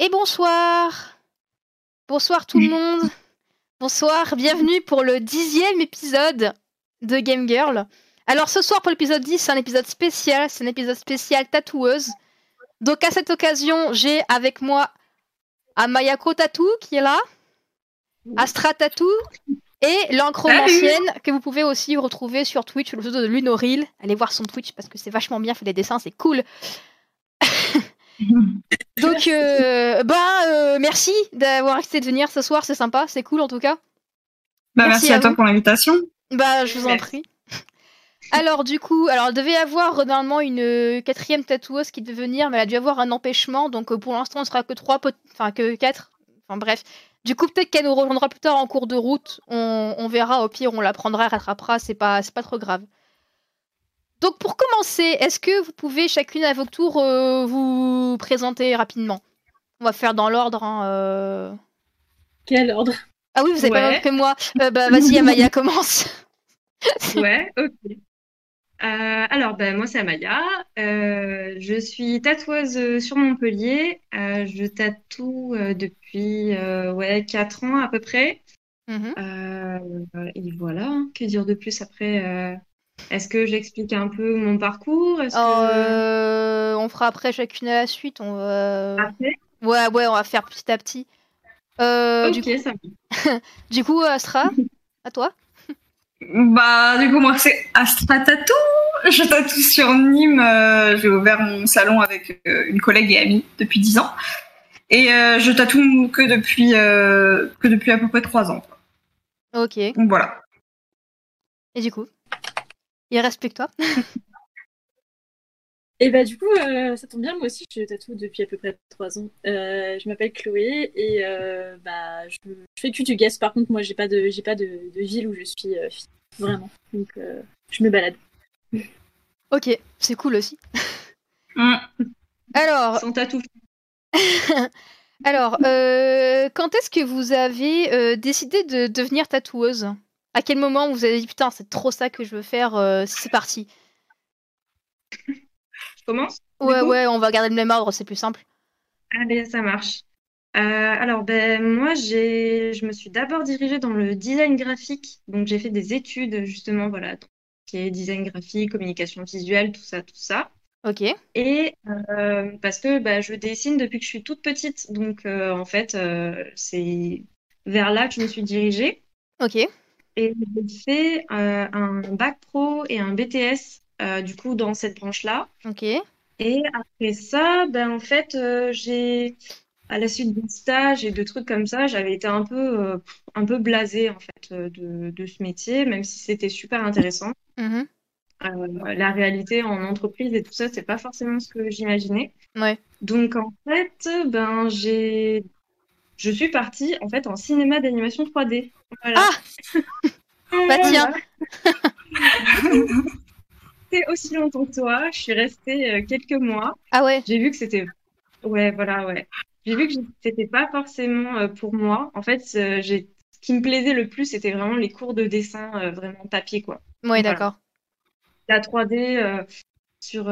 Et bonsoir. Bonsoir tout le monde. Bonsoir, bienvenue pour le 10e épisode de Game Girl. Alors ce soir pour l'épisode 10, c'est un épisode spécial, tatoueuse. Donc à cette occasion, j'ai avec moi Amayako Tattoo qui est là, Astra Tattoo et l'encromancienne que vous pouvez aussi retrouver sur Twitch, le pseudo de Lunoril. Allez voir son Twitch parce que c'est vachement bien, fait des dessins, c'est cool. Donc, merci d'avoir accepté de venir ce soir, c'est sympa, c'est cool en tout cas. Bah, merci à toi pour l'invitation. Bah, je vous en prie. Alors, du coup, il devait y avoir normalement une quatrième tatoueuse qui devait venir, mais elle a dû avoir un empêchement, donc pour l'instant, on sera que 4. Enfin, bref. Du coup, peut-être qu'elle nous rejoindra plus tard en cours de route, on verra, au pire, on la prendra, elle rattrapera, c'est pas trop grave. Donc pour commencer, est-ce que vous pouvez chacune à votre tour vous présenter rapidement? On va faire dans l'ordre. Hein, Quel ordre? Ah oui, vous avez pas même que moi. Vas-y, Amaya, commence. Ouais, ok. Alors, moi c'est Amaya. Je suis tatoueuse sur Montpellier. Je tatoue depuis 4 ans à peu près. Et voilà, que dire de plus après Est-ce que j'explique un peu mon parcours? On fera après chacune à la suite. Après on va faire petit à petit. Ok, ça va. Du coup, Astra, à toi. Bah, du coup, moi, c'est Astra Tattoo. Je tatoue sur Nîmes. J'ai ouvert mon salon avec une collègue et amie depuis 10 ans. Et je tatoue que depuis à peu près 3 ans. Ok. Donc, voilà. Et du coup il reste plus que toi. Et bah du coup, ça tombe bien, moi aussi je tatoue depuis à peu près 3 ans. Je m'appelle Chloé et je fais que du guest. Par contre, moi j'ai pas de ville où je suis vraiment. Donc je me balade. Ok, c'est cool aussi. Alors. Sans tatou. Alors, quand est-ce que vous avez décidé de devenir tatoueuse ? À quel moment vous avez dit putain c'est trop ça que je veux faire, c'est parti? Je commence? Ouais, on va garder le même ordre, c'est plus simple. Allez, ça marche. Alors moi je me suis d'abord dirigée dans le design graphique, donc j'ai fait des études justement voilà qui est design graphique, communication visuelle, tout ça. Ok. Et parce que je dessine depuis que je suis toute petite, donc en fait c'est vers là que je me suis dirigée. Ok. Et j'ai fait un bac pro et un BTS, du coup, dans cette branche-là. Ok. Et après ça, en fait, à la suite d'un stage et de trucs comme ça, j'avais été un peu blasée, en fait, de ce métier, même si c'était super intéressant. La réalité en entreprise et tout ça, c'est pas forcément ce que j'imaginais. Ouais. Donc, en fait, je suis partie, en fait, en cinéma d'animation 3D. Voilà. Ah bah tiens. C'est aussi longtemps que toi. Je suis restée quelques mois. Ah ouais. J'ai vu que c'était... Ouais, voilà, ouais. J'ai vu que c'était pas forcément pour moi. En fait, ce qui me plaisait le plus, c'était vraiment les cours de dessin, vraiment papier, quoi. Ouais, voilà. D'accord. La 3D sur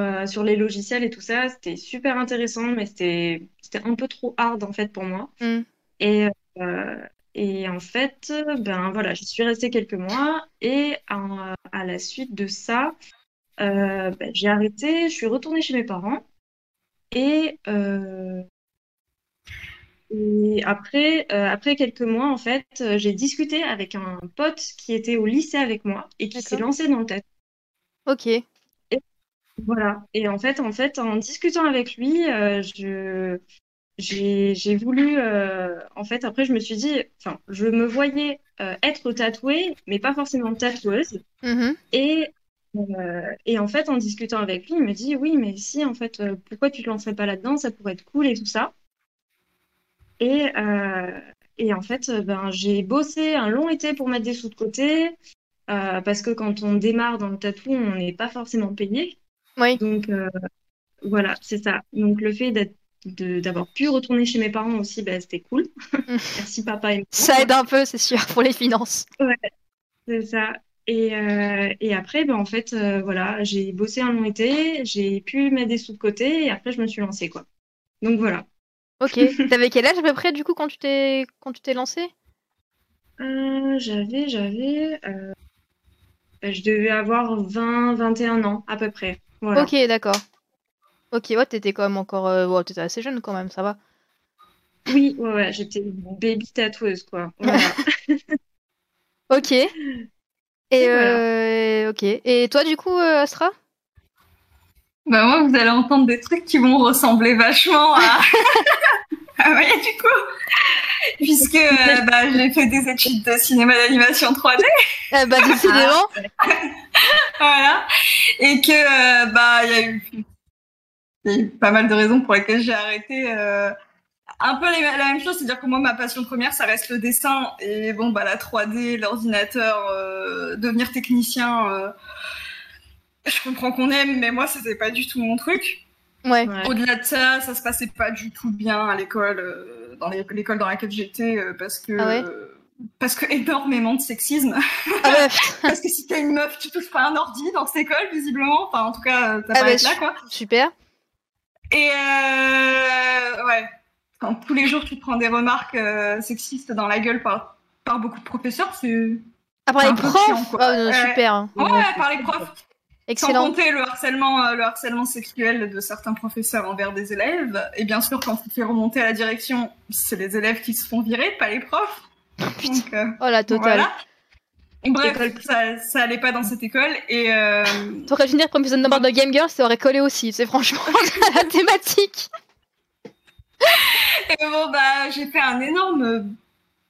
les logiciels et tout ça, c'était super intéressant, mais c'était un peu trop hard, en fait, pour moi. Et en fait, voilà, j'y suis restée quelques mois et à la suite de ça, j'ai arrêté, je suis retournée chez mes parents et après quelques mois, en fait, j'ai discuté avec un pote qui était au lycée avec moi et qui s'est lancé dans le tattoo. Ok. Et voilà. Et en fait, en discutant avec lui, j'ai voulu, en fait, après je me suis dit, enfin, je me voyais être tatouée, mais pas forcément tatoueuse. Et en fait, en discutant avec lui, il me dit, oui, mais si, en fait, pourquoi tu te lancerais pas là-dedans? Ça pourrait être cool et tout ça. Et en fait, j'ai bossé un long été pour mettre des sous de côté, parce que quand on démarre dans le tatou, on n'est pas forcément payé. Oui. Donc, voilà, c'est ça. Donc, le fait d'avoir pu retourner chez mes parents aussi, c'était cool. Merci papa et maman. Ça aide un peu, c'est sûr, pour les finances. Ouais, c'est ça. Et après, en fait, voilà, j'ai bossé un long été, j'ai pu mettre des sous de côté et après, je me suis lancée, quoi. Donc, voilà. Ok. T'avais quel âge à peu près du coup quand tu t'es lancée? Je devais avoir 20-21 ans à peu près. Voilà. Ok, d'accord. Ok, ouais, t'étais quand même encore... ouais, t'étais assez jeune quand même, ça va. Oui, ouais, j'étais une baby tatoueuse, quoi. Voilà. Ok. Et, voilà. Ok. Et toi, du coup, Astra? Bah moi, vous allez entendre des trucs qui vont ressembler vachement à... Ah ouais, du coup, puisque bah, j'ai fait des études de cinéma d'animation 3D. Bah décidément. Voilà. Et que bah il y a eu pas mal de raisons pour lesquelles j'ai arrêté. Un peu la même chose, c'est-à-dire que moi, ma passion première, ça reste le dessin. Et bon, bah la 3D, l'ordinateur, devenir technicien, je comprends qu'on aime, mais moi, c'était pas du tout mon truc. Ouais. Ouais. Au-delà de ça, ça se passait pas du tout bien à l'école, dans l'école dans laquelle j'étais, parce que énormément de sexisme. Ah ouais. Parce que si t'es une meuf, tu touches pas un ordi dans cette école, visiblement. Enfin, en tout cas, t'as pas été là, quoi. Super. Et ouais. Quand tous les jours, tu prends des remarques sexistes dans la gueule par beaucoup de professeurs, c'est... Ah, par les profs chiant, quoi. Oh, super. Ouais, ouais, par les profs. Excellent. Sans compter le harcèlement sexuel de certains professeurs envers des élèves. Et bien sûr, quand tu fais remonter à la direction, c'est les élèves qui se font virer, pas les profs. Donc, oh la totale. Voilà. Bref, ça allait pas dans cette école. Et t'aurais finir comme épisode de Game Girl, ça aurait collé aussi. C'est franchement la thématique. Et bon, bah, j'ai fait un énorme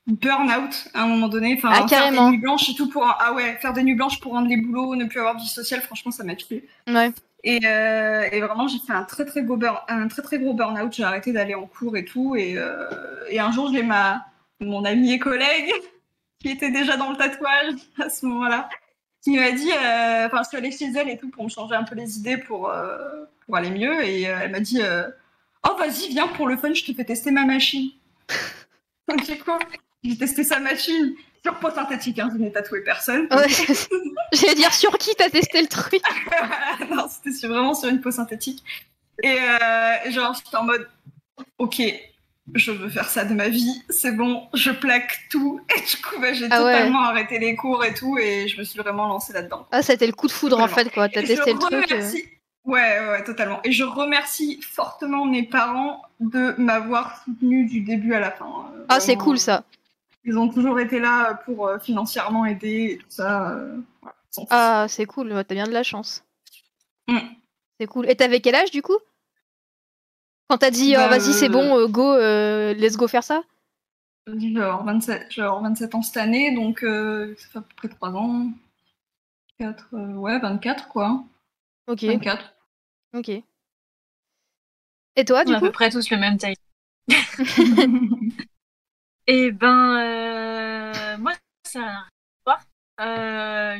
burn-out à un moment donné, enfin carrément. Faire des nuits blanches et tout pour faire des nuits blanches pour rendre les boulots, ne plus avoir de vie sociale, franchement ça m'a tué. Ouais. Et vraiment j'ai fait un très très gros burn-out, j'ai arrêté d'aller en cours et tout, et un jour j'ai mon amie et collègue qui était déjà dans le tatouage à ce moment-là, qui m'a dit, enfin je suis allée chez elle et tout pour me changer un peu les idées pour aller mieux, et elle m'a dit oh vas-y viens pour le fun je te fais tester ma machine. Donc j'ai quoi? J'ai testé sa machine sur peau synthétique, hein, je n'ai tatoué personne. Ouais. J'allais dire sur qui t'as testé le truc? Non, c'était vraiment sur une peau synthétique. Et genre, j'étais en mode, ok, je veux faire ça de ma vie, c'est bon, je plaque tout. Et du coup, bah, j'ai totalement arrêté les cours et tout, et je me suis vraiment lancée là-dedans. Ah, ça a été le coup de foudre totalement. En fait, quoi. T'as testé le truc. Ouais, totalement. Et je remercie fortement mes parents de m'avoir soutenue du début à la fin. Ah, c'est cool, ça. Ils ont toujours été là pour financièrement aider et tout ça. Ouais, ah, c'est cool. T'as bien de la chance. Mm. C'est cool. Et t'avais quel âge, du coup? Quand t'as dit, vas-y, c'est bon, let's go faire ça? Genre 27 ans cette année, donc ça fait à peu près 3 ans. 24, quoi. Ok. 24. Ok. Et toi, du coup? On a à peu près tous le même taille. Eh ben, moi, ça n'a rien à voir.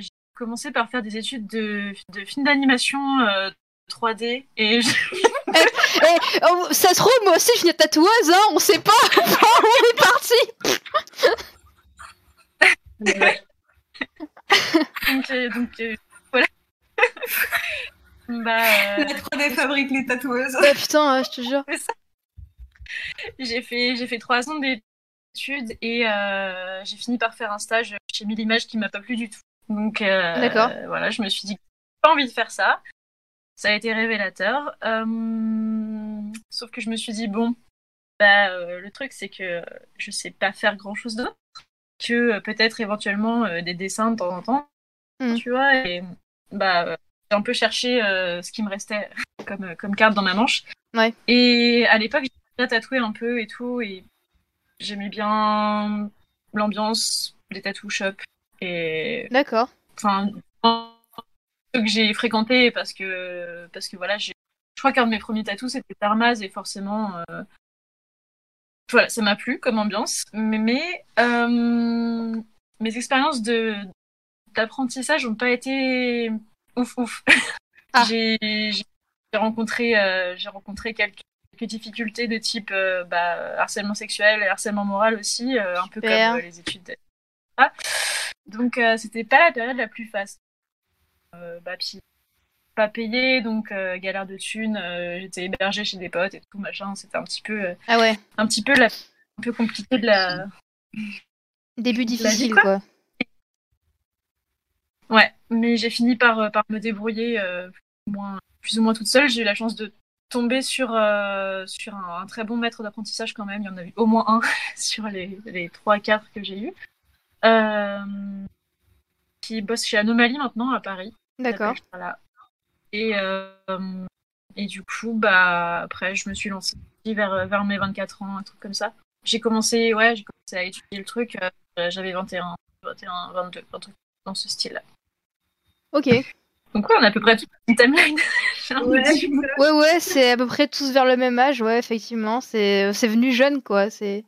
J'ai commencé par faire des études de films d'animation 3D. Et ça se trouve, moi aussi, je suis une tatoueuse, hein, on sait pas. On est parti. Donc voilà. Bah, la 3D fabrique les tatoueuses. Ouais, putain, je te jure. J'ai fait 3 ans d'études et j'ai fini par faire un stage chez Millimages qui m'a pas plu du tout. Donc voilà, je me suis dit que j'ai pas envie de faire ça. Ça a été révélateur. Sauf que je me suis dit bon, bah le truc c'est que je sais pas faire grand chose d'autre que peut-être éventuellement des dessins de temps en temps, tu vois. Et bah j'ai un peu cherché ce qui me restait comme carte dans ma manche. Ouais. Et à l'époque, j'ai déjà tatoué un peu et tout. Et j'aimais bien l'ambiance des tattoo shops. Et... D'accord. Enfin, que j'ai fréquenté parce que voilà, je crois qu'un de mes premiers tattoos, c'était Tarmaz. Et forcément, voilà, ça m'a plu comme ambiance. Mais mes expériences d'apprentissage n'ont pas été... Ouf. Ah. J'ai rencontré quelques difficultés de type harcèlement sexuel et harcèlement moral aussi, un peu comme les études. Donc, c'était pas la période la plus facile. Puis, pas payé, donc galère de thunes, j'étais hébergée chez des potes et tout, machin, c'était un petit peu... ah ouais. Un petit peu, la, un peu compliqué de la... Début difficile, la vie, quoi. Ouais, mais j'ai fini par me débrouiller plus ou moins toute seule. J'ai eu la chance de tomber sur un très bon maître d'apprentissage quand même. Il y en a eu au moins un sur les 3-4 que j'ai eu. Qui bosse chez Anomalie maintenant à Paris. D'accord. Voilà. Et du coup, bah, après, je me suis lancée vers mes 24 ans, un truc comme ça. J'ai commencé à étudier le truc. J'avais 21, 22, un truc dans ce style-là. Ok. Donc ouais, on a à peu près toute la timeline. ouais, c'est à peu près tous vers le même âge, ouais, effectivement. C'est venu jeune, quoi. C'est...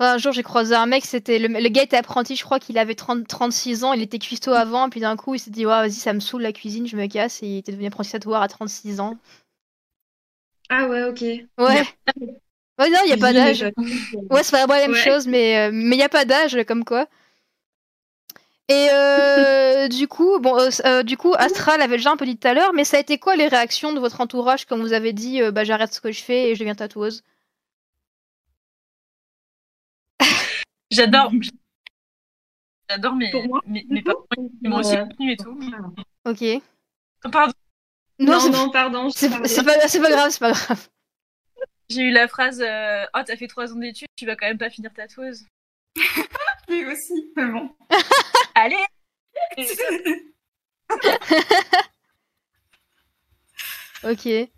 Enfin, un jour, j'ai croisé un mec, c'était le gars était apprenti, je crois qu'il avait 36 ans, il était cuistot avant, et puis d'un coup, il s'est dit, ouais, vas-y, ça me saoule la cuisine, je me casse, et il était devenu apprenti tatoueur à 36 ans. Ah ouais, ok. Ouais. Ouais, non, il n'y a pas d'âge. Ouais, c'est pas vraiment la même chose, mais il n'y a pas d'âge, comme quoi. Et du coup, Astra l'avait déjà un peu dit tout à l'heure, mais ça a été quoi les réactions de votre entourage quand vous avez dit bah j'arrête ce que je fais et je deviens tatoueuse? J'adore mes parents, ils m'ont aussi soutenu et tout. Ok. Pardon. Non, pardon. C'est pas grave. J'ai eu la phrase « Oh, t'as fait 3 ans d'études, tu vas quand même pas finir tatoueuse. » Lui aussi, mais bon. Allez. Ok.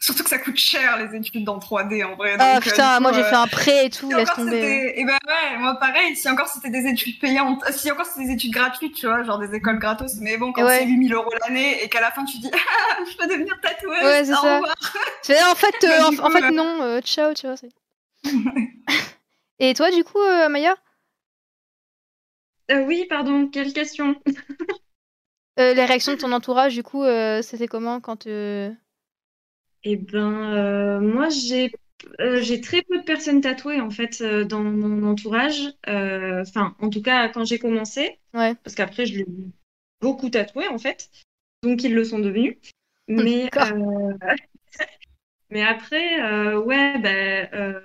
Surtout que ça coûte cher les études en 3D en vrai. Ah putain, moi j'ai fait un prêt et tout, laisse tomber. Et ben ouais, moi pareil, si encore c'était des études payantes, si encore c'était des études gratuites, tu vois, genre des écoles gratos, mais bon, quand c'est 8 000 € l'année et qu'à la fin tu dis ah, je peux devenir tatoueuse, ouais, c'est ça. En fait, non, ciao, tu vois. Et toi du coup, Maya? Oui, pardon, quelle question? Les réactions de ton entourage, du coup, c'était comment quand Eh ben, moi, j'ai très peu de personnes tatouées, en fait, dans mon entourage. Enfin, en tout cas, quand j'ai commencé. Ouais. Parce qu'après, je l'ai beaucoup tatoué, en fait. Donc, ils le sont devenus. Mais, mais après, ouais, ben...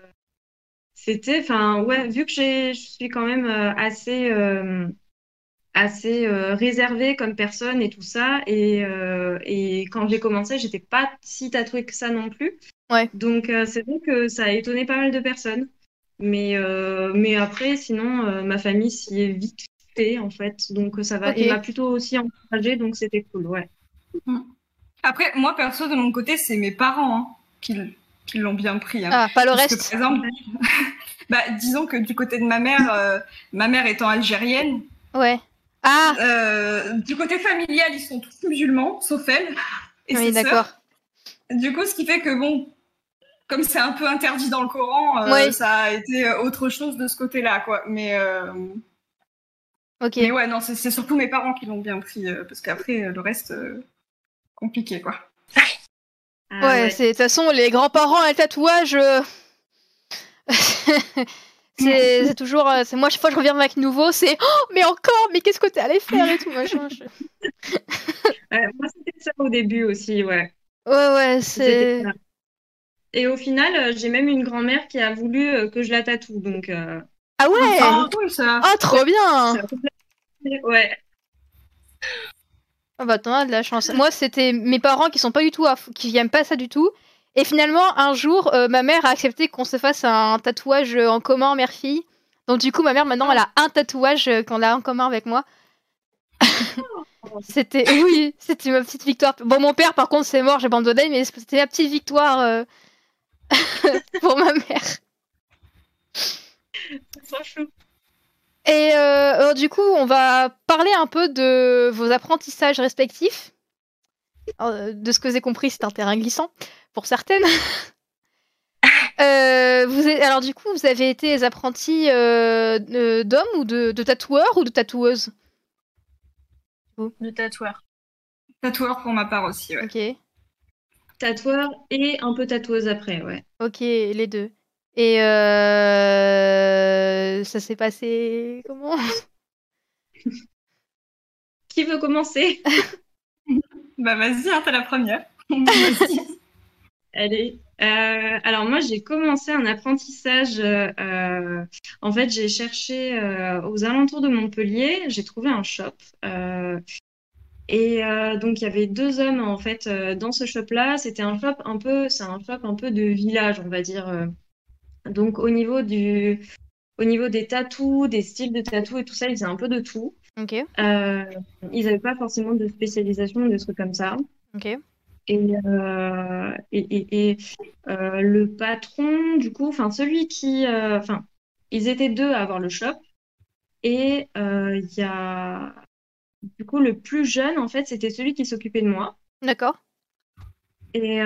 C'était, enfin, ouais, vu que je suis quand même assez réservée comme personne et tout ça, et quand j'ai commencé, j'étais pas si tatouée que ça non plus. Ouais. Donc, c'est vrai que ça a étonné pas mal de personnes. Mais après, sinon, ma famille s'y est vite fait, en fait. Donc, ça va. Okay. Et m'a plutôt aussi encouragée, donc c'était cool, ouais. Après, moi, perso, de mon côté, c'est mes parents qui l'ont bien pris. Hein. Ah, pas le reste. Parce que, par exemple, bah, disons que du côté de ma mère étant algérienne, ouais. Ah. Du côté familial, ils sont tous musulmans, sauf elle et oui, ses sœurs. Du coup, ce qui fait que, bon, comme c'est un peu interdit dans le Coran, ouais. Ça a été autre chose de ce côté-là, quoi. Mais, okay. Mais ouais, non, c'est surtout mes parents qui l'ont bien pris, parce qu'après, le reste, compliqué, quoi. Ah, ouais, de toute façon, les grands-parents et le tatouage, c'est toujours... Moi, chaque fois que je reviens avec nouveau, c'est « Oh, mais encore, mais qu'est-ce que t'es allé faire ?» et tout, machin. Moi, c'était ça au début aussi, ouais. Ouais, c'est... Et au final, j'ai même une grand-mère qui a voulu que je la tatoue, donc... Ah ouais, enfin, cool, ça. Ah, trop bien. Ouais. Ah bah t'as de la chance. Moi c'était mes parents qui sont pas du tout qui aiment pas ça du tout. Et finalement un jour ma mère a accepté qu'on se fasse un tatouage en commun mère-fille. Donc du coup ma mère maintenant elle a un tatouage qu'on a en commun avec moi. c'était ma petite victoire. Bon mon père par contre c'est mort, j'ai abandonné, mais c'était ma petite victoire pour ma mère. C'est trop chou. Et alors du coup, on va parler un peu de vos apprentissages respectifs. Alors, de ce que j'ai compris, c'est un terrain glissant pour certaines. Alors du coup, vous avez été apprentis d'hommes ou de tatoueurs ou de tatoueuses? De tatoueurs. Tatoueur pour ma part aussi, ouais. Ok. Tatoueur et un peu tatoueuse après, ouais. Ok, les deux. Et ça s'est passé comment? Qui veut commencer? Bah vas-y, hein, t'es la première. Allez. Alors moi j'ai commencé un apprentissage, en fait j'ai cherché aux alentours de Montpellier, j'ai trouvé un shop et donc il y avait deux hommes en fait dans ce shop là, c'était un shop un peu, c'est un shop un peu de village on va dire, donc au niveau des tatous, des styles de tatous et tout ça, ils faisaient un peu de tout, okay. Ils n'avaient pas forcément de spécialisation, de trucs comme ça. Ok. Et le patron, du coup, enfin celui qui, enfin ils étaient deux à avoir le shop et il y a du coup le plus jeune en fait c'était celui qui s'occupait de moi. D'accord. Et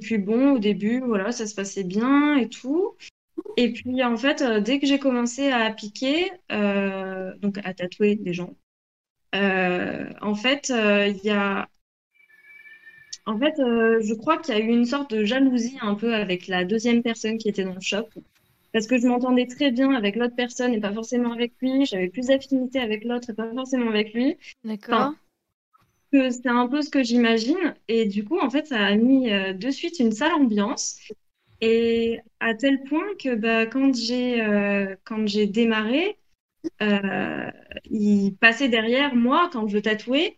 puis bon au début voilà ça se passait bien et tout. Et puis en fait dès que j'ai commencé à piquer donc à tatouer des gens, en fait il y a je crois qu'il y a eu une sorte de jalousie un peu avec la deuxième personne qui était dans le shop. Parce que je m'entendais très bien avec l'autre personne et pas forcément avec lui. J'avais plus d'affinité avec l'autre et pas forcément avec lui. D'accord. Enfin, c'est un peu ce que j'imagine. Et du coup, en fait, ça a mis de suite une sale ambiance. Et à tel point que bah, quand j'ai démarré, il passait derrière moi quand je tatouais.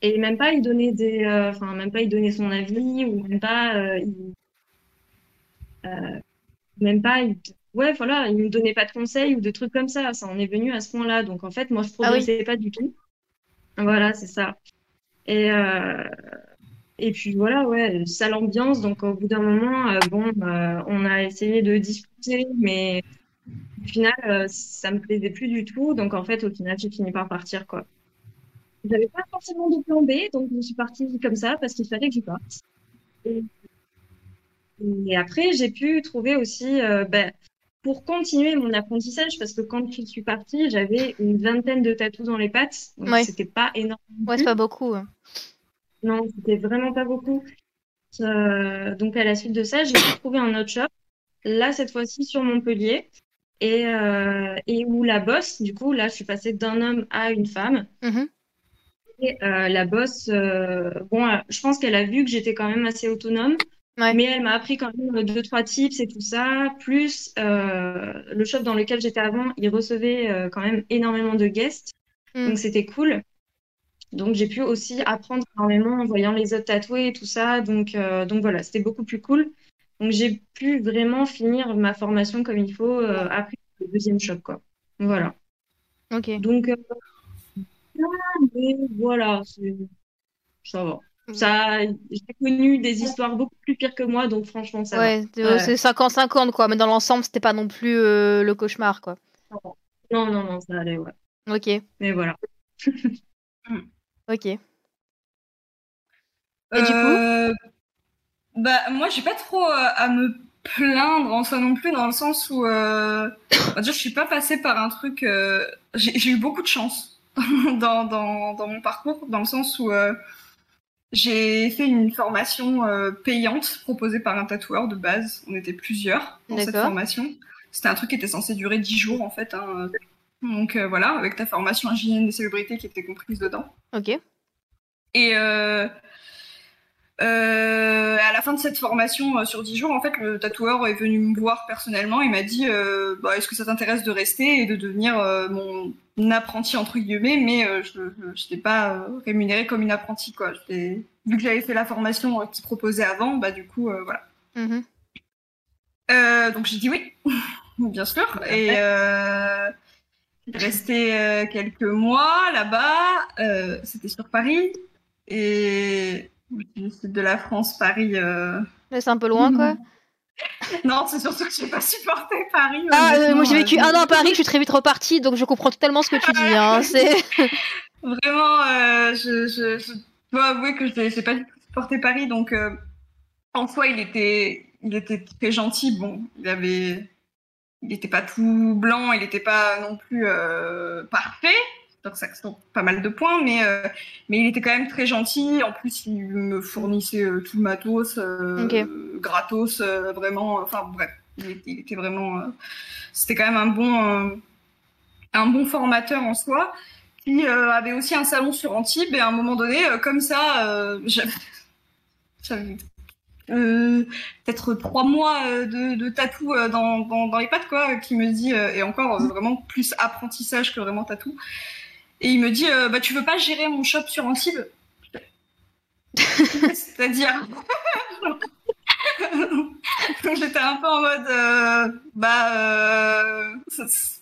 Et même pas il donnait des même pas il donnait son avis ou même pas ouais voilà, il me donnait pas de conseils ou de trucs comme ça, ça en est venu à ce point-là. Donc en fait moi je progressais pas du tout. Voilà, c'est ça. Et puis voilà, ouais, sale ambiance, donc au bout d'un moment on a essayé de discuter mais au final ça me plaisait plus du tout, donc en fait au final j'ai fini par partir quoi. J'avais pas forcément de plan B, donc je suis partie comme ça parce qu'il fallait que je parte. Et après, j'ai pu trouver aussi, pour continuer mon apprentissage, parce que quand je suis partie, j'avais une vingtaine de tatous dans les pattes, donc c'était pas énorme. Ouais, c'est pas beaucoup. Non, c'était vraiment pas beaucoup. Donc à la suite de ça, j'ai trouvé un autre shop, là cette fois-ci sur Montpellier, et où la boss, du coup, là je suis passée d'un homme à une femme. Mmh. La boss, je pense qu'elle a vu que j'étais quand même assez autonome, mais elle m'a appris quand même 2-3 tips et tout ça. Plus le shop dans lequel j'étais avant, il recevait quand même énormément de guests, donc c'était cool. Donc j'ai pu aussi apprendre énormément en voyant les autres tatoués et tout ça. Donc voilà, c'était beaucoup plus cool. Donc j'ai pu vraiment finir ma formation comme il faut après le deuxième shop quoi. Voilà. Ok. Donc mais voilà, ça va. Ça, j'ai connu des histoires beaucoup plus pires que moi, donc franchement, ça va. Ouais, c'est 50-50, quoi. Mais dans l'ensemble, c'était pas non plus le cauchemar, quoi. Non, ça allait, ouais. Ok. Mais voilà. Ok. Et du coup bah, moi, j'ai pas trop à me plaindre en soi non plus, dans le sens où on va dire, je suis pas passée par un truc. J'ai eu beaucoup de chance. Dans mon parcours, dans le sens où j'ai fait une formation payante proposée par un tatoueur de base. On était plusieurs dans cette formation. C'était un truc qui était censé durer 10 jours en fait. Hein. Donc voilà, avec ta formation hygiène des célébrités qui était comprise dedans. Ok. Et à la fin de cette formation sur 10 jours, en fait, le tatoueur est venu me voir personnellement. Il m'a dit est-ce que ça t'intéresse de rester et de devenir mon apprenti entre guillemets, mais je n'étais pas rémunérée comme une apprentie quoi. Vu que j'avais fait la formation qu'il proposait avant, bah du coup voilà. Mm-hmm. Donc j'ai dit oui, bien sûr. Et resté quelques mois là-bas. C'était sur Paris et du sud de la France, Paris. Mais c'est un peu loin, quoi. Non, c'est surtout que je n'ai pas supporté Paris. Moi, j'ai vécu un an à Paris, je suis très vite repartie, donc je comprends totalement ce que tu dis. Hein, vraiment, je dois avouer que je n'ai pas supporté Paris, donc en soi, il était très gentil. Bon, il n'était pas tout blanc, il n'était pas non plus parfait. Donc ça sont pas mal de points, mais il était quand même très gentil. En plus, il me fournissait tout le matos, gratos, vraiment. Enfin bref, il était vraiment. C'était quand même un bon formateur en soi. qui avait aussi un salon sur Antibes, et à un moment donné, comme ça, j'avais peut-être 3 mois de tatou dans les pattes, quoi, qui me dit, et encore vraiment plus apprentissage que vraiment tatou, et il me dit, bah, tu veux pas gérer mon shop sur Antibes? C'est-à-dire... Donc j'étais un peu en mode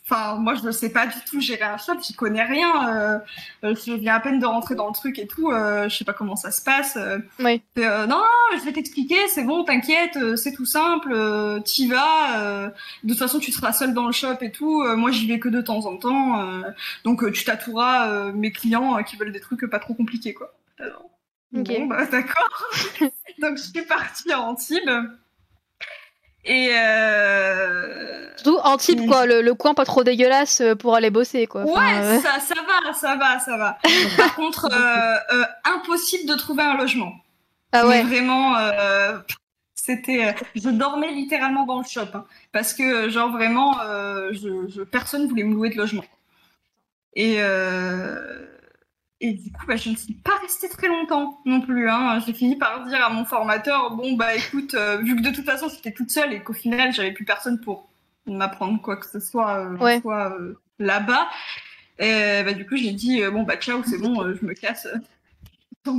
enfin moi je ne sais pas du tout gérer un shop, j'y connais rien, je viens à peine de rentrer dans le truc et tout, je sais pas comment ça se passe, oui. Non, je vais t'expliquer, c'est bon, t'inquiète, c'est tout simple, t'y vas, de toute façon tu seras seule dans le shop et tout, moi j'y vais que de temps en temps, donc tu tatoueras mes clients qui veulent des trucs pas trop compliqués, quoi. Alors... Okay. Bon, bah, d'accord. Donc, je suis partie à Antibes. Et. Surtout Antibes, quoi, le coin pas trop dégueulasse pour aller bosser, quoi. Enfin, ouais, ça va. Par contre, impossible de trouver un logement. Ah ouais. Mais vraiment, c'était. Je dormais littéralement dans le shop. Hein, parce que, genre, vraiment, personne voulait me louer de logement. Et du coup, bah, je ne suis pas restée très longtemps non plus. Hein. J'ai fini par dire à mon formateur, bon, bah écoute, vu que de toute façon, j'étais toute seule et qu'au final, j'avais plus personne pour m'apprendre quoi que ce soit, ouais. Là-bas. Et bah, du coup, j'ai dit, bon, bah ciao, c'est bon, je me casse. Je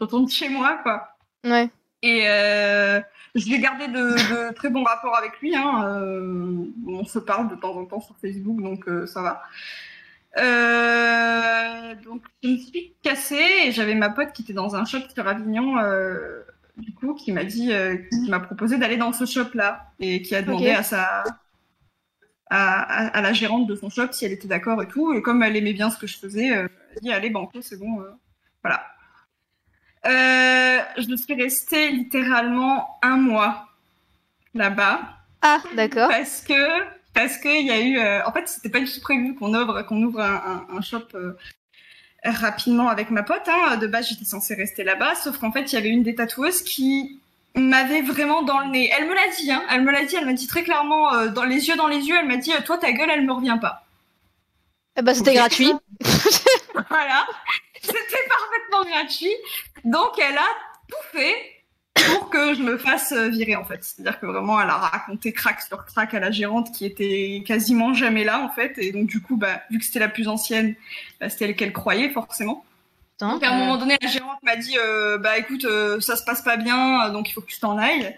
retourne chez moi, quoi. Ouais. Et je l'ai gardé de très bons rapports avec lui. Hein. On se parle de temps en temps sur Facebook, donc ça va. Donc je me suis cassée et j'avais ma pote qui était dans un shop sur Avignon, du coup, qui m'a dit, qui m'a proposé d'aller dans ce shop là et qui a demandé okay. à la gérante de son shop si elle était d'accord et tout. Et comme elle aimait bien ce que je faisais, elle a dit allez banco, c'est bon, voilà. Je suis restée littéralement 1 mois là-bas. Ah d'accord. Parce que il y a eu, en fait, c'était pas du tout prévu qu'on ouvre un shop rapidement avec ma pote. Hein. De base, j'étais censée rester là-bas, sauf qu'en fait, il y avait une des tatoueuses qui m'avait vraiment dans le nez. Elle me l'a dit, hein. Elle m'a dit très clairement, dans les yeux, elle m'a dit, toi, ta gueule, elle me revient pas. Eh ben, c'était gratuit. Voilà, c'était parfaitement gratuit. Donc, elle a tout fait pour que je me fasse virer, en fait. C'est-à-dire que vraiment, elle a raconté crack sur crack à la gérante qui était quasiment jamais là, en fait. Et donc, du coup, bah, vu que c'était la plus ancienne, bah, c'était elle qu'elle croyait, forcément. Putain, donc, à un moment donné, la gérante m'a dit bah écoute, ça se passe pas bien, donc il faut que tu t'en ailles.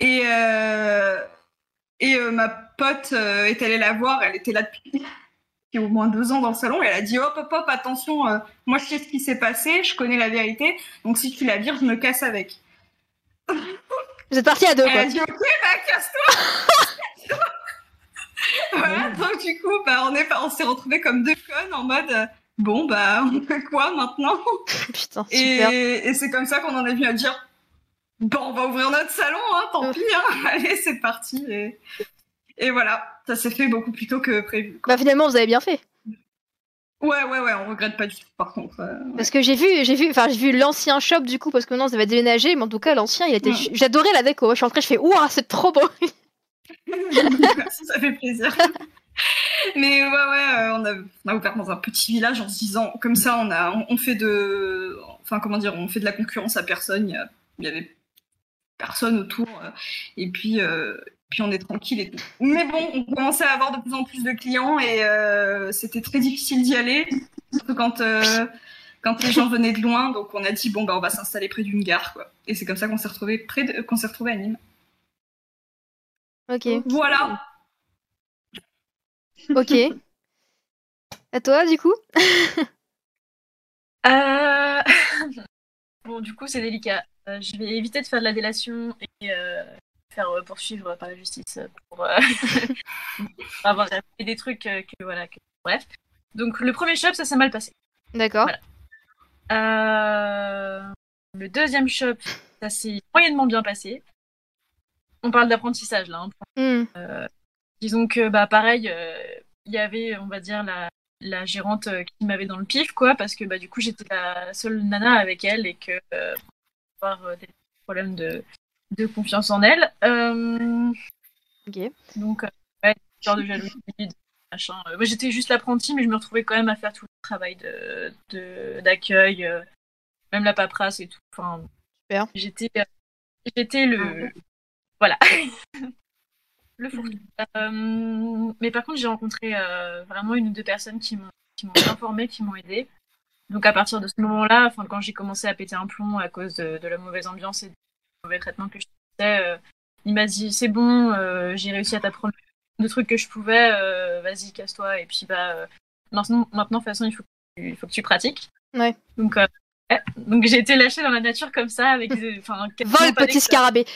Et ma pote est allée la voir, elle était là depuis au moins 2 ans dans le salon, et elle a dit hop, hop, hop, attention, moi je sais ce qui s'est passé, je connais la vérité, donc si tu la vires, je me casse avec. Vous êtes partis à 2, quoi. Elle a dit, ok, bah, casse-toi. Voilà, donc du coup, bah, on s'est retrouvés comme 2 connes en mode, bon, bah, on fait quoi maintenant? Putain, super. Et c'est comme ça qu'on en est venu à dire, bon, on va ouvrir notre salon, hein, tant pis, hein. Allez, c'est parti. Et voilà, ça s'est fait beaucoup plus tôt que prévu, quoi. Bah, finalement, vous avez bien fait. Ouais, on regrette pas du tout, par contre. Ouais. Parce que j'ai vu l'ancien shop, du coup, parce que maintenant, ça va déménager, mais en tout cas, l'ancien, il était... Ouais. J'adorais la déco, je suis rentrée, je fais « Ouah, c'est trop beau !» Merci, ça fait plaisir. Mais ouais, on a ouvert dans un petit village en se disant, comme ça, on fait de... Enfin, comment dire, on fait de la concurrence à personne, il y avait personne autour, et puis... Puis on est tranquille et tout. Mais bon, on commençait à avoir de plus en plus de clients et c'était très difficile d'y aller, surtout quand les gens venaient de loin. Donc on a dit bon bah on va s'installer près d'une gare, quoi. Et c'est comme ça qu'on s'est retrouvés à Nîmes. Ok. Voilà. Ok. À toi du coup. Bon du coup c'est délicat. Je vais éviter de faire de la délation et poursuivre par la justice pour avoir fait des trucs que voilà que... bref, donc le premier shop ça s'est mal passé, d'accord, voilà. Le deuxième shop ça s'est moyennement bien passé, on parle d'apprentissage là, hein. Disons que bah pareil, il y avait on va dire la gérante qui m'avait dans le pif, quoi, parce que bah du coup j'étais la seule nana avec elle et que avoir des problèmes de confiance en elle. Ok. Donc, ouais, genre de jalousie, machin. Moi, j'étais juste l'apprenti, mais je me retrouvais quand même à faire tout le travail d'accueil, même la paperasse et tout. Enfin, super. J'étais le... Voilà. Le four. Mais par contre, j'ai rencontré vraiment une ou deux personnes qui m'ont informée, qui m'ont aidée. Donc à partir de ce moment-là, enfin, quand j'ai commencé à péter un plomb à cause de la mauvaise ambiance et des mauvais traitements que je faisais, il m'a dit « c'est bon, j'ai réussi à t'apprendre le truc que je pouvais, vas-y, casse-toi, et puis bah, maintenant, de toute façon, il faut que tu pratiques. Ouais. » Donc j'ai été lâchée dans la nature comme ça, avec des... Vol, petit scarabée.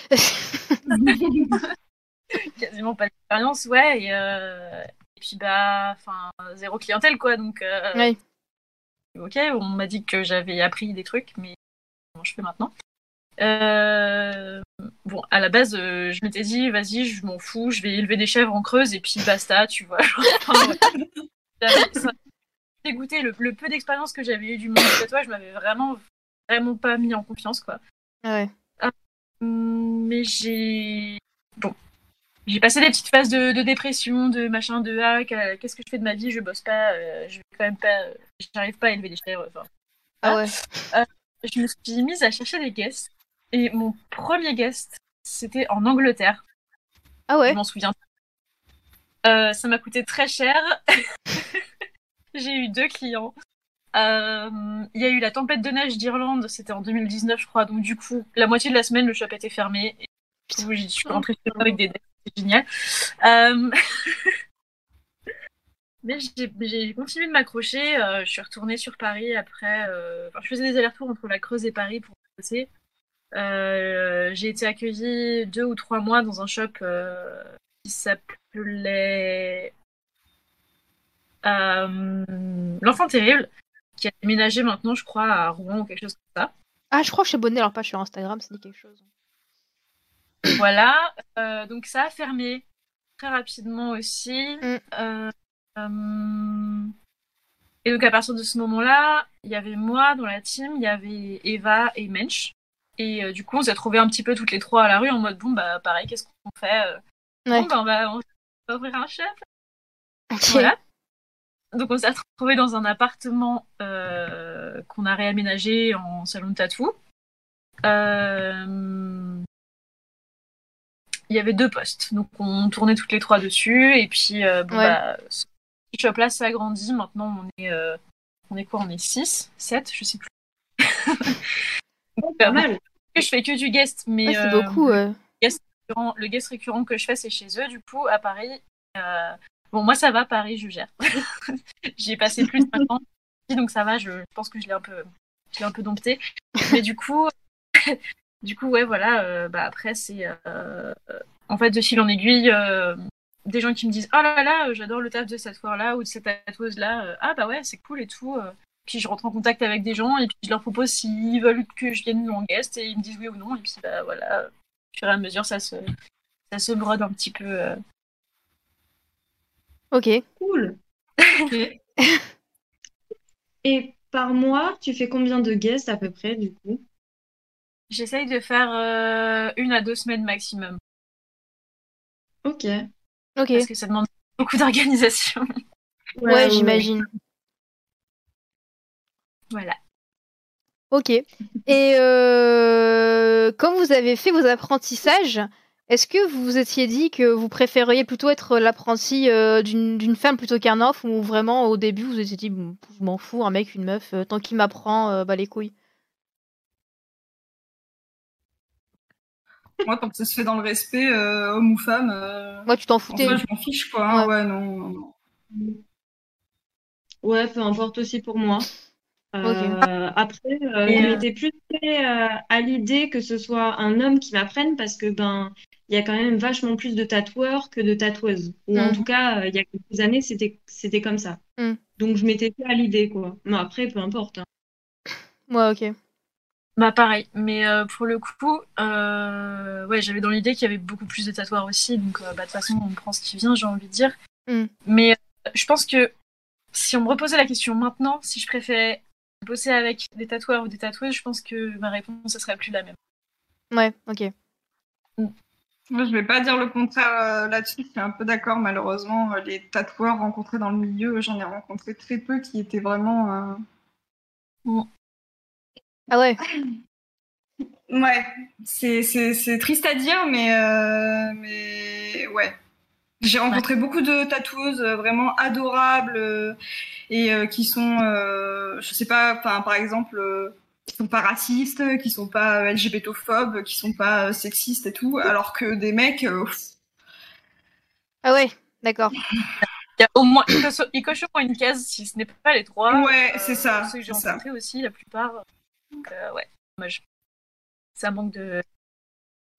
Quasiment pas d'expérience, ouais, et puis bah, zéro clientèle, quoi, donc... Ouais. Ok, on m'a dit que j'avais appris des trucs, mais comment je fais maintenant? Bon, à la base, je m'étais dit, vas-y, je m'en fous, je vais élever des chèvres en Creuse et puis basta, tu vois. Ça m'a dégoûté, le peu d'expérience que j'avais eu du monde du tatouage, je m'avais vraiment pas mis en confiance, quoi. Ouais. Mais j'ai... Bon. J'ai passé des petites phases de dépression, de machin, de qu'est-ce que je fais de ma vie, je bosse pas, je vais quand même pas, j'arrive pas à élever des chèvres. Ah ouais. Je me suis mise à chercher des guests et mon premier guest c'était en Angleterre. Ah ouais. Je m'en souviens. Ça m'a coûté très cher. J'ai eu 2 clients. Il y a eu la tempête de neige d'Irlande, c'était en 2019 je crois, donc du coup la moitié de la semaine le shop était fermé. Et du coup, je suis rentrée avec des dettes. C'est génial. Mais j'ai continué de m'accrocher. Je suis retournée sur Paris après. Je faisais des allers-retours entre la Creuse et Paris pour bosser. J'ai été accueillie 2 ou 3 mois dans un shop qui s'appelait L'Enfant Terrible, qui a déménagé maintenant, je crois, à Rouen ou quelque chose comme ça. Ah, je crois que je suis abonnée, alors pas sur Instagram, ça dit quelque chose. Voilà, donc ça a fermé très rapidement aussi. Et donc à partir de ce moment-là, il y avait moi dans la team, il y avait Eva et Mensch. Et du coup, on s'est retrouvés un petit peu toutes les 3 à la rue en mode, bon, bah pareil, qu'est-ce qu'on fait? Ouais. Bon, bah, on va ouvrir un shop. Okay. Voilà. Donc on s'est retrouvés dans un appartement qu'on a réaménagé en salon de tattoo. Il y avait 2 postes, donc on tournait toutes les 3 dessus, et puis ouais. Bah, ce shop-là s'agrandit, maintenant on est quoi, on est 6, 7, je sais plus. Donc, pas mal. Je fais que du guest, mais ouais, c'est beaucoup, le guest récurrent que je fais, c'est chez eux, du coup, à Paris. Bon, moi ça va, Paris, je gère. J'y ai passé plus de 5 ans, donc ça va, je pense que je l'ai un peu dompté. Mais du coup... ouais, voilà, bah après, c'est en fait de fil en aiguille, des gens qui me disent « Oh là là, j'adore le taf de cette foire-là ou de cette tatoueuse-là, ah bah ouais, c'est cool et tout. » Puis je rentre en contact avec des gens et puis je leur propose s'ils veulent que je vienne en guest et ils me disent oui ou non. Et puis bah voilà, au fur et à mesure, ça se brode un petit peu. Ok. Cool. Okay. Et par mois, tu fais combien de guests à peu près du coup ? J'essaye de faire 1 à 2 semaines maximum. Ok. Parce que ça demande beaucoup d'organisation. Ouais, j'imagine. Voilà. Ok. Et quand vous avez fait vos apprentissages, est-ce que vous vous étiez dit que vous préfériez plutôt être l'apprenti d'une femme plutôt qu'un homme, ou vraiment au début vous vous étiez dit bon, je m'en fous, un mec, une meuf, tant qu'il m'apprend, bah les couilles. Moi, quand ça se fait dans le respect, homme ou femme, moi, tu t'en foutais. Moi, je m'en fiche, quoi. Hein, ouais, non. Ouais, peu importe aussi pour moi. Okay. Après, j'étais plus à l'idée que ce soit un homme qui m'apprenne parce que il y a quand même vachement plus de tatoueurs que de tatoueuses. Ou en tout cas, il y a quelques années, c'était comme ça. Donc, je m'étais fait à l'idée, quoi. Mais après, peu importe. Hein. Ouais, ok. Bah pareil, mais pour le coup, ouais, j'avais dans l'idée qu'il y avait beaucoup plus de tatoueurs aussi, donc de toute façon on prend ce qui vient, j'ai envie de dire. Mais je pense que si on me reposait la question maintenant, si je préférais bosser avec des tatoueurs ou des tatoueuses, je pense que ma réponse, ça serait plus la même. Ouais, ok. Moi, je ne vais pas dire le contraire là-dessus, je suis un peu d'accord. Malheureusement, les tatoueurs rencontrés dans le milieu, j'en ai rencontré très peu qui étaient vraiment... Ah ouais. Ouais, c'est triste à dire, mais ouais. J'ai rencontré beaucoup de tatoueuses vraiment adorables et qui sont, je sais pas, par exemple... qui sont pas racistes, qui sont pas LGBTophobes, qui sont pas sexistes et tout, alors que des mecs... Ah ouais, d'accord. Il y a au moins, ils cochent au moins une case, si ce n'est pas les trois. Ouais, c'est ça. Ceux que j'ai rencontrés aussi, la plupart. Donc, ouais, dommage. Ça manque de...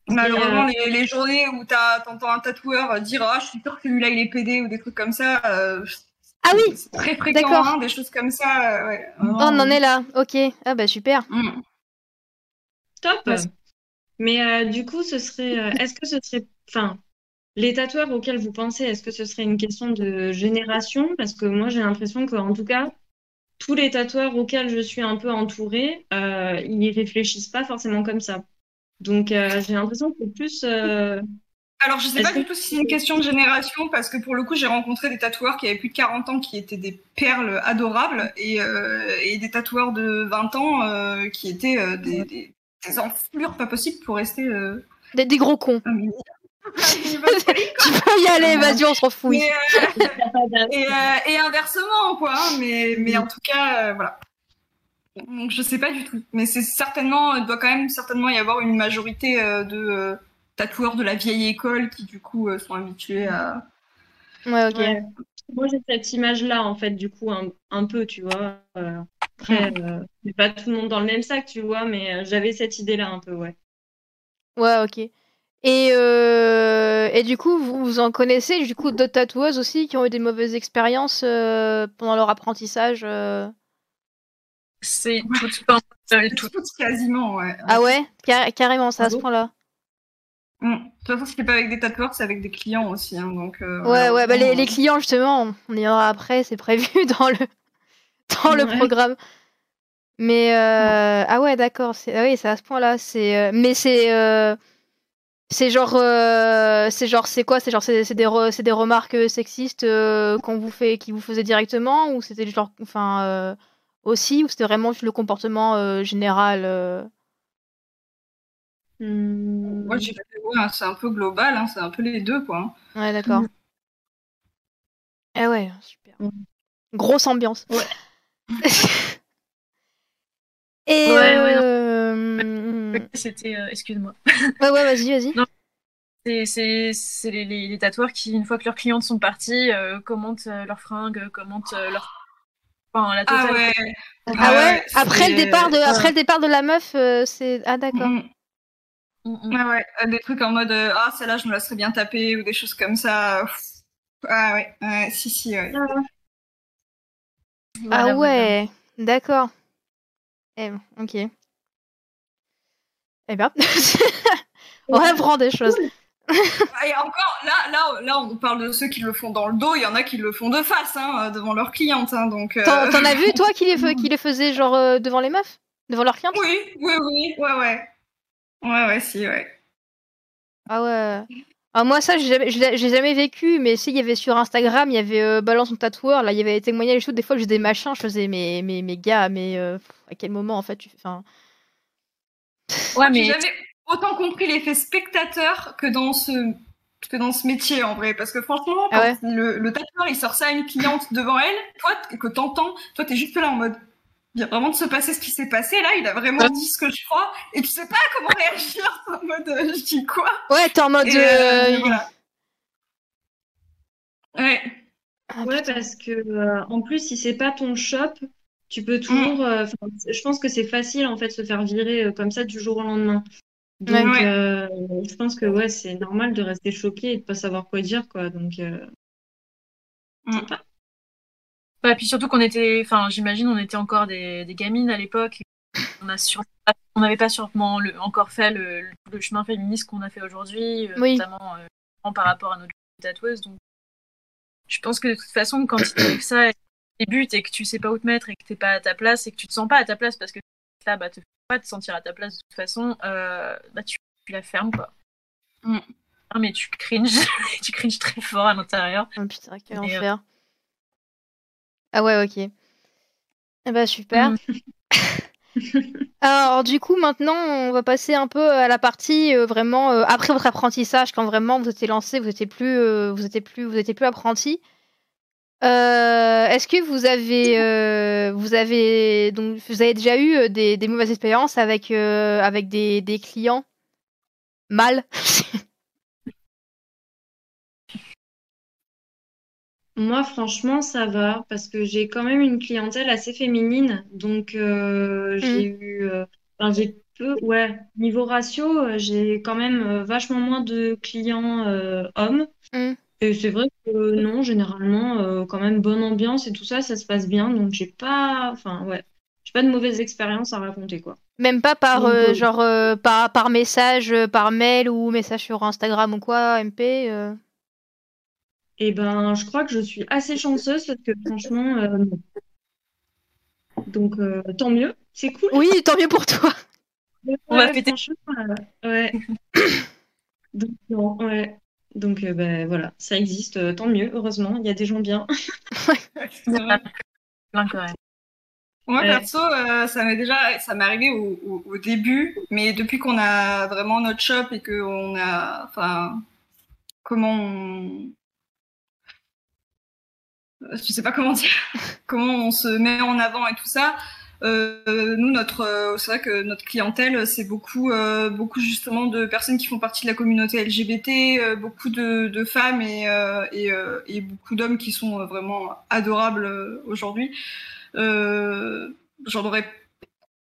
Malheureusement, les journées où t'entends un tatoueur dire « Ah, je suis sûr que lui-là, il est pédé » ou des trucs comme ça... Ah oui, c'est très fréquent, hein, des choses comme ça. Ouais. Oh, on en est là, ok. Ah bah super. Mm. Top. Mais du coup, ce serait, est-ce que ce serait, enfin, les tatoueurs auxquels vous pensez, est-ce que ce serait une question de génération? Parce que moi, j'ai l'impression que, en tout cas, tous les tatoueurs auxquels je suis un peu entourée, ils n'y réfléchissent pas forcément comme ça. Donc, j'ai l'impression que c'est plus... Alors, je ne sais pas du tout si c'est une question de génération, parce que pour le coup, j'ai rencontré des tatoueurs qui avaient plus de 40 ans, qui étaient des perles adorables, et des tatoueurs de 20 ans qui étaient des enflures pas possibles pour rester... Des gros cons. Tu peux y aller, vas-y, on s'en fout. Mais, et inversement, quoi. Hein, mais en tout cas, voilà. Donc, je ne sais pas du tout. Mais c'est certainement, il doit quand même certainement y avoir une majorité de... tatoueurs de la vieille école qui du coup sont habitués à... Ouais, ok. Ouais. Moi j'ai cette image-là en fait du coup un peu, tu vois. Après, c'est pas tout le monde dans le même sac, tu vois, mais j'avais cette idée-là un peu, ouais. Ouais, ok. Et du coup, vous en connaissez du coup d'autres tatoueuses aussi qui ont eu des mauvaises expériences pendant leur apprentissage C'est tout quasiment, ouais. Ah ouais, carrément ça, à ce point-là. De toute façon, ce qui n'est pas avec des tatoueurs, c'est avec des clients aussi. Hein, donc, ouais, bah les clients, justement, on y aura après, c'est prévu dans le programme. Mais, ah ouais, d'accord, c'est à ce point-là. Mais c'est genre, c'est quoi? C'est genre, c'est des remarques sexistes qui vous faisaient directement? Ou c'était genre, enfin, aussi? Ou c'était vraiment le comportement général Moi, j'ai fait, ouais, c'est un peu global, hein, c'est un peu les deux, quoi. Hein. Ouais, d'accord. Eh ouais, super. Grosse ambiance. Ouais. Et c'était, excuse-moi. Ouais, ouais, vas-y. Non. C'est les tatoueurs qui, une fois que leurs clientes sont parties, commentent leurs fringues, commentent leurs... Enfin, la totale. Ah ouais. Après le départ de, la meuf, c'est... Ah d'accord. Ah ouais, des trucs en mode « Ah, celle-là, je me la serais bien tapée » ou des choses comme ça. Ah ouais, si, ouais. Voilà, ah ouais, d'accord. Ok. Eh ben, on apprend des choses. Et encore, là, on parle de ceux qui le font dans le dos, il y en a qui le font de face, hein, devant leurs clientes. Hein, donc, T'en as vu, toi, qui les faisait genre devant les meufs? Devant leurs clientes? Oui, ouais. Ouais, si, ouais. Ah ouais. Alors moi, ça, j'ai jamais vécu, mais si, il y avait sur Instagram, il y avait Balance mon tatoueur, là, il y avait les témoignages et tout. Des fois, j'ai des machins, je faisais mes gars, mais à quel moment, en fait, tu fais. Enfin... Ouais, mais. J'ai jamais autant compris l'effet spectateur que dans ce métier, en vrai. Parce que franchement, quand le tatoueur, il sort ça à une cliente devant elle, toi, que t'entends, toi, t'es juste là en mode. Il vient vraiment de se passer ce qui s'est passé, là, il a vraiment dit ce que je crois, et tu sais pas comment réagir, en mode, je dis quoi? Ouais, t'es en mode... Voilà. Ouais, parce que, en plus, si c'est pas ton shop, tu peux toujours... je pense que c'est facile, en fait, se faire virer comme ça du jour au lendemain. Donc, je pense que, ouais, c'est normal de rester choqué et de pas savoir quoi dire, quoi, donc... Ouais, puis surtout qu'on était, enfin, j'imagine, on était encore des gamines à l'époque. On n'avait pas sûrement encore fait le chemin féministe qu'on a fait aujourd'hui, notamment par rapport à notre tatoueuse. Donc, je pense que de toute façon, quand tu fais ça, et que tu débutes et que tu sais pas où te mettre et que t'es pas à ta place et que tu te sens pas à ta place parce que là, bah, tu ne peux pas te sentir à ta place de toute façon, bah, tu la fermes, quoi. bien, mais tu cringes. Tu cringes très fort à l'intérieur. Oh putain, quel enfer. Ah ouais, ok. Ah bah super. Alors du coup, maintenant, on va passer un peu à la partie vraiment après votre apprentissage, quand vraiment vous étiez lancé, vous étiez plus apprenti. Est-ce que vous avez déjà eu des mauvaises expériences avec avec des clients mâles? Moi, franchement, ça va, parce que j'ai quand même une clientèle assez féminine, donc j'ai eu, j'ai peu, ouais, niveau ratio, j'ai quand même vachement moins de clients hommes. Et c'est vrai que non, généralement, quand même bonne ambiance et tout ça, ça se passe bien, donc j'ai pas, enfin ouais, j'ai pas de mauvaise expérience à raconter quoi. Même pas par donc, genre par message, par mail ou message sur Instagram ou quoi, MP. Eh ben, je crois que je suis assez chanceuse parce que franchement, donc tant mieux, c'est cool. Oui, tant mieux pour toi. Ouais, on va péter. Ouais. Donc, non, ouais. Donc ben voilà, ça existe, tant mieux. Heureusement, il y a des gens bien. Ouais. Plein quand même. Moi, perso, ça m'est arrivé au début, mais depuis qu'on a vraiment notre shop et que on a, enfin, je sais pas comment dire, comment on se met en avant et tout ça. Nous, c'est vrai que notre clientèle, c'est beaucoup justement de personnes qui font partie de la communauté LGBT, beaucoup de femmes et beaucoup d'hommes qui sont vraiment adorables aujourd'hui.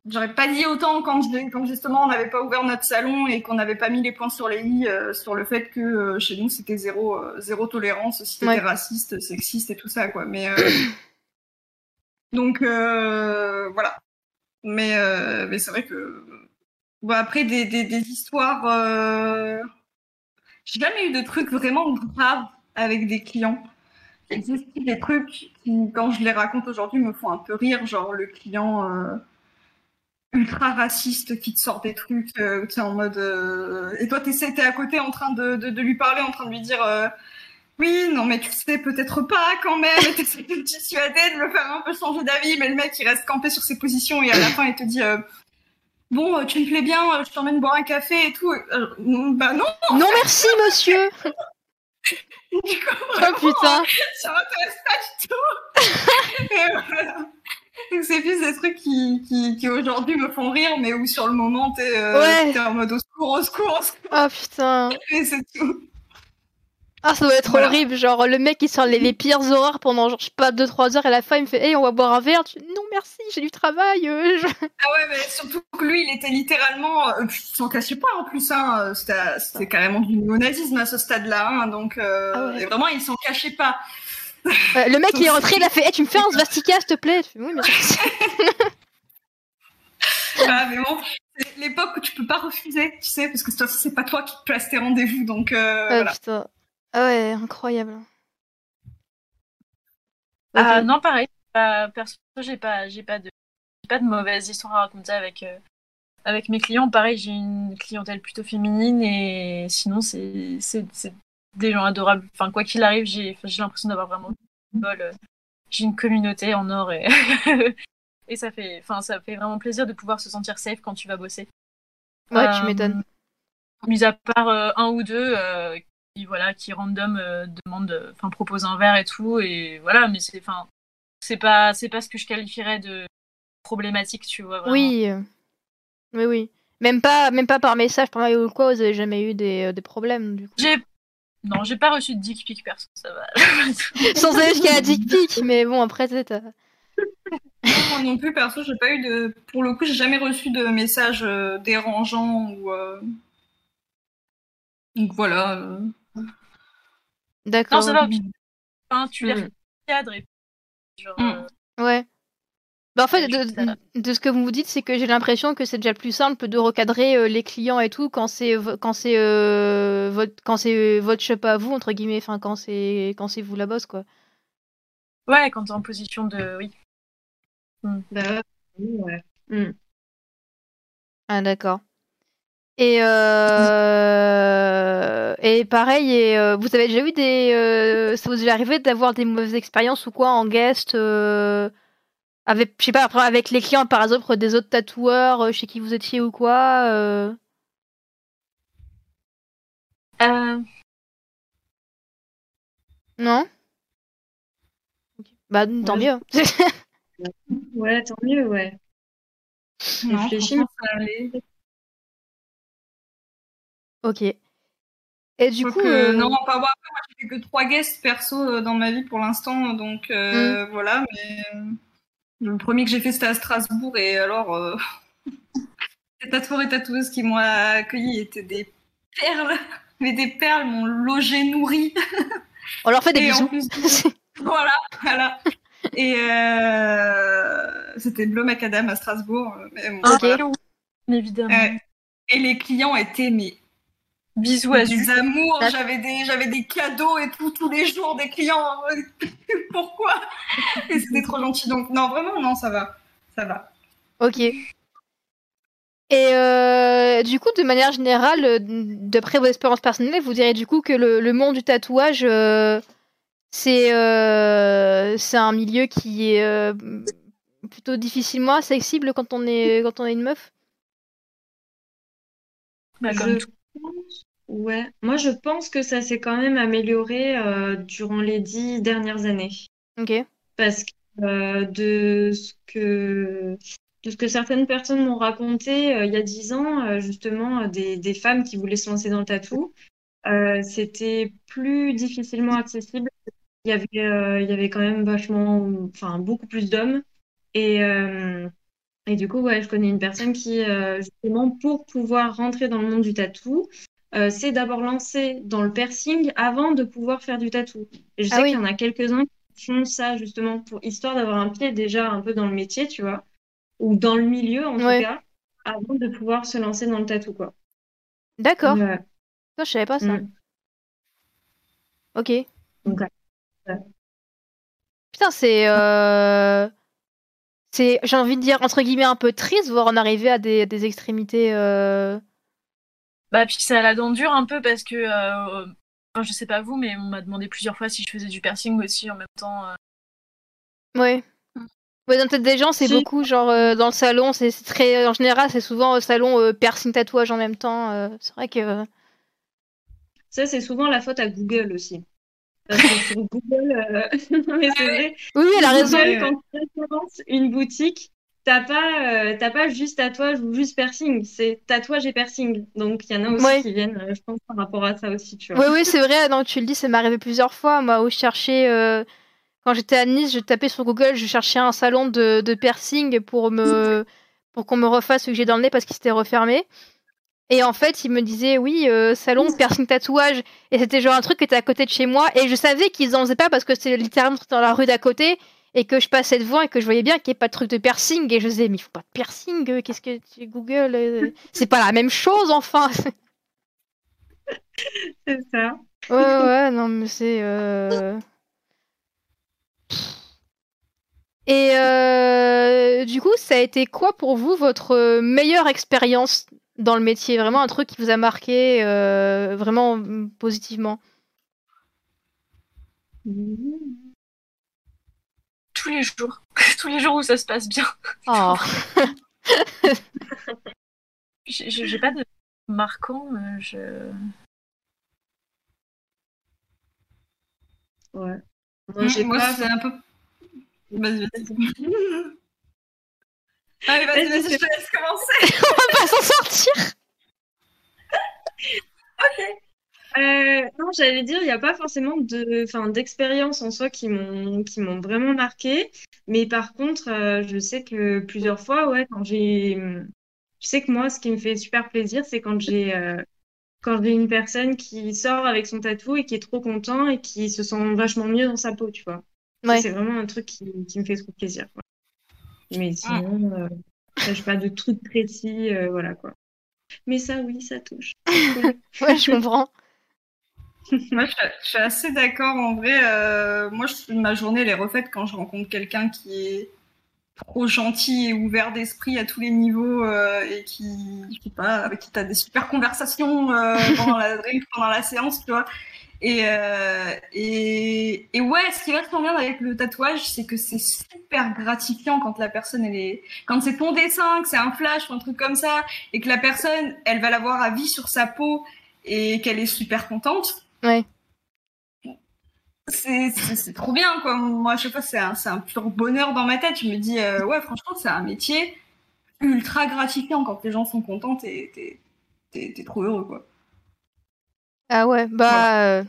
J'aurais pas dit autant quand justement on n'avait pas ouvert notre salon et qu'on n'avait pas mis les points sur les i sur le fait que chez nous c'était zéro tolérance si t'étais raciste, sexiste et tout ça quoi. Mais donc voilà. Mais c'est vrai que bon, après des histoires, j'ai jamais eu de trucs vraiment graves avec des clients. Il existe des trucs qui, quand je les raconte aujourd'hui, me font un peu rire, genre le client ultra raciste qui te sort des trucs en mode et toi t'es à côté en train de lui parler, en train de lui dire oui non mais tu sais peut-être pas quand même, et t'essaies de le dissuader, de le faire un peu changer d'avis, mais le mec il reste campé sur ses positions et à la fin il te dit bon tu me plais bien, je t'emmène boire un café et tout, bah non merci monsieur. Du coup vraiment, oh putain, ça m'intéresse pas du tout. Et voilà. Donc c'est plus des trucs qui aujourd'hui me font rire, mais où sur le moment t'es en mode au secours. Oh putain. Et c'est tout. Ah ça doit être horrible, genre le mec il sort les pires horreurs pendant genre je sais pas 2-3 heures et à la fin il me fait hey on va boire un verre, non merci j'ai du travail. Ah ouais mais surtout que lui il était littéralement, il s'en cachait pas en plus hein, c'était carrément du néonazisme à ce stade là hein, donc et vraiment il s'en cachait pas. Le mec il est rentré, il a fait hey, tu me fais un svastika s'il te plaît. Oui, mais... Ah, mais bon, c'est l'époque où tu peux pas refuser, tu sais, parce que c'est pas toi qui te place tes rendez-vous donc. Voilà. Putain. Ah ouais, incroyable. Okay. Non, pareil, perso, j'ai pas de mauvaise histoire à raconter avec mes clients. Pareil, j'ai une clientèle plutôt féminine et sinon, c'est des gens adorables. Enfin, quoi qu'il arrive, j'ai l'impression d'avoir vraiment du bol. J'ai une communauté en or et et ça fait vraiment plaisir de pouvoir se sentir safe quand tu vas bosser. Ouais, tu m'étonnes. Mis à part un ou deux qui random demandent, enfin proposent un verre et tout et voilà, mais c'est pas ce que je qualifierais de problématique, tu vois. Vraiment. Oui. Même pas par message, par mail ou quoi. Vous avez jamais eu des problèmes du coup? Non, j'ai pas reçu de dick pic perso, ça va. Sans aller jusqu'à la dick pic, mais bon, après, moi non plus, perso, j'ai pas eu de. Pour le coup, j'ai jamais reçu de messages dérangeants ou. Donc voilà. D'accord. Non, ça va. Enfin, tu les recadres et puis. Genre, Ouais. Bah, en fait, de ce que vous dites, c'est que j'ai l'impression que c'est déjà plus simple de recadrer les clients et tout quand c'est votre shop à vous, entre guillemets, enfin quand c'est vous la boss quoi. Ouais, quand t'es en position de oui. Ah d'accord. Et pareil, et, vous avez déjà eu des... ça vous est arrivé d'avoir des mauvaises expériences ou quoi en guest avec, je sais pas, avec les clients par exemple des autres tatoueurs chez qui vous étiez ou quoi Non okay. Bah tant ouais. mieux. Ouais, tant mieux, ouais. Je réfléchis, mais ça allait. Ok. Et du coup, non, pas moi. J'ai fait que 3 guests perso dans ma vie pour l'instant, donc voilà. Mais le premier que j'ai fait, c'était à Strasbourg, et alors les tatoueurs et tatoueuses qui m'ont accueilli étaient des perles, mais des perles, m'ont logé, nourri. On leur fait des bisous. Plus, voilà, voilà. Et c'était Bleu Macadam à Strasbourg. Mais bon, ok, voilà. Évidemment. Et les clients étaient mais bisous à des amours, j'avais des cadeaux et tout tous les jours des clients. Pourquoi? Et c'était trop gentil. Donc non, vraiment non, ça va. Ça va. OK. Et du coup, de manière générale, d'après vos expériences personnelles, vous direz du coup que le monde du tatouage c'est un milieu qui est plutôt difficilement accessible quand on est une meuf. Bah, ouais. Moi, je pense que ça s'est quand même amélioré durant les 10 dernières années. Ok. Parce que de ce que certaines personnes m'ont raconté il y a 10 ans, justement, des femmes qui voulaient se lancer dans le tattoo, c'était plus difficilement accessible. Il y avait quand même beaucoup plus d'hommes. Et du coup, ouais, je connais une personne qui, justement, pour pouvoir rentrer dans le monde du tattoo, s'est d'abord lancée dans le piercing avant de pouvoir faire du tattoo. Et je sais qu'il y en a quelques-uns qui font ça, justement, histoire d'avoir un pied déjà un peu dans le métier, tu vois, ou dans le milieu, en tout cas, avant de pouvoir se lancer dans le tattoo, quoi. D'accord. Toi, je savais pas ça. Ok. Donc, putain, c'est... C'est, j'ai envie de dire, entre guillemets, un peu triste, voire en arriver à des extrémités. Bah, puis c'est à la dent dure un peu parce que, enfin, je sais pas vous, mais on m'a demandé plusieurs fois si je faisais du piercing aussi en même temps. Ouais. Ouais, dans peut-être des gens, c'est beaucoup, genre dans le salon, c'est très. En général, c'est souvent au salon piercing, tatouage en même temps. C'est vrai que. Ça, c'est souvent la faute à Google aussi. Parce que sur Google, mais c'est vrai. Oui, elle a raison. Quand tu commences une boutique, t'as pas juste tatouage ou juste piercing, c'est tatouage et piercing. Donc il y en a aussi qui viennent, je pense, par rapport à ça aussi, tu vois. Oui, c'est vrai. Non, tu le dis, ça m'est arrivé plusieurs fois. Moi, où je cherchais, quand j'étais à Nice, je tapais sur Google, je cherchais un salon de piercing pour qu'on me refasse ce que j'ai dans le nez parce qu'il s'était refermé. Et en fait, il me disait, oui, salon, piercing, tatouage. Et c'était genre un truc qui était à côté de chez moi. Et je savais qu'ils en faisaient pas parce que c'était littéralement dans la rue d'à côté et que je passais devant et que je voyais bien qu'il n'y avait pas de truc de piercing. Et je disais, mais il faut pas de piercing. Qu'est-ce que tu Google c'est pas la même chose, enfin. C'est ça. Ouais, non, mais c'est... Et du coup, ça a été quoi pour vous votre meilleure expérience dans le métier, vraiment un truc qui vous a marqué vraiment positivement? Tous les jours où ça se passe bien. Oh. J'ai pas de marquant, mais ouais. Moi, c'est un peu. Vas-y. Allez, vas-y, je te laisse commencer. On va pas s'en sortir. Ok. Non, j'allais dire, il n'y a pas forcément d'expérience en soi qui m'ont vraiment marqué. Mais par contre, je sais que plusieurs fois, ouais, quand j'ai... Je sais que moi, ce qui me fait super plaisir, c'est quand j'ai une personne qui sort avec son tatou et qui est trop content et qui se sent vachement mieux dans sa peau, tu vois. Ouais. Ça, c'est vraiment un truc qui me fait trop plaisir, quoi. Mais sinon, je n'ai pas de truc précis, voilà quoi. Mais ça, oui, ça touche. Ouais, je comprends. Moi, je suis assez d'accord en vrai. Moi, ma journée, elle est refaite quand je rencontre quelqu'un qui est trop gentil et ouvert d'esprit à tous les niveaux et qui, je sais pas, avec qui t'as des super conversations pendant la séance, tu vois. Et ouais, ce qui va te convenir avec le tatouage, c'est que c'est super gratifiant quand la personne, quand c'est ton dessin, que c'est un flash ou un truc comme ça, et que la personne, elle va l'avoir à vie sur sa peau et qu'elle est super contente. Ouais. C'est trop bien, quoi. Moi, je sais pas, c'est un pur bonheur dans ma tête. Je me dis, ouais, franchement, c'est un métier ultra gratifiant. Quand les gens sont contents, t'es trop heureux, quoi. Ah ouais, bah... Voilà.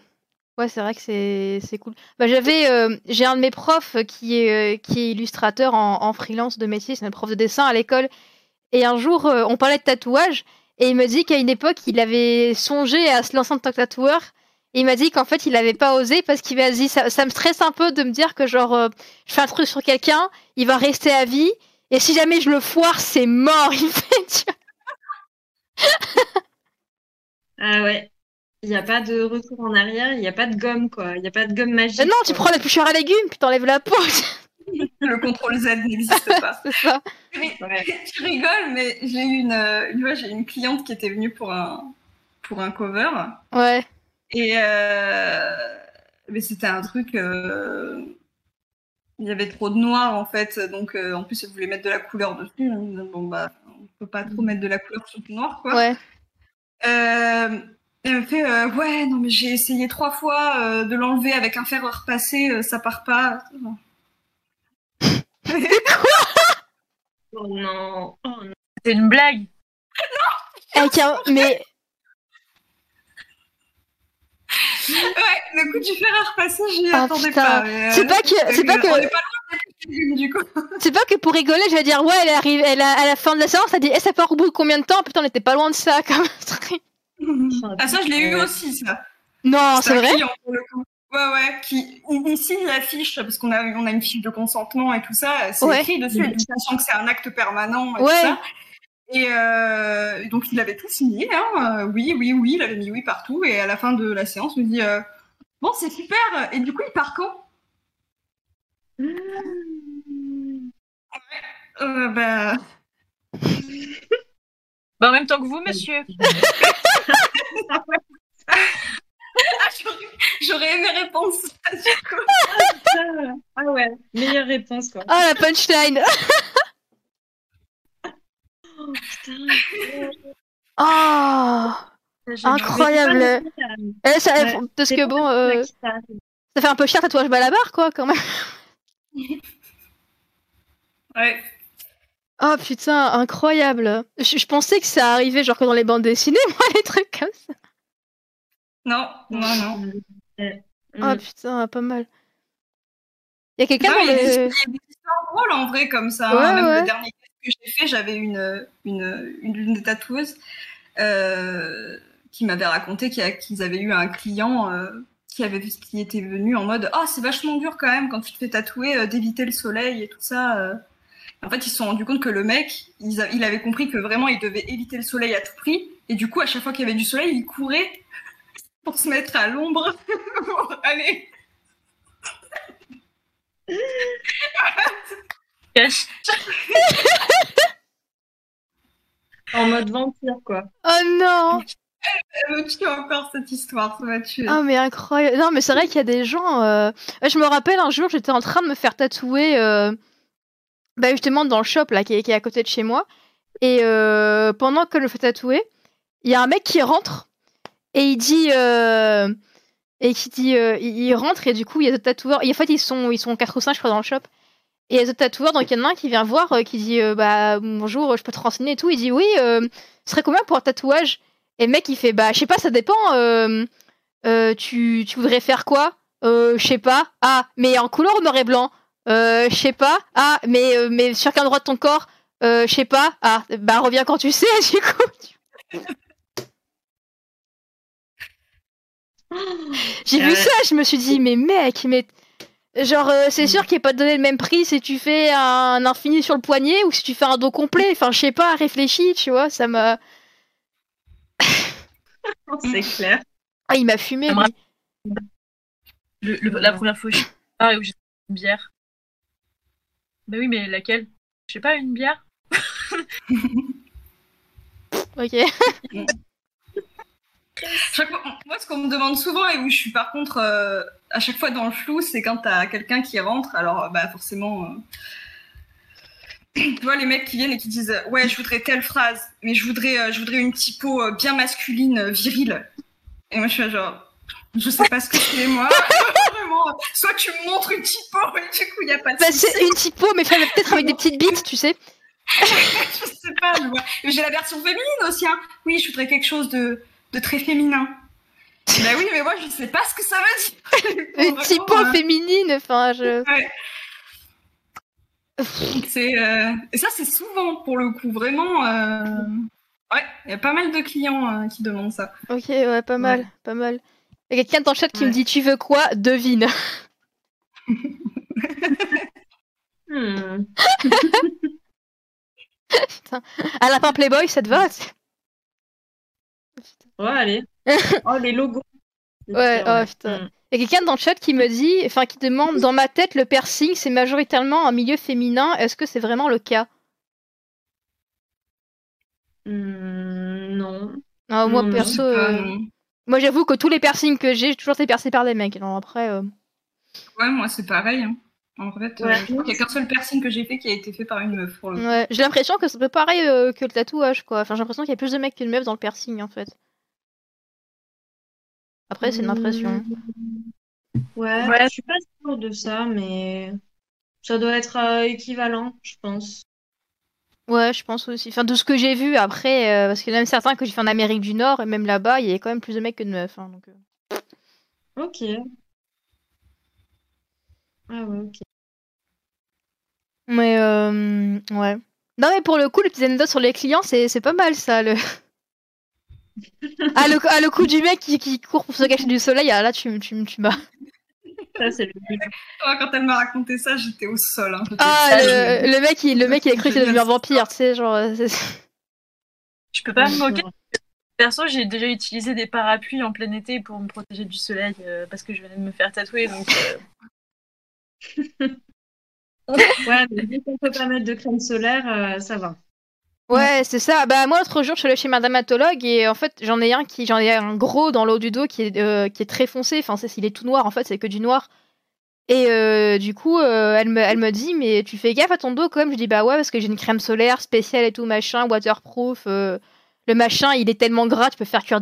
Ouais, c'est vrai que c'est cool. Bah, j'ai un de mes profs qui est illustrateur en freelance de métier. C'est un prof de dessin à l'école. Et un jour, on parlait de tatouage. Et il me dit qu'à une époque, il avait songé à se lancer en tant que tatoueur. Il m'a dit qu'en fait, il n'avait pas osé parce qu'il m'a dit ça me stresse un peu de me dire que genre je fais un truc sur quelqu'un, il va rester à vie et si jamais je le foire, c'est mort. Il fait ah ouais, il n'y a pas de retour en arrière, il n'y a pas de gomme quoi, il n'y a pas de gomme magique. Non, tu prends la l'éplucheur à légumes puis t'enlèves la peau. Le contrôle Z n'existe pas. C'est ça. Je rigole, mais j'ai une cliente qui était venue pour un cover. Ouais. Et mais c'était un truc, il y avait trop de noir en fait, donc en plus elle voulait mettre de la couleur dessus, bon bah on peut pas trop mettre de la couleur sur le noir quoi. Ouais. Elle me fait ouais non mais j'ai essayé 3 fois de l'enlever avec un fer à repasser, ça part pas. Oh non, c'est une blague. Non. Mais ouais, le coup du fer à repasser, j'y attendais pas. C'est pas que pour rigoler, je vais dire ouais, elle arrive à la fin de la séance, elle dit ça part au bout de combien de temps? Putain, on était pas loin de ça quand même. Ah ça, je l'ai eu aussi ça. Non, c'est vrai. Client, pour le coup. Ouais, qui ici l'affiche parce qu'on a une fiche de consentement et tout ça, c'est écrit dessus, sachant que c'est un acte permanent et tout ça. Et donc, il avait tout signé, hein. Oui, il avait mis oui partout. Et à la fin de la séance, il me dit « Bon, c'est super. Et du coup, il part quand ?» Bah, en même temps que vous, monsieur. J'aurais aimé répondre ça, du coup. Ah ouais, meilleure réponse, quoi. Ah, la punchline. Oh, putain. Oh incroyable. Parce que bon, ça fait un peu cher tatouage balabar quoi quand même. Ouais. Oh putain, incroyable. Je pensais que ça arrivait genre dans les bandes dessinées, moi, les trucs comme ça. Non. Oh putain, pas mal. Il y a quelqu'un qui a des histoires drôles en vrai comme ça, ouais, même le dernier que j'ai fait, j'avais une tatoueuse qui m'avait raconté qu'ils avaient eu un client qui était venu en mode « Ah, c'est vachement dur quand même quand tu te fais tatouer, d'éviter le soleil et tout ça. » En fait, ils se sont rendus compte que le mec, il avait compris que vraiment, il devait éviter le soleil à tout prix. Et du coup, à chaque fois qu'il y avait du soleil, il courait pour se mettre à l'ombre. Allez. En mode vampire quoi. Oh non. Elle me tue encore cette histoire, ça m'a tué. Ah mais incroyable. Non mais c'est vrai qu'il y a des gens je me rappelle un jour j'étais en train de me faire tatouer bah justement dans le shop là qui est à côté de chez moi. Et pendant que je me fais tatouer, il y a un mec qui rentre et il dit il rentre et du coup il y a des tatoueurs. Et en fait ils sont 4 ou 5 je crois dans le shop. Et les autres tatoueurs, donc il y en a un qui vient voir, qui dit bah bonjour, je peux te renseigner et tout. Il dit oui, ce serait combien pour un tatouage? Et le mec il fait bah je sais pas, ça dépend. Tu voudrais faire quoi? Je sais pas. Ah mais en couleur ou noir et blanc? Je sais pas. Ah mais sur quel endroit de ton corps? Je sais pas. Ah bah reviens quand tu sais du coup. J'ai vu ça, je me suis dit mais mec. Genre, c'est sûr qu'il n'est pas donné le même prix si tu fais un infini sur le poignet ou si tu fais un dos complet. Enfin, je sais pas, réfléchis, tu vois, ça m'a... C'est clair. Ah, il m'a fumé. La première fois où j'ai bu une bière. Bah oui, mais laquelle? je sais pas, une bière. Ok. Chaque fois, moi, ce qu'on me demande souvent, et où je suis par contre à chaque fois dans le flou, c'est quand t'as quelqu'un qui rentre, alors bah, forcément... Tu vois les mecs qui viennent et qui disent « Ouais, je voudrais telle phrase, mais je voudrais une typo bien masculine, virile. » Et moi, je suis là, genre « Je sais pas ce que c'est, moi. Vraiment, soit tu me montres une typo, et du coup, il n'y a pas de souci. » C'est une typo, mais peut-être avec des petites bites, tu sais. Je sais pas, mais j'ai la version féminine aussi. Hein. Oui, je voudrais quelque chose de très féminin. Bah oui, mais moi, je sais pas ce que ça veut dire. Une typo féminine, enfin, Ouais. Et ça, c'est souvent, pour le coup, vraiment... Ouais, il y a pas mal de clients qui demandent ça. Ok, ouais, pas mal, pas mal. Il y a quelqu'un dans le chat qui me dit « Tu veux quoi ? Devine. » À la fin Playboy, ça te va ? Ouais, allez. Oh, les logos. Ouais, oh, putain. Il y a quelqu'un dans le chat qui me dit, enfin qui demande, dans ma tête, le piercing, c'est majoritairement un milieu féminin. Est-ce que c'est vraiment le cas? Non. Ah, moi, non, perso, moi j'avoue que tous les piercings que j'ai toujours été percés par des mecs. Alors après. Ouais, moi c'est pareil. Hein. En fait, je crois qu'il n'y a qu'un seul piercing que j'ai fait qui a été fait par une meuf. Pour le j'ai l'impression que c'est un peu pareil que le tatouage, quoi. Enfin, j'ai l'impression qu'il y a plus de mecs que de meufs dans le piercing, en fait. Après, c'est une impression. Ouais, je suis pas sûre de ça, mais ça doit être équivalent, je pense. Ouais, je pense aussi. Enfin, de ce que j'ai vu après, parce qu'il y en a même certains que j'ai fait en Amérique du Nord, et même là-bas, il y a quand même plus de mecs que de meufs. Hein, donc... Ok. Ah ouais, ok. Mais, ouais. Non, mais pour le coup, les petites anecdotes sur les clients, c'est pas mal, ça, le... Ah, le coup du mec qui court pour se cacher du soleil, ah, là tu m'as. Ça, c'est le but. Oh, quand elle m'a raconté ça, j'étais au sol. Hein. Ah, le mec, il a cru qu'il était devenu un vampire, tu sais, genre. Je peux pas me moquer. Perso, j'ai déjà utilisé des parapluies en plein été pour me protéger du soleil parce que je venais de me faire tatouer, donc. Ouais, mais dès qu'on peut pas mettre de crème solaire, ça va. Ouais, c'est ça. Bah moi l'autre jour je suis allée chez ma dermatologue et en fait j'en ai un gros dans le haut du dos qui est très foncé. Enfin il est tout noir en fait, c'est que du noir. Et du coup elle me dit mais tu fais gaffe à ton dos quand même. Je dis bah ouais parce que j'ai une crème solaire spéciale et tout machin, waterproof. Le machin il est tellement gras, tu peux faire cuire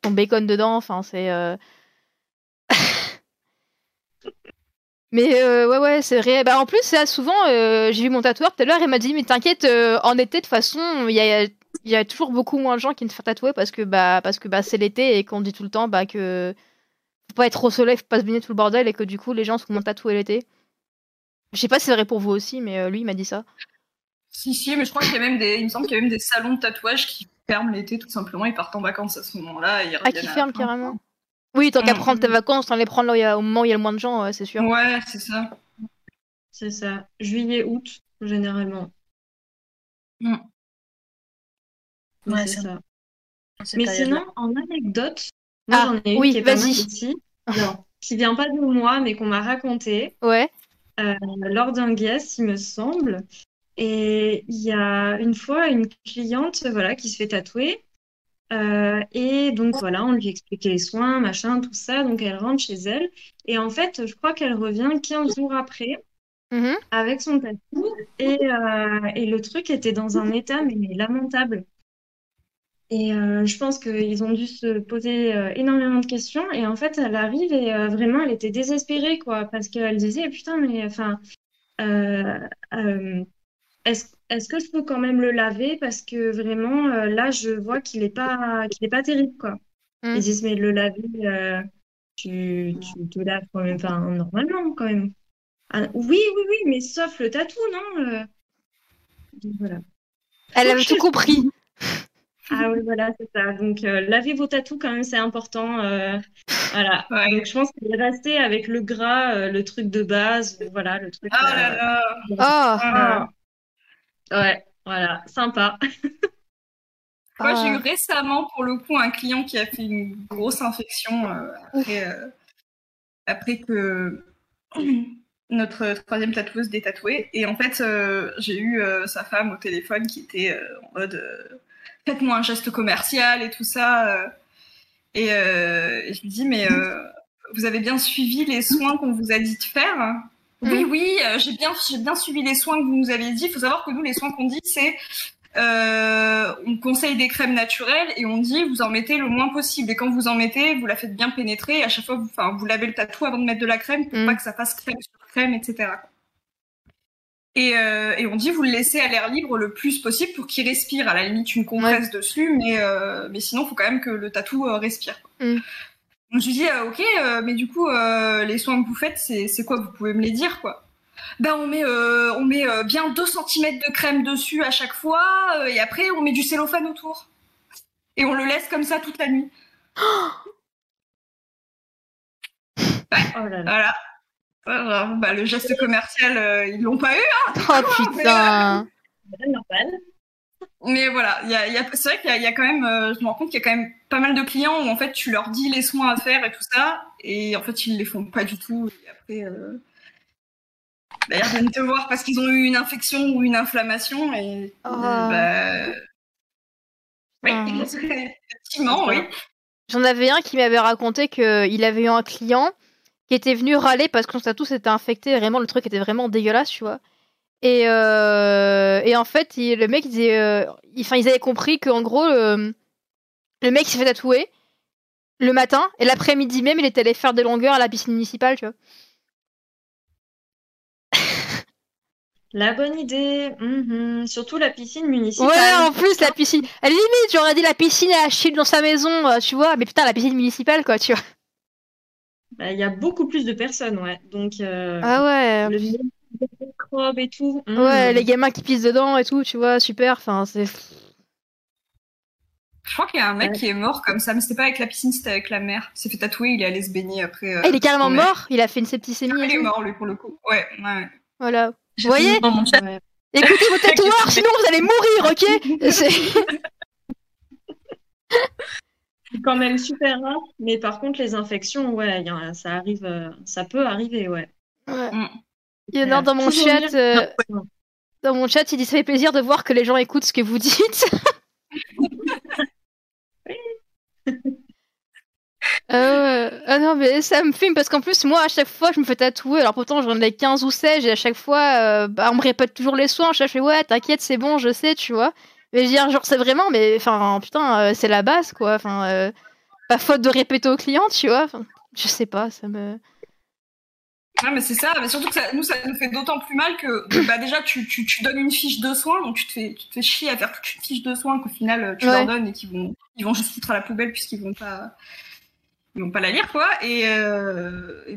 ton bacon dedans. Enfin c'est. Mais ouais, c'est vrai. Bah, en plus, ça, souvent, j'ai vu mon tatoueur tout à l'heure, il m'a dit, mais t'inquiète, en été, de toute façon, il y a toujours beaucoup moins de gens qui ne se font tatouer parce que c'est l'été et qu'on dit tout le temps que faut pas être au soleil, faut pas se baigner tout le bordel et que du coup, les gens sont moins tatoués l'été. Je sais pas si c'est vrai pour vous aussi, mais lui, il m'a dit ça. Si, mais je crois qu'il y a même il me semble qu'il y a même des salons de tatouage qui ferment l'été tout simplement, ils partent en vacances à ce moment-là. Et qui ferment carrément. Oui, tant qu'à prendre tes vacances, t'en les prendre là, au moment où il y a le moins de gens, c'est sûr. Ouais, c'est ça. C'est ça. Juillet, août, généralement. Ouais, c'est ça. Mais sinon, en anecdote, moi j'en ai une qui est pas mal ici, qui vient pas de moi, mais qu'on m'a raconté. Ouais. Lors d'un guest, il me semble. Et il y a une fois une cliente qui se fait tatouer. Et donc voilà, on lui expliquait les soins, machin, tout ça, donc elle rentre chez elle et en fait je crois qu'elle revient 15 jours après avec son tatou et le truc était dans un état mais lamentable et je pense qu'ils ont dû se poser énormément de questions et en fait elle arrive et vraiment elle était désespérée quoi parce qu'elle disait putain mais enfin est-ce que je peux quand même le laver parce que vraiment, là, je vois qu'il est pas terrible, quoi. Ils disent, mais le laver, tu te laves quand même, enfin, normalement, quand même. Ah, oui, mais sauf le tatou, non Donc, voilà. Elle avait tout compris. Ah oui, voilà, c'est ça. Donc, lavez vos tatous quand même, c'est important. Voilà. Ouais. Donc, je pense que rester avec le gras, le truc de base, voilà, le truc... Ah là là Ouais, voilà, sympa. Moi, j'ai eu récemment, pour le coup, un client qui a fait une grosse infection après que notre troisième tatoueuse détatouée. Et en fait, j'ai eu sa femme au téléphone qui était en mode « Faites-moi un geste commercial et tout ça. » et je lui dis « Mais vous avez bien suivi les soins qu'on vous a dit de faire ?» Oui, oui, j'ai bien suivi les soins que vous nous avez dit. Il faut savoir que nous, les soins qu'on dit, c'est on conseille des crèmes naturelles et on dit vous en mettez le moins possible. Et quand vous en mettez, vous la faites bien pénétrer. Et à chaque fois, vous lavez le tatou avant de mettre de la crème pour pas que ça fasse crème sur crème, etc. Et on dit vous le laissez à l'air libre le plus possible pour qu'il respire. À la limite, une compresse dessus, mais sinon, il faut quand même que le tatou respire. Donc je lui dis ok, mais du coup les soins que vous faites, c'est quoi? Vous pouvez me les dire, quoi? Ben on met bien 2 cm de crème dessus à chaque fois, et après on met du cellophane autour. Et on le laisse comme ça toute la nuit. Oh là là. Voilà. Alors, bah, le geste commercial, ils l'ont pas eu, hein. Oh putain. Mais voilà, c'est vrai qu'il y a quand même, je me rends compte qu'il y a quand même pas mal de clients où en fait tu leur dis les soins à faire et tout ça, et en fait ils les font pas du tout. Et après, ils viennent te voir parce qu'ils ont eu une infection ou une inflammation, et oui. J'en avais un qui m'avait raconté qu'il avait eu un client qui était venu râler parce que son tatou s'était infecté, vraiment le truc était vraiment dégueulasse, tu vois. Et en fait, le mec, ils avaient compris qu'en gros, le mec s'est fait tatouer le matin et l'après-midi même, il était allé faire des longueurs à la piscine municipale, tu vois. La bonne idée. Surtout la piscine municipale. Ouais, en plus, la piscine. À la limite, j'aurais dit la piscine à chier dans sa maison, tu vois. Mais putain, la piscine municipale, quoi, tu vois. Bah, y a beaucoup plus de personnes, ouais. Donc, microbes et tout. Ouais, les gamins qui pissent dedans et tout, tu vois, super. Enfin, c'est. Je crois qu'il y a un mec qui est mort comme ça, mais c'était pas avec la piscine, c'était avec la mer. Il s'est fait tatouer, il est allé se baigner après. Il est carrément mort, il a fait une septicémie. Il est mort, lui, pour le coup. Ouais. Voilà. Vous voyez, écoutez vos tatoueurs, sinon vous allez mourir, ok? C'est quand même super rare, mais par contre, les infections, ouais, ça arrive, ça peut arriver, ouais. Il y en a dans mon chat. Dans mon chat, il dit ça fait plaisir de voir que les gens écoutent ce que vous dites. Ah non, mais ça me fume parce qu'en plus, moi, à chaque fois, je me fais tatouer. Alors pourtant, j'en ai 15 ou 16 et à chaque fois, on me répète toujours les soins. Je fais ouais, t'inquiète, c'est bon, je sais, tu vois. Mais je veux dire, genre, c'est vraiment, mais enfin, putain, c'est la base, quoi. Enfin, pas faute de répéter aux clients, tu vois. Enfin, je sais pas, ça me. Non, mais c'est ça, mais surtout que ça nous fait d'autant plus mal que déjà tu donnes une fiche de soins, donc tu te fais chier à faire toute une fiche de soins qu'au final tu leur donnes et qu'ils vont juste foutre à la poubelle puisqu'ils vont pas la lire, quoi. Et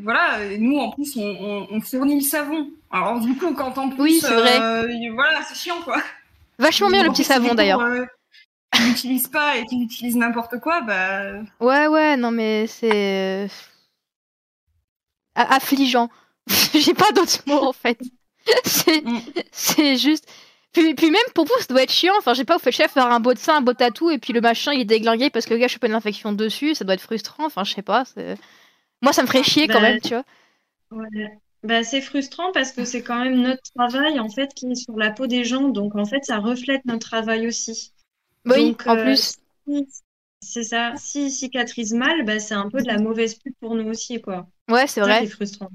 voilà, et nous en plus on fournit le savon. Alors du coup quand en plus c'est vrai. Voilà, c'est chiant, quoi. Vachement bien le petit savon d'ailleurs. Tu l'utilises pas et tu l'utilises n'importe quoi, bah. Ouais, non mais c'est. Affligeant. J'ai pas d'autres mots en fait. C'est juste. Puis même pour vous, ça doit être chiant. Enfin, je sais pas, vous faites chef faire un beau dessin, un beau tatou, et puis le machin il est déglingué parce que le gars chope une infection dessus. Ça doit être frustrant. Enfin, je sais pas. Moi, ça me ferait chier quand même, tu vois. Ouais. Bah, c'est frustrant parce que c'est quand même notre travail en fait qui est sur la peau des gens. Donc en fait, ça reflète notre travail aussi. Oui, donc, en plus. C'est ça. S'ils cicatrisent mal, bah, c'est un peu de la mauvaise pub pour nous aussi, quoi. Ouais, c'est vrai. C'est frustrant.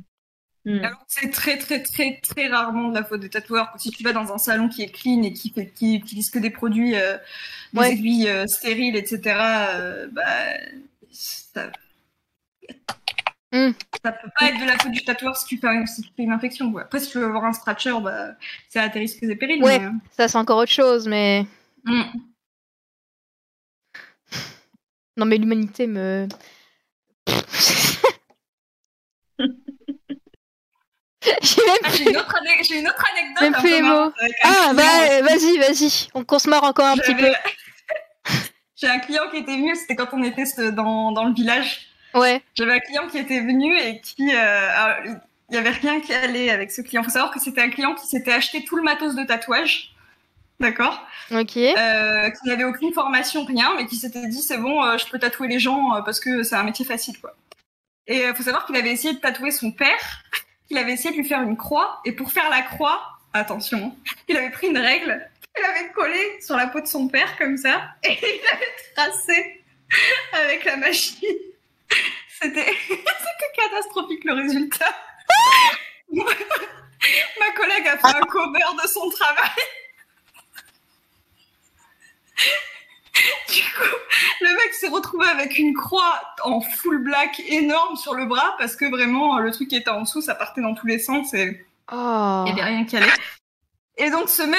Alors, c'est très, très, très, très rarement de la faute des tatoueurs. Si tu vas dans un salon qui est clean et qui utilise que des produits, des aiguilles stériles, etc., ça peut pas être de la faute du tatoueur si tu fais une infection. Ouais. Après, si tu veux avoir un scratcher, bah, c'est à tes risques et périls. Ouais, mais... ça, c'est encore autre chose, mais... Non, mais l'humanité me... J'ai une autre anecdote. Un peu marrant, ah, bah, vas-y. On se marre encore un petit peu. J'ai un client qui était venu, c'était quand on était dans le village. Ouais. J'avais un client qui était venu et qui... il n'y avait rien qui allait avec ce client. Il faut savoir que c'était un client qui s'était acheté tout le matos de tatouage. D'accord. Ok. Qui n'avait aucune formation, rien, mais qui s'était dit c'est bon, je peux tatouer les gens parce que c'est un métier facile, quoi. Et il faut savoir qu'il avait essayé de tatouer son père, qu'il avait essayé de lui faire une croix, et pour faire la croix, attention, il avait pris une règle, il avait collée sur la peau de son père, comme ça, et il l'avait tracée avec la machine. C'était catastrophique le résultat. Ma collègue a fait un cover de son travail. Du coup, le mec s'est retrouvé avec une croix en full black énorme sur le bras parce que vraiment, le truc qui était en dessous, ça partait dans tous les sens et il n'y avait rien qui allait. Et donc, cette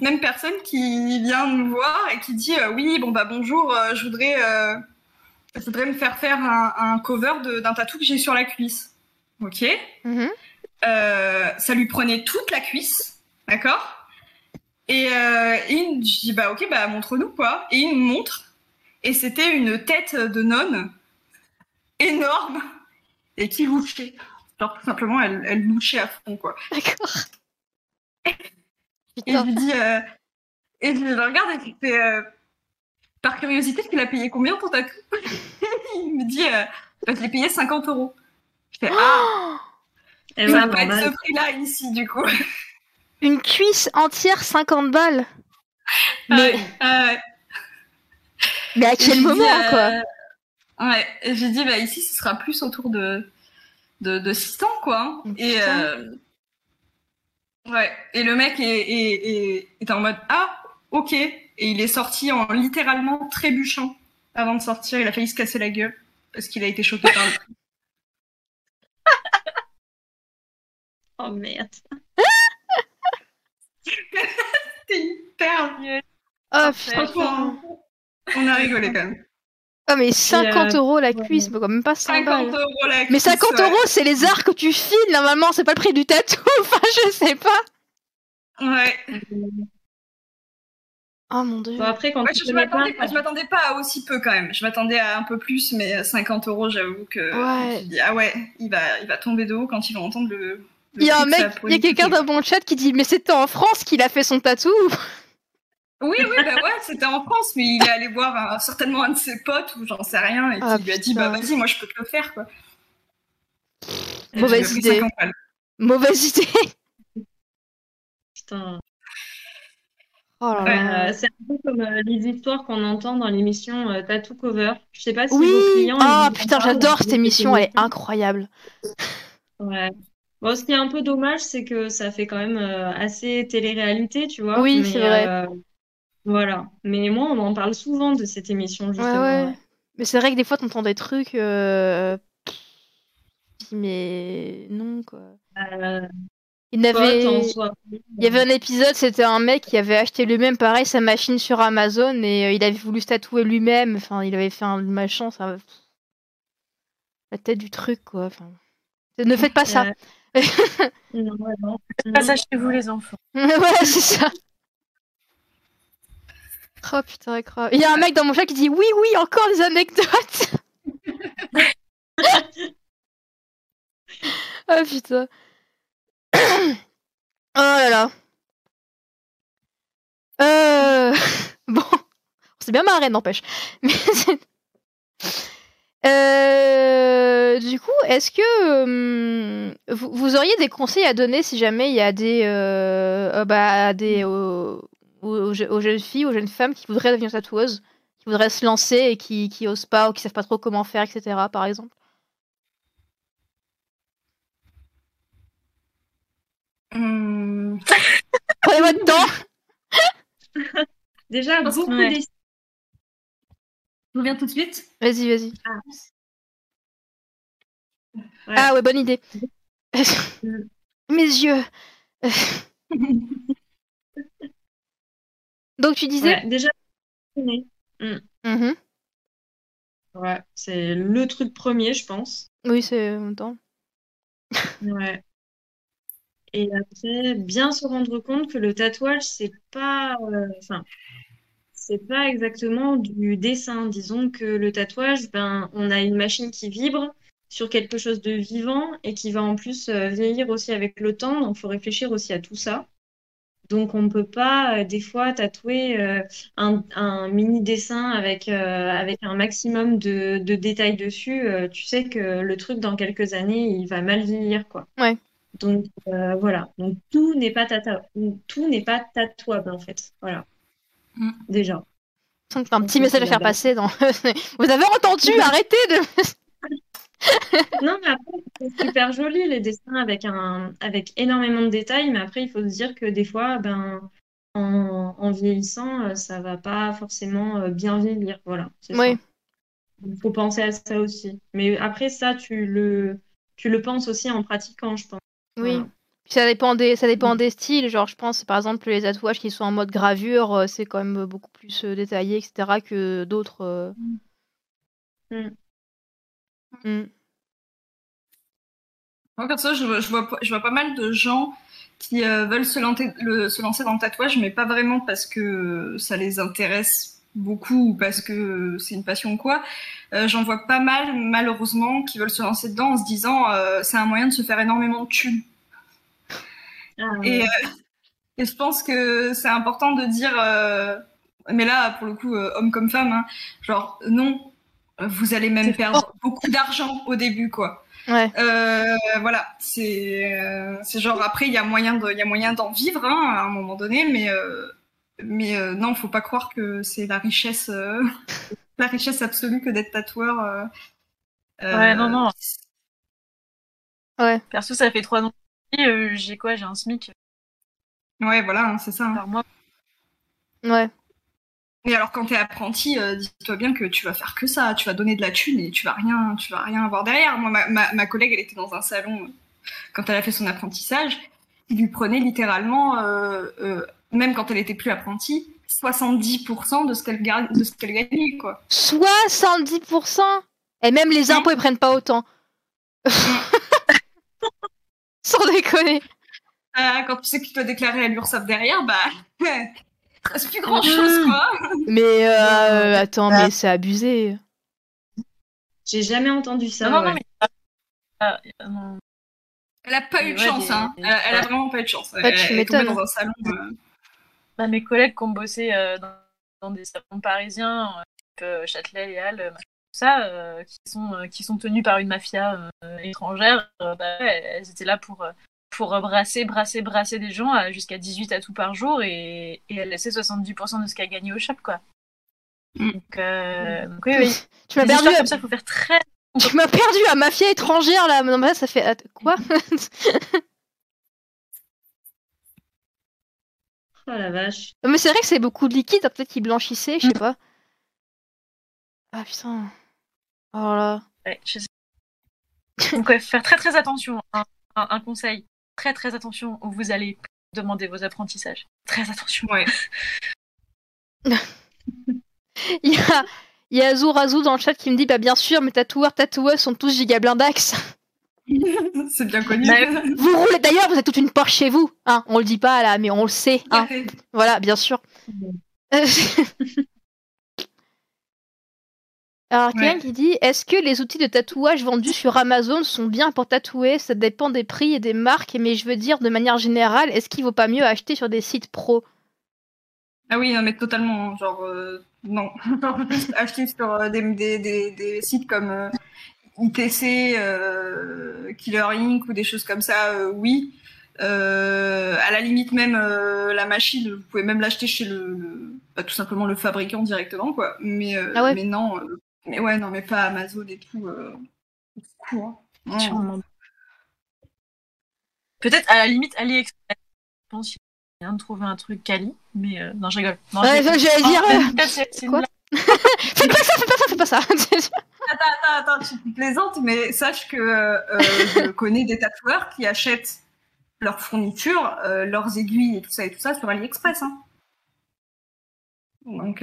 même personne qui vient nous voir et qui dit « Oui, bon bah bonjour, je voudrais me faire faire un cover d'un tatou que j'ai sur la cuisse. » Ok. Mm-hmm. Ça lui prenait toute la cuisse, d'accord ? Et je dis, bah ok, bah montre-nous quoi. Et il me montre. Et c'était une tête de nonne énorme et qui louchait. Alors tout simplement, elle louchait à fond quoi. D'accord. Et je lui dis, et je le regarde et je lui fais, par curiosité, tu l'as payé combien ton tatou ? Il me dit, bah, je l'ai payé 50 €. Je fais, ah, elle va pas être ce prix-là ici du coup. Une cuisse entière, 50 balles. Mais à quel moment, quoi. Ouais, j'ai dit, bah, ici, ce sera plus autour de 600, quoi. Oh, et, ouais. Et le mec est en mode, ah, ok. Et il est sorti en littéralement trébuchant avant de sortir. Il a failli se casser la gueule parce qu'il a été choqué par le prix. Oh, merde. C'était hyper vieux. Oh putain. On a rigolé quand même. Ah, mais 50 € la cuisse, quand même pas 50 € la cuisse. Mais 50 € c'est les arts que tu files, normalement, c'est pas le prix du tatou. Enfin, je sais pas. Ouais. Oh mon dieu. Bon, après, quand je m'attendais pas à aussi peu quand même. Je m'attendais à un peu plus, mais 50 €, j'avoue que. Ouais. Dis, ah ouais, il va tomber de haut quand ils vont entendre le. Il y a un mec, il y a quelqu'un dans mon chat qui dit « Mais c'était en France qu'il a fait son tatou ?» Oui, oui, bah ouais, c'était en France, mais il est allé voir certainement un de ses potes ou j'en sais rien, et qui lui a dit « Bah vas-y, moi je peux te le faire, quoi. » Mauvaise idée. Mauvaise idée. Putain. Oh là là. C'est un peu comme les histoires qu'on entend dans l'émission Tattoo Cover. Je sais pas si vos clients... Ah putain, j'adore cette émission, elle est incroyable. Ouais. Bon, ce qui est un peu dommage, c'est que ça fait quand même assez télé-réalité, tu vois. Oui, c'est vrai. Voilà. Mais moi, on en parle souvent de cette émission, justement. Ouais, ouais. Mais c'est vrai que des fois, t'entends des trucs... Mais non, quoi. Il y avait un épisode, c'était un mec qui avait acheté lui-même, pareil, sa machine sur Amazon, et il avait voulu se tatouer lui-même. Enfin, il avait fait un machin, ça... La tête du truc, quoi. Enfin... Ne faites pas ça. Non, non. Pas ça chez vous, les enfants. Ouais, c'est ça. Oh putain, grave. Il y a un mec dans mon chat qui dit oui, oui, encore des anecdotes. Oh putain. Oh là là. Bon. On s'est bien marré, n'empêche. Mais c'est. Du coup, est-ce que vous auriez des conseils à donner si jamais il y a aux jeunes filles, aux jeunes femmes qui voudraient devenir tatoueuses, qui voudraient se lancer et qui osent pas ou qui savent pas trop comment faire, etc. par exemple? Prenez votre temps. Déjà, beaucoup des... Je reviens tout de suite. Vas-y, vas-y. Ah. Ouais. Ah ouais, bonne idée. Mes yeux. Donc tu disais... Ouais, déjà... Mm-hmm. Ouais, c'est le truc premier, je pense. Oui, c'est longtemps. Ouais. Et après, bien se rendre compte que le tatouage, c'est pas... Enfin... C'est pas exactement du dessin. Disons que le tatouage, ben, on a une machine qui vibre sur quelque chose de vivant et qui va en plus vieillir aussi avec le temps. Donc, il faut réfléchir aussi à tout ça. Donc, on ne peut pas, des fois, tatouer un mini dessin avec, avec un maximum de détails dessus. Tu sais que le truc, dans quelques années, il va mal vieillir, quoi. Ouais. Donc, voilà. Donc, tout n'est pas tatouable, en fait. Voilà. Mm. Déjà. Un petit message à faire passer dans... Vous avez entendu, arrêtez de... Non, mais après, c'est super joli les dessins avec, avec énormément de détails, mais après, il faut se dire que des fois, ben, en vieillissant, ça va pas forcément bien vieillir. Voilà, c'est ça. Oui. Il faut penser à ça aussi. Mais après, ça, tu le penses aussi en pratiquant, je pense. Oui. Voilà. Ça dépend des styles. Genre, je pense, par exemple, les tatouages qui sont en mode gravure, c'est quand même beaucoup plus détaillé, etc., que d'autres. Mm. Mm. Moi, perso, je vois pas mal de gens qui veulent se lancer dans le tatouage, mais pas vraiment parce que ça les intéresse beaucoup ou parce que c'est une passion ou quoi. J'en vois pas mal, malheureusement, qui veulent se lancer dedans en se disant c'est un moyen de se faire énormément de thunes. Et je pense que c'est important de dire, mais là, pour le coup, homme comme femme, hein, genre non. Vous allez même perdre beaucoup d'argent au début, quoi. Ouais. Voilà, c'est genre après il y a moyen d'en vivre hein, à un moment donné, mais non, faut pas croire que c'est la richesse absolue que d'être tatoueur. Ouais, non. Ouais. Perso, ça fait 3 ans. J'ai un SMIC. Ouais, voilà, hein, c'est ça. Hein. Par mois. Ouais. Et alors quand t'es apprenti, dis-toi bien que tu vas faire que ça, tu vas donner de la thune et tu vas rien avoir derrière. Moi, ma collègue, elle était dans un salon quand elle a fait son apprentissage, il lui prenait littéralement, même quand elle était plus apprentie, 70% de ce qu'elle gagnait, quoi. 70%. Et même les impôts, ils prennent pas autant. Sans déconner. Quand tu sais que tu dois déclarer à l'URSSAF derrière, bah. C'est plus grand chose, quoi. Mais attends, mais c'est abusé. J'ai jamais entendu ça. Non, ouais. Non, mais... non. Elle a pas eu de chance, hein. Elle a vraiment pas eu de chance. En fait, je m'étonne. Dans un salon. Bah, mes collègues qui ont bossé dans des salons parisiens, Châtelet et Halles, tout ça, qui sont tenus par une mafia étrangère, elles étaient là pour brasser des gens jusqu'à 18 tatous par jour et elle laissait 70% de ce qu'elle gagnait au shop, quoi. Donc oui. Tu m'as perdu comme ça, faut faire très... Tu m'as perdu à mafia étrangère, là. Non, mais là, ça fait... Quoi ? Oh la vache. Mais c'est vrai que c'est beaucoup de liquide, hein, peut-être qu'ils blanchissaient, je sais pas. Ah, putain. Oh là. Ouais, je sais. Donc, ouais, faut faire très très attention. Un conseil. Très très attention où vous allez demander vos apprentissages. Très attention. Ouais. Il y a Azou dans le chat qui me dit bah bien sûr mes tatoueurs sont tous gigablindax. C'est bien connu. Bah, vous roulez d'ailleurs, vous avez toute une Porsche chez vous. Hein, on le dit pas là, mais on le sait. Hein. Ouais. Voilà, bien sûr. Ouais. Alors, quelqu'un qui dit, est-ce que les outils de tatouage vendus sur Amazon sont bien pour tatouer? Ça dépend des prix et des marques, mais je veux dire, de manière générale, est-ce qu'il vaut pas mieux acheter sur des sites pro? Ah oui, non, mais totalement, genre, non. Acheter sur des sites comme ITC, Killer Ink ou des choses comme ça, oui. À la limite, même la machine, vous pouvez même l'acheter chez tout simplement le fabricant directement, quoi. Mais non... Mais ouais, non, mais pas Amazon et tout. Peut-être à la limite AliExpress. Je pense qu'il y a moyen de trouver un truc quali, mais non, je rigole. Non, j'allais dire. C'est quoi? Fais pas ça. Attends, tu plaisantes, mais sache que je connais des tatoueurs qui achètent leurs fournitures, leurs aiguilles et tout ça sur AliExpress. Hein. Donc.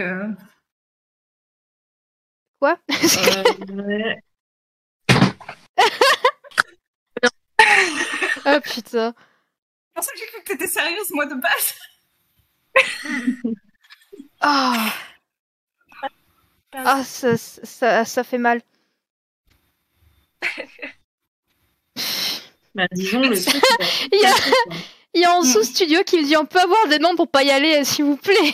Quoi? Oh putain. C'est pour ça que j'ai cru que t'étais sérieuse, moi, de base. Ah, ça fait mal. Bah, disons, le truc, il y a... Il y a en dessous studio qui me dit on peut avoir des noms pour pas y aller, s'il vous plaît.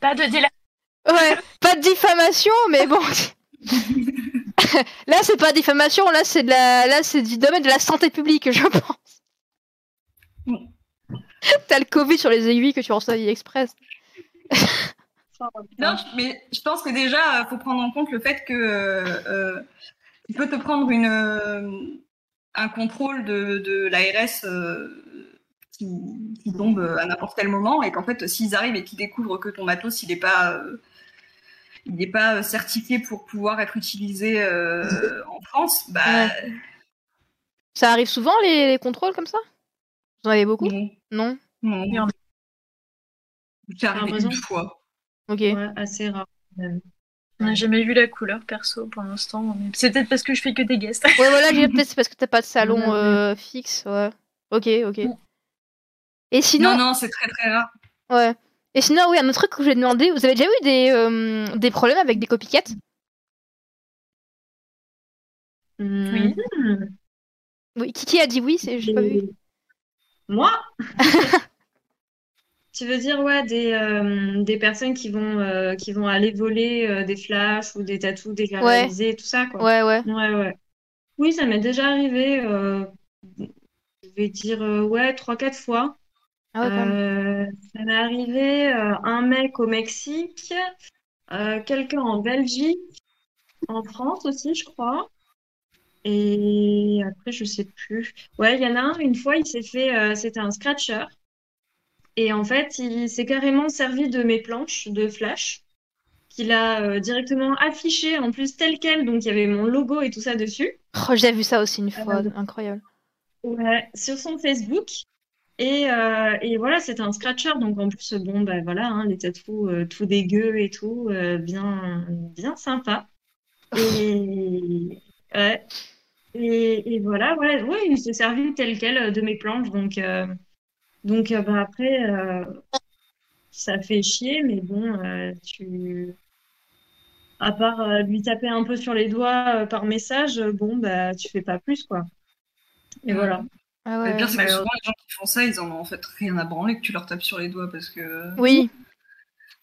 Pas de déla... Ouais, pas de diffamation, mais bon. Là, c'est pas diffamation, là, c'est de la... là, c'est du domaine de la santé publique, je pense. Oui. T'as le Covid sur les aiguilles que tu reçois à AliExpress. Non, mais je pense que déjà, il faut prendre en compte le fait que tu peux te prendre un contrôle de l'ARS qui tombe à n'importe quel moment, et qu'en fait, s'ils arrivent et qu'ils découvrent que ton matos, il n'est pas... il n'est pas certifié pour pouvoir être utilisé en France, bah... Ouais. Ça arrive souvent, les contrôles comme ça? Vous en avez beaucoup? Non. Non. C'est arrivé une fois. Ok. Ouais, assez rare. On n'a jamais vu la couleur, perso, pour l'instant. C'est peut-être parce que je fais que des guests. Ouais, voilà, peut-être c'est parce que t'as pas de salon fixe, ouais. Ok. Et sinon... Non, c'est très très rare. Ouais. Et sinon, oui, un autre truc que je vais demander, vous avez déjà eu des problèmes avec des copycats? Oui. Oui. Kiki a dit oui, j'ai pas vu. Moi? Tu veux dire, ouais, des personnes qui vont aller voler des flashs ou des tatous décarnalisés et tout ça, quoi. Ouais. Oui, ça m'est déjà arrivé, je vais dire, 3-4 fois. Ah ouais, ça m'est arrivé un mec au Mexique, quelqu'un en Belgique, en France aussi, je crois. Et après, je sais plus. Ouais, il y en a un, une fois, il s'est fait... c'était un scratcher. Et en fait, il s'est carrément servi de mes planches de flash, qu'il a directement affiché en plus tel quel. Donc, il y avait mon logo et tout ça dessus. Oh, j'ai vu ça aussi une fois, incroyable. Ouais, sur son Facebook. Et voilà, c'était un scratcher, donc en plus, bon, bah voilà, les tatous tout dégueu et tout, bien sympa. Et voilà, ouais, il s'est servi tel quel de mes planches, donc bah, après, ça fait chier, mais bon, à part lui taper un peu sur les doigts par message, bon, bah tu fais pas plus, quoi. Et voilà. Ah ouais, le pire, c'est que souvent, les gens qui font ça, ils en ont en fait rien à branler que tu leur tapes sur les doigts parce que. Oui.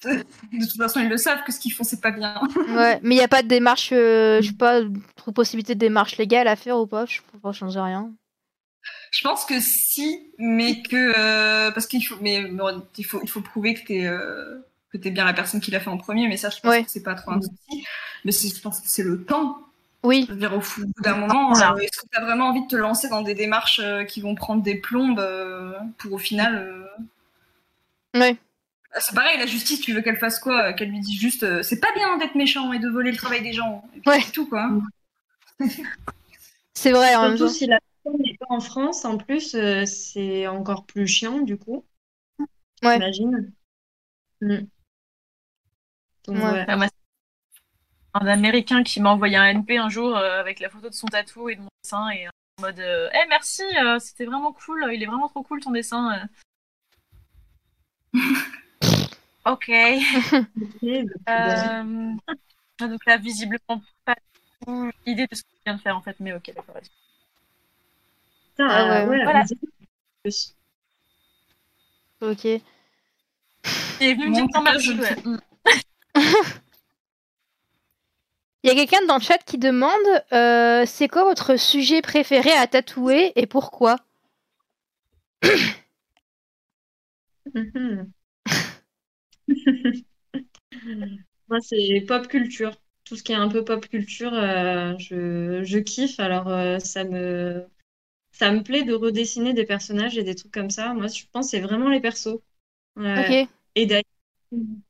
De toute façon, ils le savent que ce qu'ils font, c'est pas bien. Ouais, mais il n'y a pas de démarche, je sais pas, possibilité de démarche légale à faire ou pas, je ne pense changer rien. Je pense que si, mais que. Parce qu'il faut, il faut prouver que t'es. Que t'es bien la personne qui l'a fait en premier, mais ça, je pense que c'est pas trop un souci. Mais je pense que c'est le temps. Oui. Je veux dire, au bout d'un moment, est-ce que tu as vraiment envie de te lancer dans des démarches qui vont prendre des plombes pour au final. Oui. C'est pareil, la justice, tu veux qu'elle fasse quoi? Qu'elle lui dise juste c'est pas bien d'être méchant et de voler le travail des gens. Et puis, c'est tout, quoi. C'est vrai, en même temps. Surtout si la personne n'est pas en France, en plus, c'est encore plus chiant, du coup. Ouais. J'imagine. Donc, un Américain qui m'a envoyé un NP un jour avec la photo de son tatou et de mon dessin et en mode « Hey, merci, c'était vraiment cool, il est vraiment trop cool ton dessin. » Ok. Donc là, visiblement, pas l'idée de ce qu'il vient de faire en fait, mais ok, d'accord. Voilà. Ok. Il est venu me dire dans ma chute. Il y a quelqu'un dans le chat qui demande c'est quoi votre sujet préféré à tatouer et pourquoi? Moi, c'est pop culture. Tout ce qui est un peu pop culture, je kiffe. Alors, ça me plaît de redessiner des personnages et des trucs comme ça. Moi, je pense que c'est vraiment les persos. Okay. Et d'ailleurs,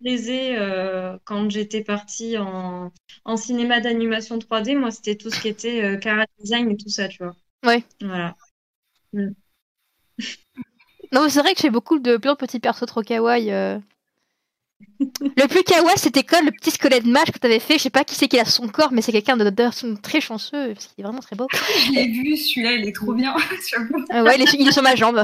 plaisait quand j'étais partie en cinéma d'animation 3D, moi c'était tout ce qui était character design et tout ça, tu vois. Ouais. Voilà. Non, c'est vrai que j'ai beaucoup de plein de petits persos trop kawaii. Le plus kawaii, c'était comme le petit squelette mage que t'avais fait. Je sais pas qui c'est qui a son corps, mais c'est quelqu'un de très chanceux parce qu'il est vraiment très beau. Je l'ai vu, celui-là, il est trop bien. Ouais, il est sur ma jambe.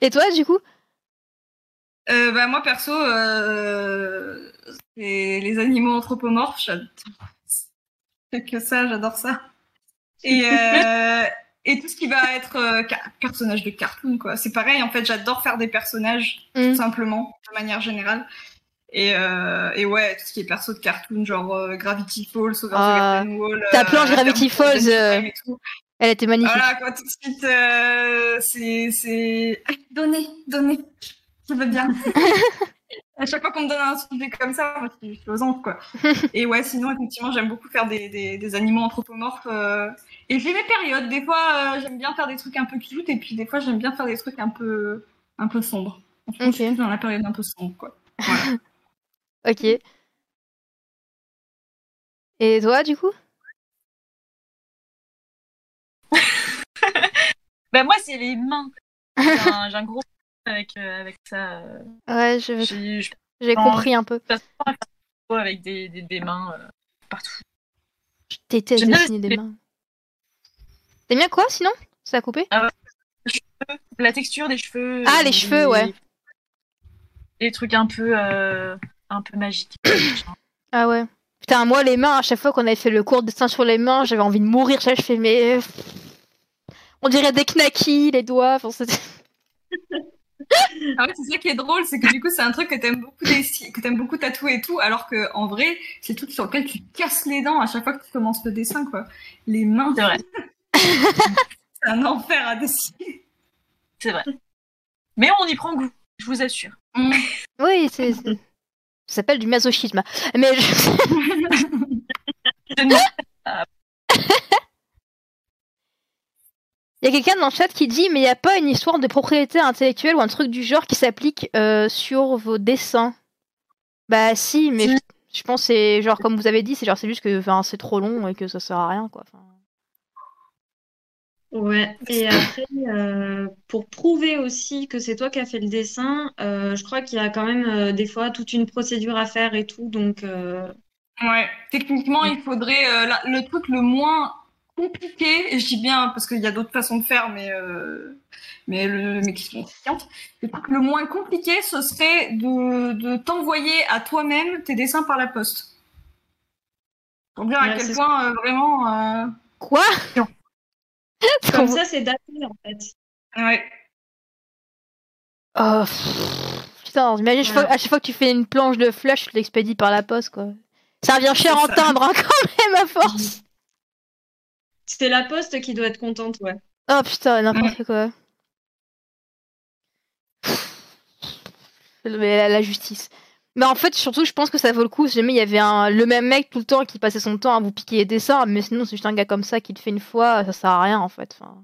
Et toi, du coup? Bah, moi, perso, c'est les animaux anthropomorphes. Que ça, j'adore ça. Et tout ce qui va être personnage de cartoon, quoi. C'est pareil, en fait, j'adore faire des personnages, tout simplement, de manière générale. Et ouais, tout ce qui est perso de cartoon, genre Gravity Falls, Over the Garden Wall. Ta planche Gravity Falls, elle était magnifique. Voilà, quoi, tout de suite, c'est... Donnez, je veux bien. À chaque fois qu'on me donne un sujet comme ça, moi, je suis osante, quoi. Et ouais, sinon, effectivement, j'aime beaucoup faire des animaux anthropomorphes. Et j'ai mes périodes. Des fois, j'aime bien faire des trucs un peu cute, et puis des fois, j'aime bien faire des trucs un peu sombres. En fait, je suis dans la période un peu sombre, quoi. Voilà. Ok. Et toi, du coup? Bah, moi, c'est les mains. J'ai un gros avec ça. Ouais, j'ai compris un peu. Avec des mains partout. Je déteste dessiner des mains. T'aimes bien quoi sinon? Ça a coupé? La texture des cheveux. Ah, les cheveux, ouais. Des trucs un peu magiques. Ah ouais. Putain, moi, les mains, à chaque fois qu'on avait fait le cours de dessin sur les mains, j'avais envie de mourir. Je fais, mais. On dirait des knackis, les doigts. Enfin, c'était. Ah ouais, c'est ça qui est drôle, c'est que du coup c'est un truc que t'aimes beaucoup, beaucoup tatouer et tout, alors que en vrai c'est tout sur lequel tu casses les dents à chaque fois que tu commences le dessin, quoi. Les mains, c'est vrai. C'est un enfer à dessiner. C'est vrai. Mais on y prend goût, je vous assure. Oui, ça s'appelle du masochisme. Mais Il y a quelqu'un dans le chat qui dit « Mais il n'y a pas une histoire de propriété intellectuelle ou un truc du genre qui s'applique sur vos dessins ?» Bah si, mais je pense que c'est genre comme vous avez dit, c'est juste que c'est trop long et que ça sert à rien, quoi. Fin... Ouais, et après, pour prouver aussi que c'est toi qui as fait le dessin, je crois qu'il y a quand même des fois toute une procédure à faire et tout, donc... Ouais, techniquement, il faudrait... le truc le moins... compliqué, et je dis bien parce qu'il y a d'autres façons de faire, mais qui sont efficaces. Le moins compliqué, ce serait de t'envoyer à toi-même tes dessins par la poste. Pour dire à quel point vraiment. Quoi? Comme ça, c'est daté en fait. Ouais. Oh, putain, imagine à chaque fois que tu fais une planche de flash, tu l'expédies par la poste, quoi. Ça revient cher en timbre, hein, quand même, à force. C'est la poste qui doit être contente, ouais. Oh putain, n'importe quoi. Mais la justice. Mais en fait, surtout, je pense que ça vaut le coup si jamais il y avait le même mec tout le temps qui passait son temps à vous piquer les dessins, mais sinon, c'est juste un gars comme ça qui le fait une fois, ça sert à rien, en fait. Enfin,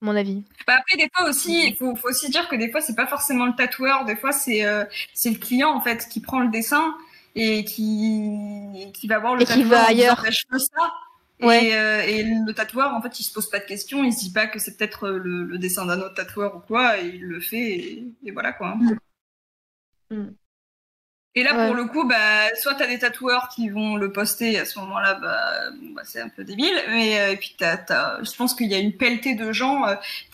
mon avis. Bah après, des fois aussi, il faut aussi dire que des fois, c'est pas forcément le tatoueur, des fois, c'est le client, en fait, qui prend le dessin et qui va voir le tatoueur. Et qui va ailleurs. Ouais. Et le tatoueur, en fait, il se pose pas de questions, il se dit pas que c'est peut-être le dessin d'un autre tatoueur ou quoi, et il le fait, et voilà, quoi. Et là, pour le coup, bah, soit t'as des tatoueurs qui vont le poster, à ce moment-là, bah, c'est un peu débile, mais et puis je pense qu'il y a une pelletée de gens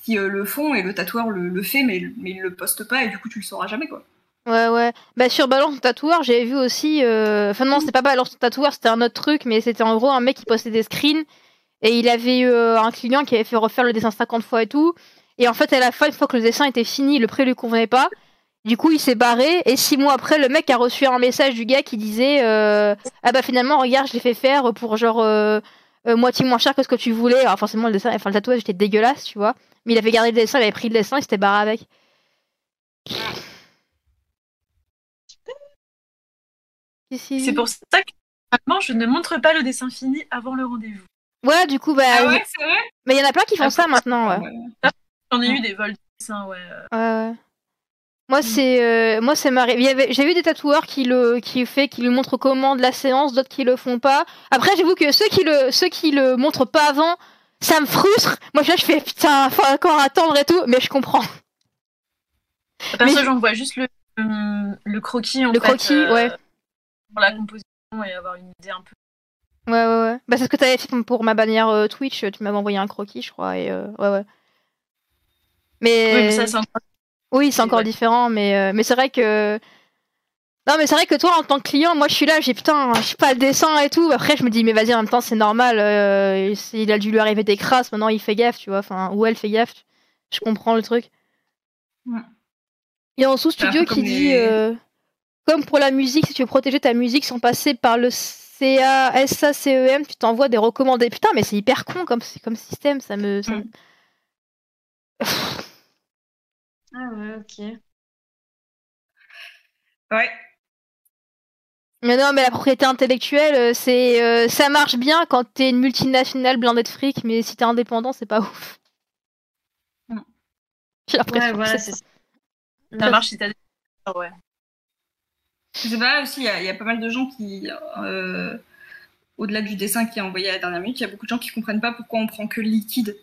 qui le font, et le tatoueur le fait, mais il le poste pas, et du coup, tu le sauras jamais, quoi. Ouais. Bah, sur Balance ton tatoueur, j'avais vu aussi. Enfin, non, c'était pas Balance ton tatoueur, c'était un autre truc, mais c'était en gros un mec qui postait des screens et il avait eu un client qui avait fait refaire le dessin 50 fois et tout. Et en fait, à la fin, une fois que le dessin était fini, le prix lui convenait pas. Du coup, il s'est barré et 6 mois après, le mec a reçu un message du gars qui disait Ah bah finalement, regarde, je l'ai fait faire pour genre moitié moins cher que ce que tu voulais. Alors, forcément, le tatouage était dégueulasse, tu vois. Mais il avait gardé le dessin, il avait pris le dessin, il s'était barré avec. C'est pour ça que normalement je ne montre pas le dessin fini avant le rendez-vous. Ouais, du coup, bah. Ah ouais, c'est vrai. Mais il y en a plein qui font ça maintenant, ouais. J'en ai eu des vols de dessins, ouais. Moi, c'est marrant. J'ai vu des tatoueurs qui lui montrent comment de la séance, d'autres qui le font pas. Après, j'avoue que ceux qui le montrent pas avant, ça me frustre. Moi, je fais putain, faut encore attendre et tout, mais je comprends. Parce que j'en vois juste le croquis en fait. Le croquis, ouais. Pour la composition et avoir une idée un peu. Ouais. Bah, c'est ce que t'avais fait pour ma bannière Twitch. Tu m'avais envoyé un croquis, je crois. Et, ouais. Mais... Oui, mais ça, c'est un Oui, c'est encore différent, mais c'est vrai que... Non, mais c'est vrai que toi, en tant que client, moi, je suis là, j'ai putain, je sais pas, le dessin et tout. Après, je me dis, mais vas-y, en même temps, c'est normal. Il a dû lui arriver des crasses. Maintenant, il fait gaffe, tu vois. Enfin, ou elle fait gaffe. Je comprends le truc. Ouais. Il y a en sous-studio qui dit, comme pour la musique, si tu veux protéger ta musique sans passer par le CASACEM, tu t'envoies des recommandés. Putain, mais c'est hyper con comme système. Ça me... Ah ouais, ok. Ouais. Mais non, mais la propriété intellectuelle, c'est ça marche bien quand t'es une multinationale blindée de fric, mais si t'es indépendant, c'est pas ouf. Non. J'ai l'impression que c'est ça. Ça marche si t'as des... Ouais. Je sais pas, aussi, il y a pas mal de gens qui, au-delà du dessin qui est envoyé à la dernière minute, il y a beaucoup de gens qui comprennent pas pourquoi on prend que le liquide.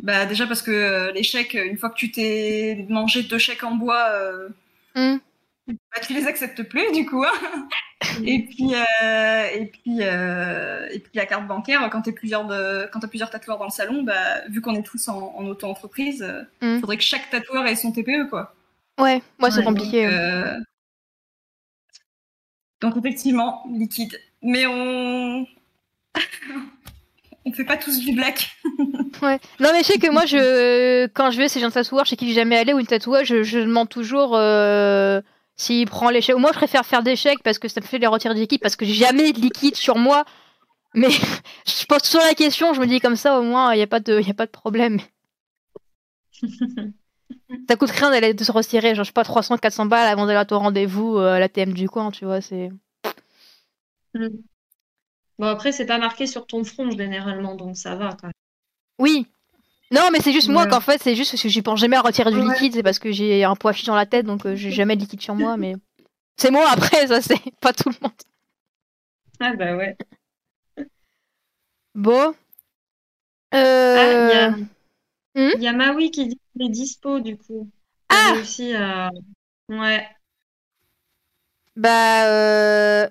Bah déjà parce que les chèques, une fois que tu t'es mangé 2 chèques en bois, bah, tu les acceptes plus du coup. Hein. Et puis la carte bancaire, quand t'as plusieurs tatoueurs dans le salon, bah, vu qu'on est tous en auto-entreprise, faudrait que chaque tatoueur ait son TPE, quoi. Ouais, moi c'est compliqué. Donc effectivement, liquide. Mais on fait pas tous du black. Ouais. Non mais je sais que moi, quand je vais chez un tatoueur chez qui je suis jamais allée ou une tatouage, je demande toujours s'il prend les chèques. Moi je préfère faire des chèques parce que ça me fait les retirer de liquide, parce que j'ai jamais de liquide sur moi. Mais je pose toujours la question, je me dis comme ça au moins, il n'y a pas de problème. Ça coûte rien d'aller se retirer, genre je sais pas, 300-400 balles avant d'aller à ton rendez-vous à la TM du coin, tu vois, c'est... Bon, après, c'est pas marqué sur ton front, généralement, donc ça va, quand même. Oui. Non, mais c'est juste moi qu'en fait, c'est juste parce que j'y pense jamais à retirer du liquide, c'est parce que j'ai un poids fichu dans la tête, donc j'ai jamais de liquide sur moi, mais... C'est moi, après, ça, c'est pas tout le monde. Ah bah ouais. Bon. Il y a Maui qui dit les dispos, du coup. Ah aussi, ouais. Bah,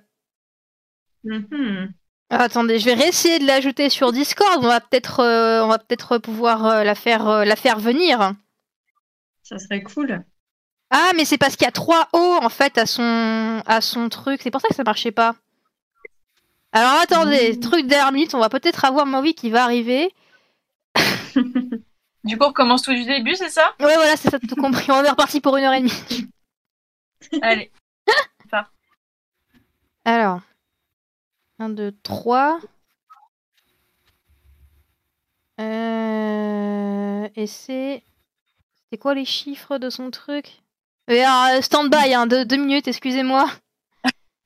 Alors, attendez, je vais réessayer de l'ajouter sur Discord. On va peut-être pouvoir la faire venir. Ça serait cool. Ah, mais c'est parce qu'il y a 3 O en fait à son truc. C'est pour ça que ça marchait pas. Alors attendez, truc dernière minute. On va peut-être avoir Maui qui va arriver. Du coup, on commence tout du début, c'est ça? Ouais, voilà, c'est ça, tout compris. On est reparti pour 1h30. Allez. Enfin. Alors. 1, 2, 3. Et c'est... C'était quoi les chiffres de son truc? Stand-by, 2 minutes, excusez-moi.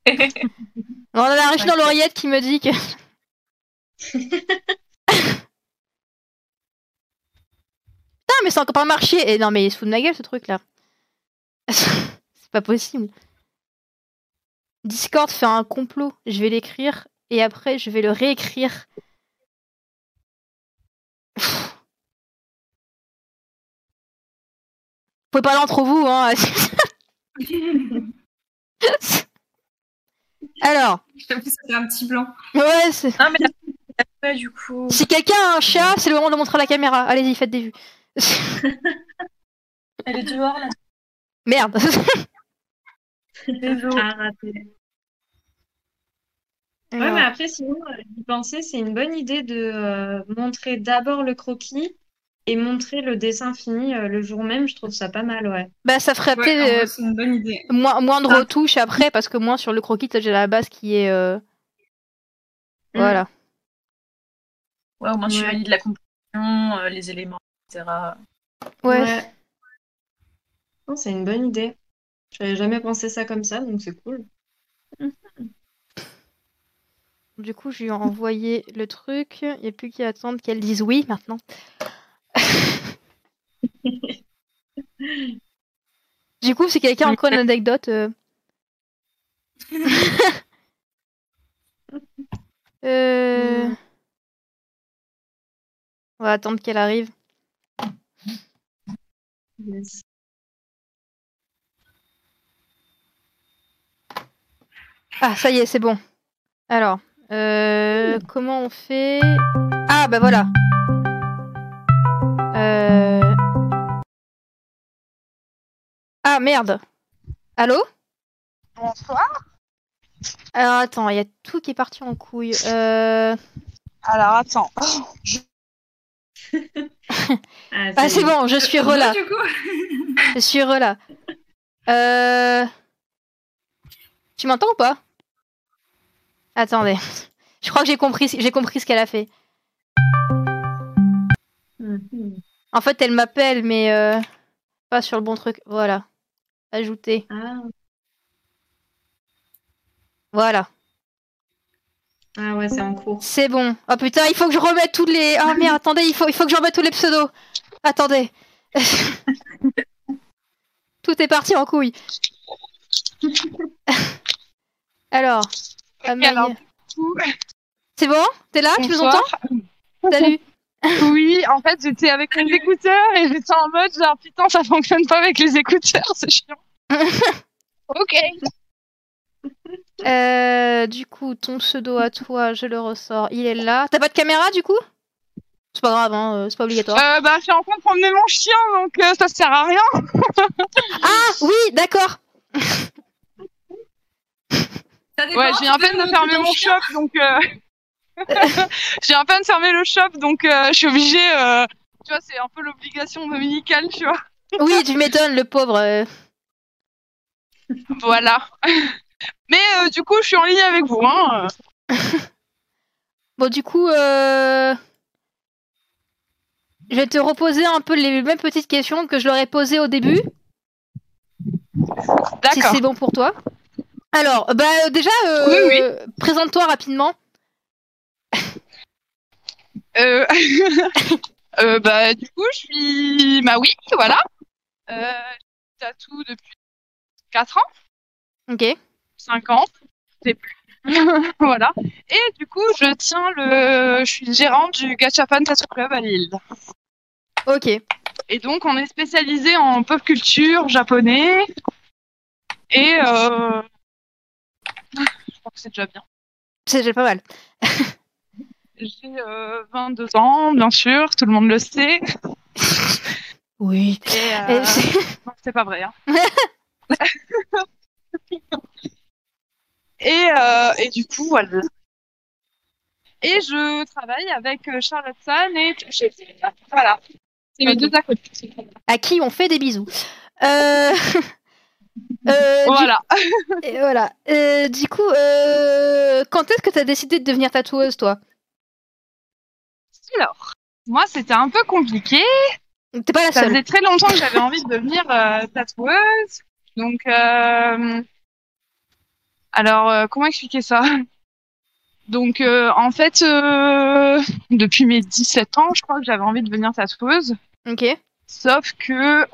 On a reçu dans l'oreillette qui me dit que... Putain, mais c'est encore pas marché. Et non, mais il se fout de ma gueule, ce truc-là. C'est pas possible. Discord fait un complot. Je vais l'écrire et après je vais le réécrire. Vous pouvez parler entre vous, hein. Alors. Je t'avoue, ça fait un petit blanc. Ouais, c'est. Ah, mais après, du coup. Si quelqu'un a un chat, c'est le moment de le montrer à la caméra. Allez-y, faites des vues. Elle est dehors là. Merde. Ah, raté. Ouais, mais après, sinon, j'y pensais, c'est une bonne idée de montrer d'abord le croquis et montrer le dessin fini le jour même. Je trouve ça pas mal, ouais. Bah, ça ferait peut-être moins de retouches après, parce que moi, sur le croquis, j'ai la base qui est... Voilà. Ouais, au moins, tu valides la composition, les éléments, etc. Ouais. Non, c'est une bonne idée. J'avais jamais pensé ça comme ça, donc c'est cool. Du coup, je lui ai envoyé le truc. Il n'y a plus qu'à attendre qu'elle dise oui, maintenant. Du coup, si quelqu'un a encore une anecdote... On va attendre qu'elle arrive. Yes. Ah, ça y est, c'est bon. Alors, comment on fait? Ah, bah voilà. Ah merde. Allô? Bonsoir. Alors attends, il y a tout qui est parti en couille. Alors attends. Oh, ah c'est bon, je suis relâ. Je suis relâ. Tu m'entends ou pas? Attendez. Je crois que j'ai compris ce qu'elle a fait. En fait, elle m'appelle, mais pas sur le bon truc. Voilà. Ajouter. Ah. Voilà. Ah ouais, c'est en cours. C'est bon. Oh putain, il faut que je remette tous les... Oh merde, attendez, il faut que je remette tous les pseudos. Attendez. Tout est parti en couille. Alors. C'est bon? T'es là? Bonsoir. Tu nous entends? Salut. Oui, en fait, j'étais avec mes écouteurs et j'étais en mode genre putain, ça fonctionne pas avec les écouteurs, c'est chiant. Ok. Du coup, ton pseudo à toi, je le ressors. Il est là. T'as pas de caméra du coup? C'est pas grave, hein, c'est pas obligatoire. Bah, je suis en train de promener mon chien, donc ça sert à rien. Ah oui, d'accord. Ouais, j'ai à peine de fermer mon shop, donc j'ai à peine fermé le shop, donc je suis obligée. Tu vois, c'est un peu l'obligation dominicale, tu vois. Oui, tu m'étonnes, le pauvre. Voilà. Mais du coup, je suis en ligne avec vous. Hein. Bon, du coup, je vais te reposer un peu les mêmes petites questions que je leur ai posées au début. D'accord. Si c'est bon pour toi. Alors, bah déjà, oui. Présente-toi rapidement. Bah du coup, je suis Maui, voilà. Tattoo depuis 4 ans. Ok. 5 ans, je sais plus. Voilà. Et du coup, je suis gérante du Gachapan Tattoo Club à Lille. Ok. Et donc, on est spécialisé en pop culture japonais et je crois que c'est déjà bien. C'est déjà pas mal. J'ai 22 ans, bien sûr, tout le monde le sait. Oui. Non, c'est pas vrai. Hein. Et du coup, voilà. Et je travaille avec Charlotte San et Toshi. Voilà. C'est mes deux à côté. À qui on fait des bisous. Voilà. Et voilà. Du coup, quand est-ce que tu as décidé de devenir tatoueuse, toi? Alors, moi, c'était un peu compliqué. T'es pas la seule. Ça faisait très longtemps que j'avais envie de devenir tatoueuse. Donc, alors, comment expliquer ça? Donc, en fait, depuis mes 17 ans, je crois que j'avais envie de devenir tatoueuse. Ok. Sauf que,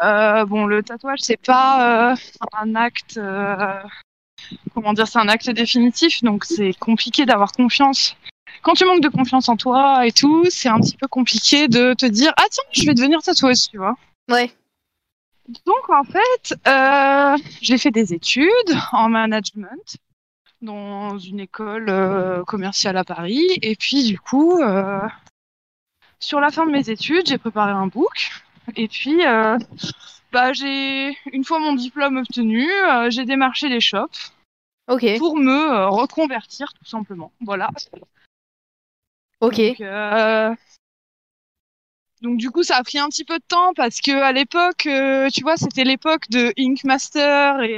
bon, le tatouage, c'est pas un acte, comment dire, c'est un acte définitif, donc c'est compliqué d'avoir confiance. Quand tu manques de confiance en toi et tout, c'est un petit peu compliqué de te dire « Ah tiens, je vais devenir tatoueuse, tu vois ?» Ouais. Donc, en fait, j'ai fait des études en management dans une école commerciale à Paris. Et puis, du coup, sur la fin de mes études, j'ai préparé un book. Et puis, bah, une fois mon diplôme obtenu, j'ai démarché les shops pour me reconvertir, tout simplement. Voilà. Ok. Donc du coup, ça a pris un petit peu de temps parce que à l'époque, tu vois, c'était l'époque de Ink Master et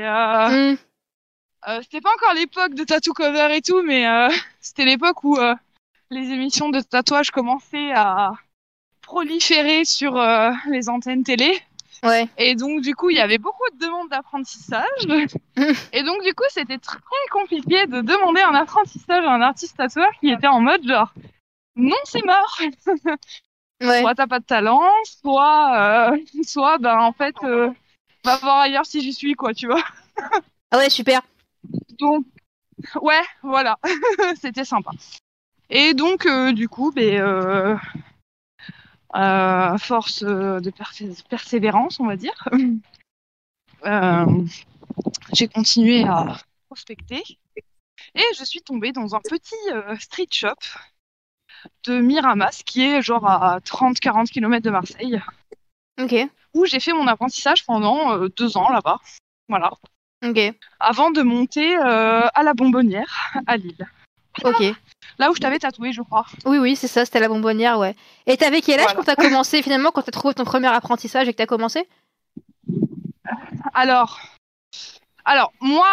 c'était pas encore l'époque de Tattoo Cover et tout, mais c'était l'époque où les émissions de tatouage commençaient à proliférer sur les antennes télé. Ouais. Et donc du coup, il y avait beaucoup de demandes d'apprentissage. Et donc du coup, c'était très compliqué de demander un apprentissage à un artiste tatoueur qui était en mode genre non, c'est mort. Ouais. Soit t'as pas de talent, soit ben en fait, va voir ailleurs si j'y suis, quoi, tu vois. Ah ouais, super. Donc, ouais, voilà, c'était sympa. Et donc, du coup, ben, force de persévérance, on va dire, j'ai continué à prospecter et je suis tombée dans un petit street shop de Miramas, qui est genre à 30-40 km de Marseille. Okay. Où j'ai fait mon apprentissage pendant 2 ans là-bas. Voilà. Okay. Avant de monter à la Bonbonnière, à Lille. Voilà. Ok. Là où je t'avais tatoué, je crois. Oui, oui, c'est ça, c'était la Bonbonnière, ouais. Et t'avais quel âge, voilà, quand t'as commencé, finalement, quand t'as trouvé ton premier apprentissage et que t'as commencé? Alors, moi,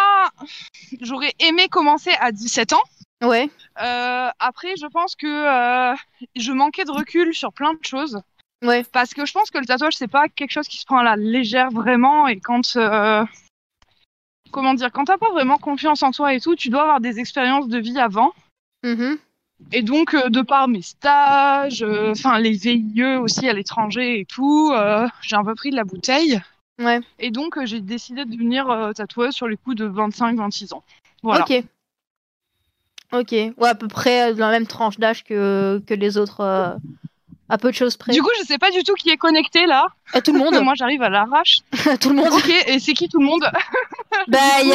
j'aurais aimé commencer à 17 ans. Ouais. Après, je pense que je manquais de recul sur plein de choses. Ouais. Parce que je pense que le tatouage, c'est pas quelque chose qui se prend à la légère vraiment. Et quand... quand t'as pas vraiment confiance en toi et tout, tu dois avoir des expériences de vie avant. Mmh. Et donc, de par mes stages, les VIE aussi à l'étranger et tout, j'ai un peu pris de la bouteille. Ouais. Et donc, j'ai décidé de devenir tatoueuse sur les coups de 25-26 ans. Voilà. Ok. Ok. Ouais, à peu près dans la même tranche d'âge que les autres, à peu de choses près. Du coup, je sais pas du tout qui est connecté là. À tout le monde. Moi, j'arrive à l'arrache. Tout le monde. Ok, et c'est qui tout le monde? Bah, il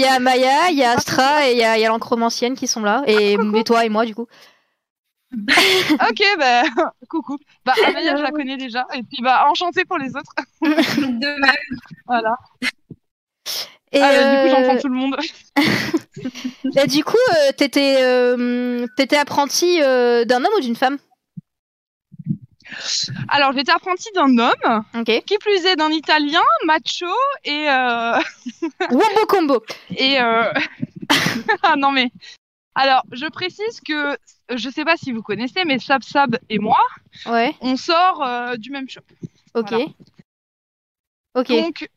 y a Maya, il y a Astra et il y a l'encromancienne qui sont là. Et toi et moi, du coup. Ok, bah, coucou. Bah, Maya, je la connais déjà. Et puis, bah, enchantée pour les autres. De même. Voilà. Et du coup, j'entends tout le monde. Et du coup, t'étais apprentie d'un homme ou d'une femme? Alors, j'étais apprentie d'un homme, okay, qui plus est d'un Italien, macho et... Wombo combo. Et... ah non mais... Alors, je précise que, je sais pas si vous connaissez, mais Sab Sab et moi, ouais, on sort du même shop. Ok. Voilà. Ok. Donc,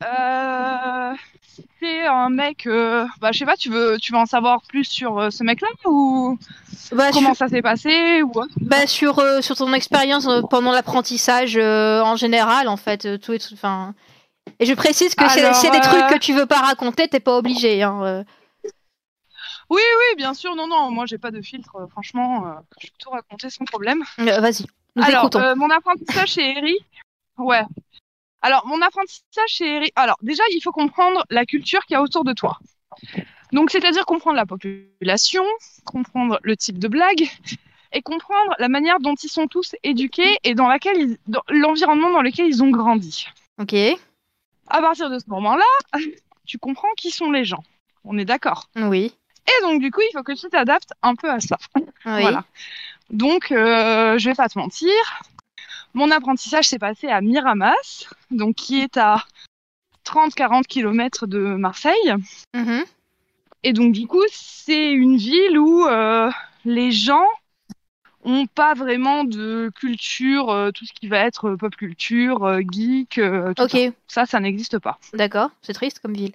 c'est un mec... je sais pas, tu veux en savoir plus sur ce mec-là ou... Bah, comment ça s'est passé ou... Bah, sur ton expérience pendant l'apprentissage en général, en fait. Et je précise que c'est des trucs que tu veux pas raconter, t'es pas obligé. Hein, Oui, oui, bien sûr. Non, moi, j'ai pas de filtre. Franchement, je peux tout raconter sans problème. Vas-y, nous écoutons. Alors, mon apprentissage chez Eric... Ouais. Alors, mon apprentissage chez Eric... Alors, déjà, il faut comprendre la culture qu'il y a autour de toi. Donc, c'est-à-dire comprendre la population, comprendre le type de blague et comprendre la manière dont ils sont tous éduqués et dans l'environnement dans lequel ils ont grandi. Ok. À partir de ce moment-là, tu comprends qui sont les gens. On est d'accord? Oui. Et donc, du coup, il faut que tu t'adaptes un peu à ça. Oui. Voilà. Donc, je vais pas te mentir. Mon apprentissage s'est passé à Miramas, donc qui est à 30-40 km de Marseille. Mmh. Et donc, du coup, c'est une ville où les gens n'ont pas vraiment de culture, tout ce qui va être pop culture, geek, tout okay. ça n'existe pas. D'accord, c'est triste comme ville.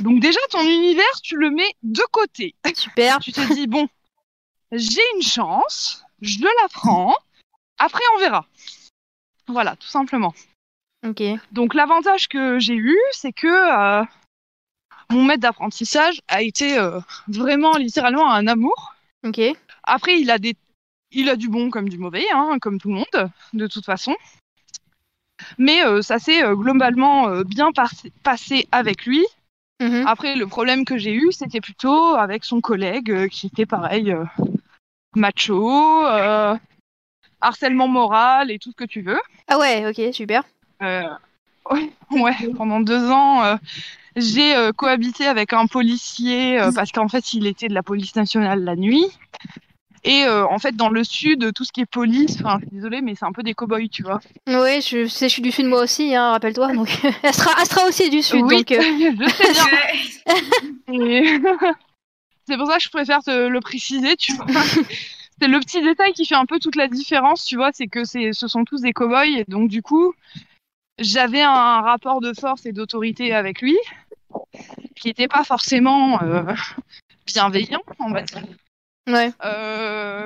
Donc déjà, ton univers, tu le mets de côté. Super. Tu te dis, bon, j'ai une chance, je la prends, après on verra. Voilà, tout simplement. Ok. Donc l'avantage que j'ai eu, c'est que... mon maître d'apprentissage a été vraiment, littéralement, un amour. Ok. Après, il a du bon comme du mauvais, hein, comme tout le monde, de toute façon. Mais ça s'est globalement bien passé avec lui. Mm-hmm. Après, le problème que j'ai eu, c'était plutôt avec son collègue qui était pareil, macho, harcèlement moral et tout ce que tu veux. Ah ouais, ok, super. Ouais, pendant 2 ans... J'ai cohabité avec un policier parce qu'en fait, il était de la police nationale la nuit. Et en fait, dans le sud, tout ce qui est police, je suis désolée, mais c'est un peu des cow-boys, tu vois. Oui, je suis du sud moi aussi, hein, rappelle-toi. Donc... Astra aussi est du sud. Oui, donc, je sais bien. Et... c'est pour ça que je préfère te le préciser, tu vois. C'est le petit détail qui fait un peu toute la différence, tu vois. C'est que ce sont tous des cow-boys et donc du coup... J'avais un rapport de force et d'autorité avec lui, qui n'était pas forcément bienveillant, on va dire. Ouais.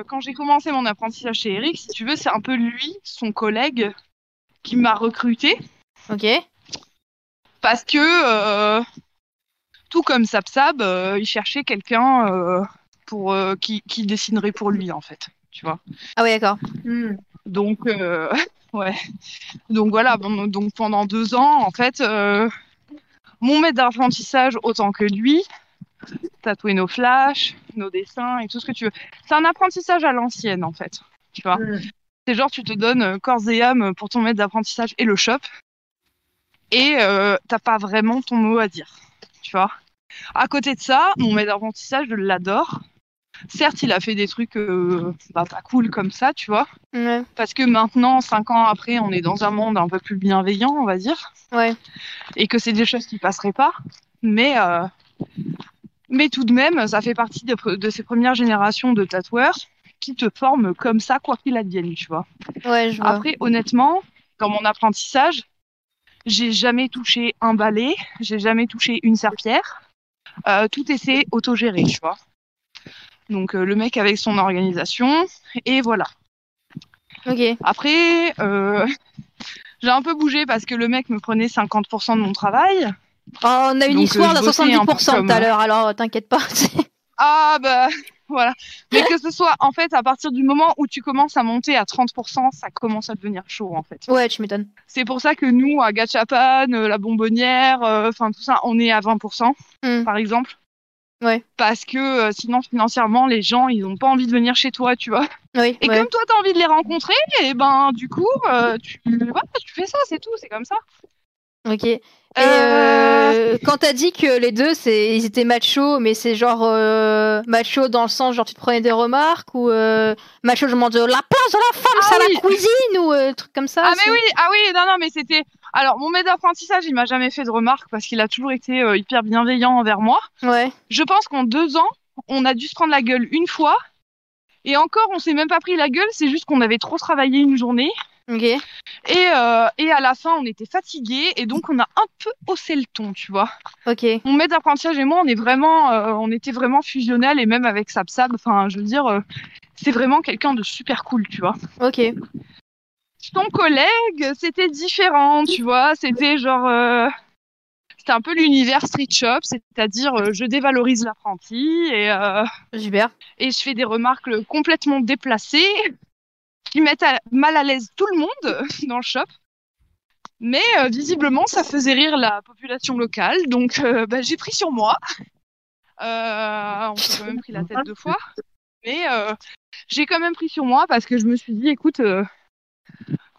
Quand j'ai commencé mon apprentissage chez Eric, si tu veux, c'est un peu lui, son collègue, qui m'a recrutée. Ok. Parce que, tout comme Sab Sab, il cherchait quelqu'un qui dessinerait pour lui, en fait. Tu vois. Ah oui, d'accord. Mmh. Donc... Ouais. Donc voilà, donc pendant 2 ans, en fait, mon maître d'apprentissage, autant que lui, tatouait nos flashs, nos dessins et tout ce que tu veux. C'est un apprentissage à l'ancienne, en fait, tu vois. C'est genre, tu te donnes corps et âme pour ton maître d'apprentissage et le shop. Et t'as pas vraiment ton mot à dire, tu vois. À côté de ça, mon maître d'apprentissage, je l'adore. Certes, il a fait des trucs pas cool comme ça, tu vois. Ouais. Parce que maintenant, 5 ans après, on est dans un monde un peu plus bienveillant, on va dire. Ouais. Et que c'est des choses qui passeraient pas. Mais tout de même, ça fait partie de ces premières générations de tatoueurs qui te forment comme ça, quoi qu'il advienne, tu vois. Ouais, je vois. Après, honnêtement, dans mon apprentissage, j'ai jamais touché un balai, j'ai jamais touché une serpillère. Tout était autogéré, tu vois. Donc, le mec avec son organisation, et voilà. Okay. Après, j'ai un peu bougé parce que le mec me prenait 50% de mon travail. Oh, on a une histoire d'un 70% tout à l'heure, alors t'inquiète pas. Ah, bah, voilà. Mais que ce soit, en fait, à partir du moment où tu commences à monter à 30%, ça commence à devenir chaud, en fait. Ouais, tu m'étonnes. C'est pour ça que nous, à Gachapan, la bonbonnière, tout ça, on est à 20%, par exemple. Ouais. Parce que sinon, financièrement, les gens, ils n'ont pas envie de venir chez toi, tu vois. Oui, et ouais. Comme toi, t'as envie de les rencontrer, et ben, du coup, tu fais ça, c'est tout, c'est comme ça. Ok. Et quand t'as dit que les deux, ils étaient machos, mais c'est genre macho dans le sens, genre tu te prenais des remarques, ou macho, je demande la place de la femme, ah, oui. À la cuisine, ou truc comme ça. Ah, mais oui, ah oui, non, mais c'était. Alors, mon maître d'apprentissage, il m'a jamais fait de remarques parce qu'il a toujours été hyper bienveillant envers moi. Ouais. Je pense qu'en 2 ans, on a dû se prendre la gueule une fois. Et encore, on s'est même pas pris la gueule, c'est juste qu'on avait trop travaillé une journée. Okay. Et à la fin, on était fatigués et donc on a un peu haussé le ton, tu vois. Okay. Mon maître d'apprentissage et moi, on était vraiment fusionnels et même avec Sab Sab, enfin, je veux dire, c'est vraiment quelqu'un de super cool, tu vois. Ok. Ton collègue, c'était différent, tu vois. C'était genre, c'était un peu l'univers street shop, c'est-à-dire je dévalorise l'apprenti et je fais des remarques complètement déplacées qui mettent mal à l'aise tout le monde dans le shop. Mais visiblement, ça faisait rire la population locale, donc j'ai pris sur moi. On s'est quand même pris la tête 2 fois, mais j'ai quand même pris sur moi parce que je me suis dit, écoute.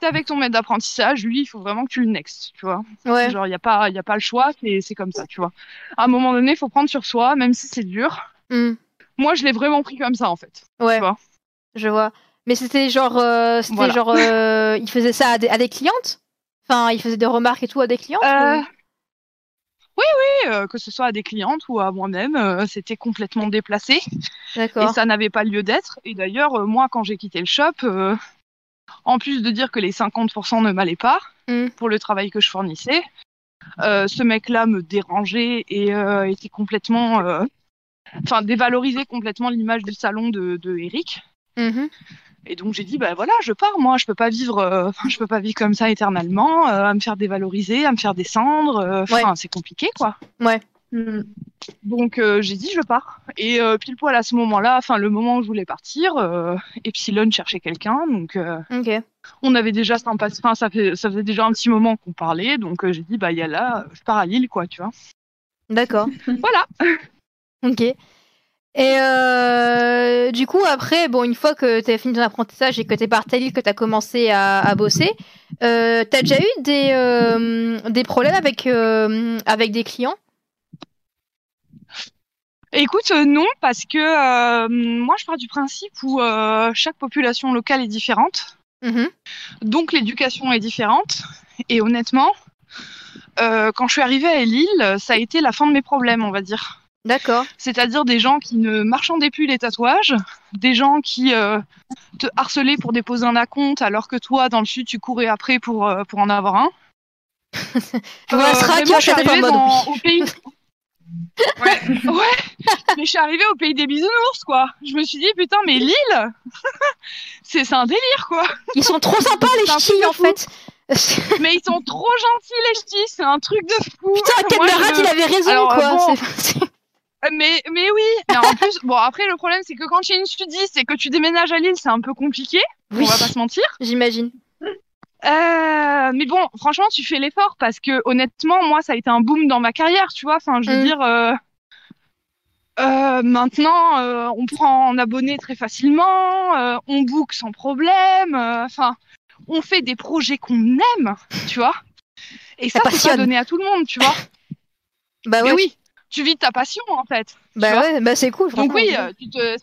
T'es avec ton maître d'apprentissage, lui, il faut vraiment que tu le nextes, tu vois. Ouais. Genre, y a pas le choix, c'est comme ça, tu vois. À un moment donné, il faut prendre sur soi, même si c'est dur. Mm. Moi, je l'ai vraiment pris comme ça, en fait. Ouais, tu vois. Je vois. Mais c'était genre... voilà. Genre il faisait ça à des clientes? Enfin, il faisait des remarques et tout à des clientes ou... Oui, que ce soit à des clientes ou à moi-même, c'était complètement déplacé. D'accord. Et ça n'avait pas lieu d'être. Et d'ailleurs, moi, quand j'ai quitté le shop... En plus de dire que les 50% ne m'allaient pas pour le travail que je fournissais, ce mec-là me dérangeait et était complètement... dévalorisait complètement l'image du salon de Eric. Mmh. Et donc j'ai dit, voilà, je pars, moi, je peux pas vivre comme ça éternellement, à me faire dévaloriser, à me faire descendre, ouais. C'est compliqué, quoi. Ouais. Donc j'ai dit, je pars. Et pile poil à ce moment-là, le moment où je voulais partir, Epsilon cherchait quelqu'un. Donc okay. On avait déjà ça faisait déjà un petit moment qu'on parlait. Donc j'ai dit, y a là, je pars à Lille, quoi, tu vois. D'accord. Voilà. Ok. Et du coup, après, une fois que t'as fini ton apprentissage et que t'es parti à Lille, que t'as commencé à bosser, t'as déjà eu des problèmes avec des clients? Écoute, non, parce que moi, je pars du principe où chaque population locale est différente. Mmh. Donc, l'éducation est différente. Et honnêtement, quand je suis arrivée à Lille, ça a été la fin de mes problèmes, on va dire. D'accord. C'est-à-dire des gens qui ne marchandaient plus les tatouages, des gens qui te harcelaient pour déposer un acompte, alors que toi, dans le sud, tu courais après pour en avoir un. Vraiment, je suis arrivée au pays... Ouais, mais je suis arrivée au pays des bisounours, quoi. Je me suis dit, putain, mais Lille, c'est un délire, quoi. Ils sont trop sympas, les ch'tis, en fait. Mais ils sont trop gentils, les ch'tis, c'est un truc de fou. Putain, Camarade, il avait raison. Alors, quoi. Bon, mais oui, mais en plus, après, le problème, c'est que quand tu es une sudiste et que tu déménages à Lille, c'est un peu compliqué, oui. On va pas se mentir. J'imagine. Mais bon, franchement, tu fais l'effort parce que honnêtement, moi, ça a été un boom dans ma carrière, tu vois. Enfin, je veux dire, Maintenant, on prend en abonné très facilement, on book sans problème, enfin, on fait des projets qu'on aime, tu vois. Et ça, c'est pas donné à tout le monde, tu vois. Bah ouais. Mais oui, tu vis ta passion, en fait. Bah ouais, bah c'est cool. Donc oui, c'est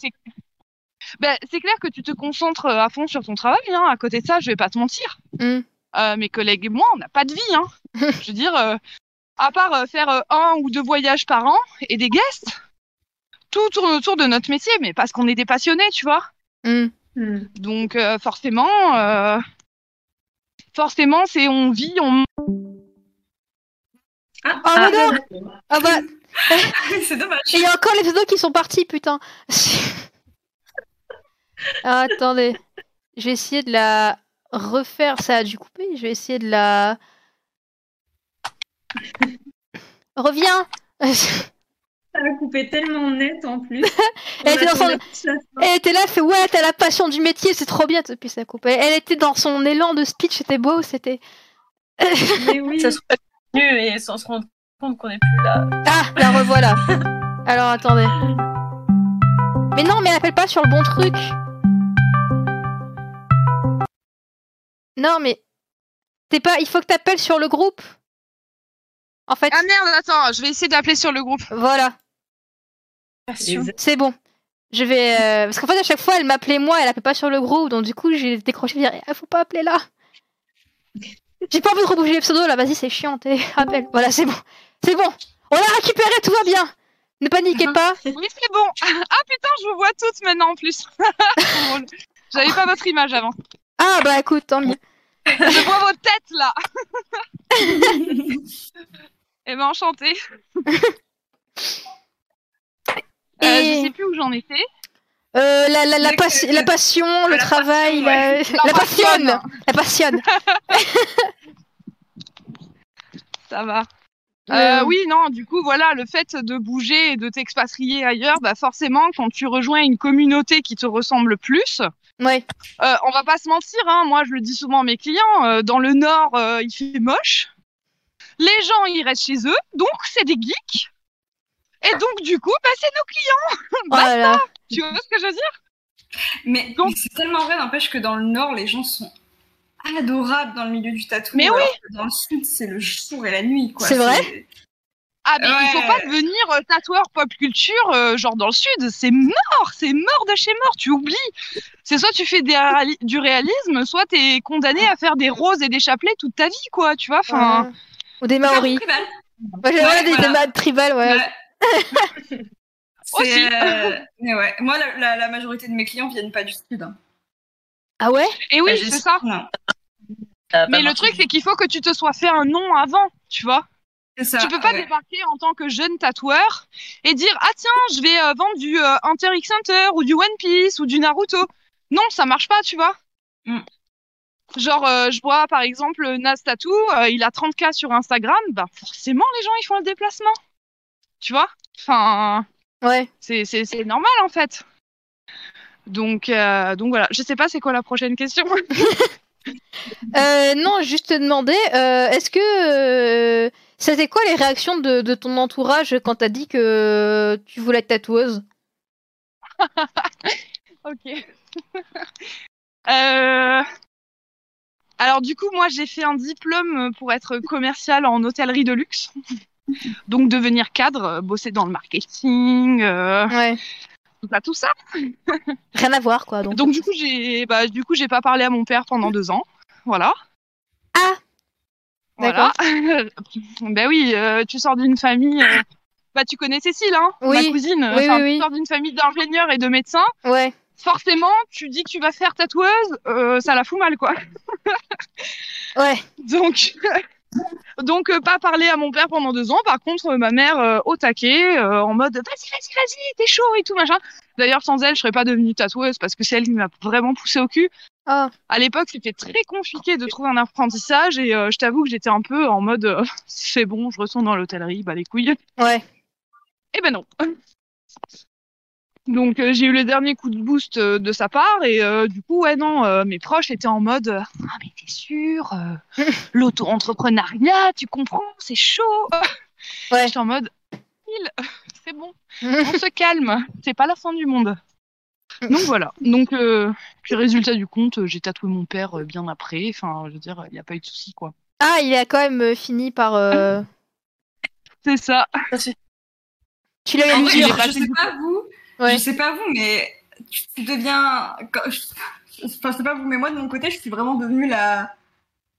clair que tu te concentres à fond sur ton travail, hein. À côté de ça, je vais pas te mentir. Mm. Mes collègues et moi, on n'a pas de vie, hein. Je veux dire, à part faire un ou deux voyages par an et des guests, tout tourne autour de notre métier, mais parce qu'on est des passionnés, tu vois. Mm. Mm. Donc forcément, c'est on vit, on... Ah, ah non, non. Ah bah... C'est dommage. Il y a encore les pseudos qui sont partis, putain. Ah, attendez. Je vais essayer de la refaire. Ça a dû couper. Je vais essayer de la... Reviens. Ça a coupé tellement net en plus. Elle était, elle était là, elle fait ouais, t'as la passion du métier, c'est trop bien. Puis ça a coupé. Elle était dans son élan de speech, c'était beau, c'était. Mais oui. Ça se continue et sans se rendre compte qu'on n'est plus là. Ah, la revoilà. Alors attendez. Mais non, mais elle appelle pas sur le bon truc. Non, mais t'es pas. Il faut que t'appelles sur le groupe. En fait... Ah merde, attends, je vais essayer d'appeler sur le groupe. Voilà. C'est bon. Je vais... Parce qu'en fait, à chaque fois, elle m'appelait moi, elle appelait pas sur le groupe, donc du coup, j'ai décroché et dire ah, faut pas appeler là. J'ai pas envie de rebouger les pseudos, là, vas-y, c'est chiant, et appelle. Voilà, c'est bon. C'est bon. On l'a récupéré, tout va bien. Ne paniquez pas. Oui, c'est bon. Ah putain, je vous vois toutes maintenant, en plus. J'avais pas votre image avant. Ah bah écoute, tant mieux. Je vois vos têtes, là. Eh ben, enchantée. Je sais plus où j'en étais. La passion, le travail, la passionne. La passionne. Ça va. Oui, non, du coup, voilà, le fait de bouger et de t'expatrier ailleurs, bah forcément, quand tu rejoins une communauté qui te ressemble plus, ouais. On va pas se mentir, hein, moi, je le dis souvent à mes clients, dans le Nord, il fait moche. Les gens, ils restent chez eux, donc c'est des geeks. Et donc, du coup, bah, c'est nos clients. Basta. Voilà. Tu vois ce que je veux dire? Mais c'est tellement vrai, n'empêche que dans le Nord, les gens sont adorables dans le milieu du tatou. Mais oui. Dans le Sud, c'est le jour et la nuit, quoi. C'est vrai. Ah, mais ouais. Il faut pas devenir tatoueur pop culture, genre dans le Sud. C'est mort de chez mort. Tu oublies. C'est soit tu fais du réalisme, soit t'es condamné à faire des roses et des chapelets toute ta vie, quoi. Tu vois, enfin. Ouais. Ou des maoris. Tribal. Moi, j'aime bien des maoris tribales, ouais. Aussi. Mais ouais. Moi, la majorité de mes clients viennent pas du Sud. Hein. Ah ouais? Et oui, c'est ça. Mais le truc, c'est qu'il faut que tu te sois fait un nom avant, tu vois. Ça, tu peux pas débarquer en tant que jeune tatoueur et dire « Ah tiens, je vais vendre du Hunter x Hunter ou du One Piece ou du Naruto. » Non, ça marche pas, tu vois. Mm. Genre, je vois, par exemple, Nas Tattoo, il a 30 000 sur Instagram. Bah, forcément, les gens, ils font le déplacement. Tu vois? Enfin, ouais. C'est normal, en fait. Donc voilà. Je sais pas, c'est quoi la prochaine question? Non, juste te demander, est-ce que... c'était quoi les réactions de ton entourage quand t'as dit que tu voulais être tatoueuse? Ok. Alors du coup, moi, j'ai fait un diplôme pour être commerciale en hôtellerie de luxe. Donc devenir cadre, bosser dans le marketing, ouais. Tout ça. Rien à voir, quoi. Donc du coup, j'ai pas parlé à mon père pendant 2 ans. Voilà. Ah. Voilà. Ben oui, tu sors d'une famille... Bah, tu connais Cécile, hein, oui. Ma cousine. Oui, oui, tu sors d'une famille d'ingénieurs et de médecins. Ouais. Forcément, tu dis que tu vas faire tatoueuse, ça la fout mal, quoi. Ouais. Donc, pas parler à mon père pendant 2 ans. Par contre, ma mère au taquet, en mode vas-y, t'es chaud et tout, machin. D'ailleurs, sans elle, je serais pas devenue tatoueuse parce que c'est elle qui m'a vraiment poussé au cul. Oh. À l'époque, c'était très compliqué de trouver un apprentissage et je t'avoue que j'étais un peu en mode c'est bon, je retourne dans l'hôtellerie, bah les couilles. Ouais. Eh ben non. Donc, j'ai eu le dernier coup de boost de sa part. Et du coup, ouais, non, mes proches étaient en mode « Ah, mais t'es sûre l'auto-entrepreneuriat, tu comprends, c'est chaud !» Ouais. J'étais en mode « c'est bon, on se calme, c'est pas la fin du monde. Donc voilà, donc puis résultat du compte, j'ai tatoué mon père bien après, enfin je veux dire, il n'y a pas eu de soucis quoi. Ah, il a quand même fini par... C'est ça. Merci. Tu l'as vu dire, je sais pas vous, ouais. Je sais pas vous, mais tu deviens... Enfin, je sais pas vous, mais moi de mon côté, je suis vraiment devenue la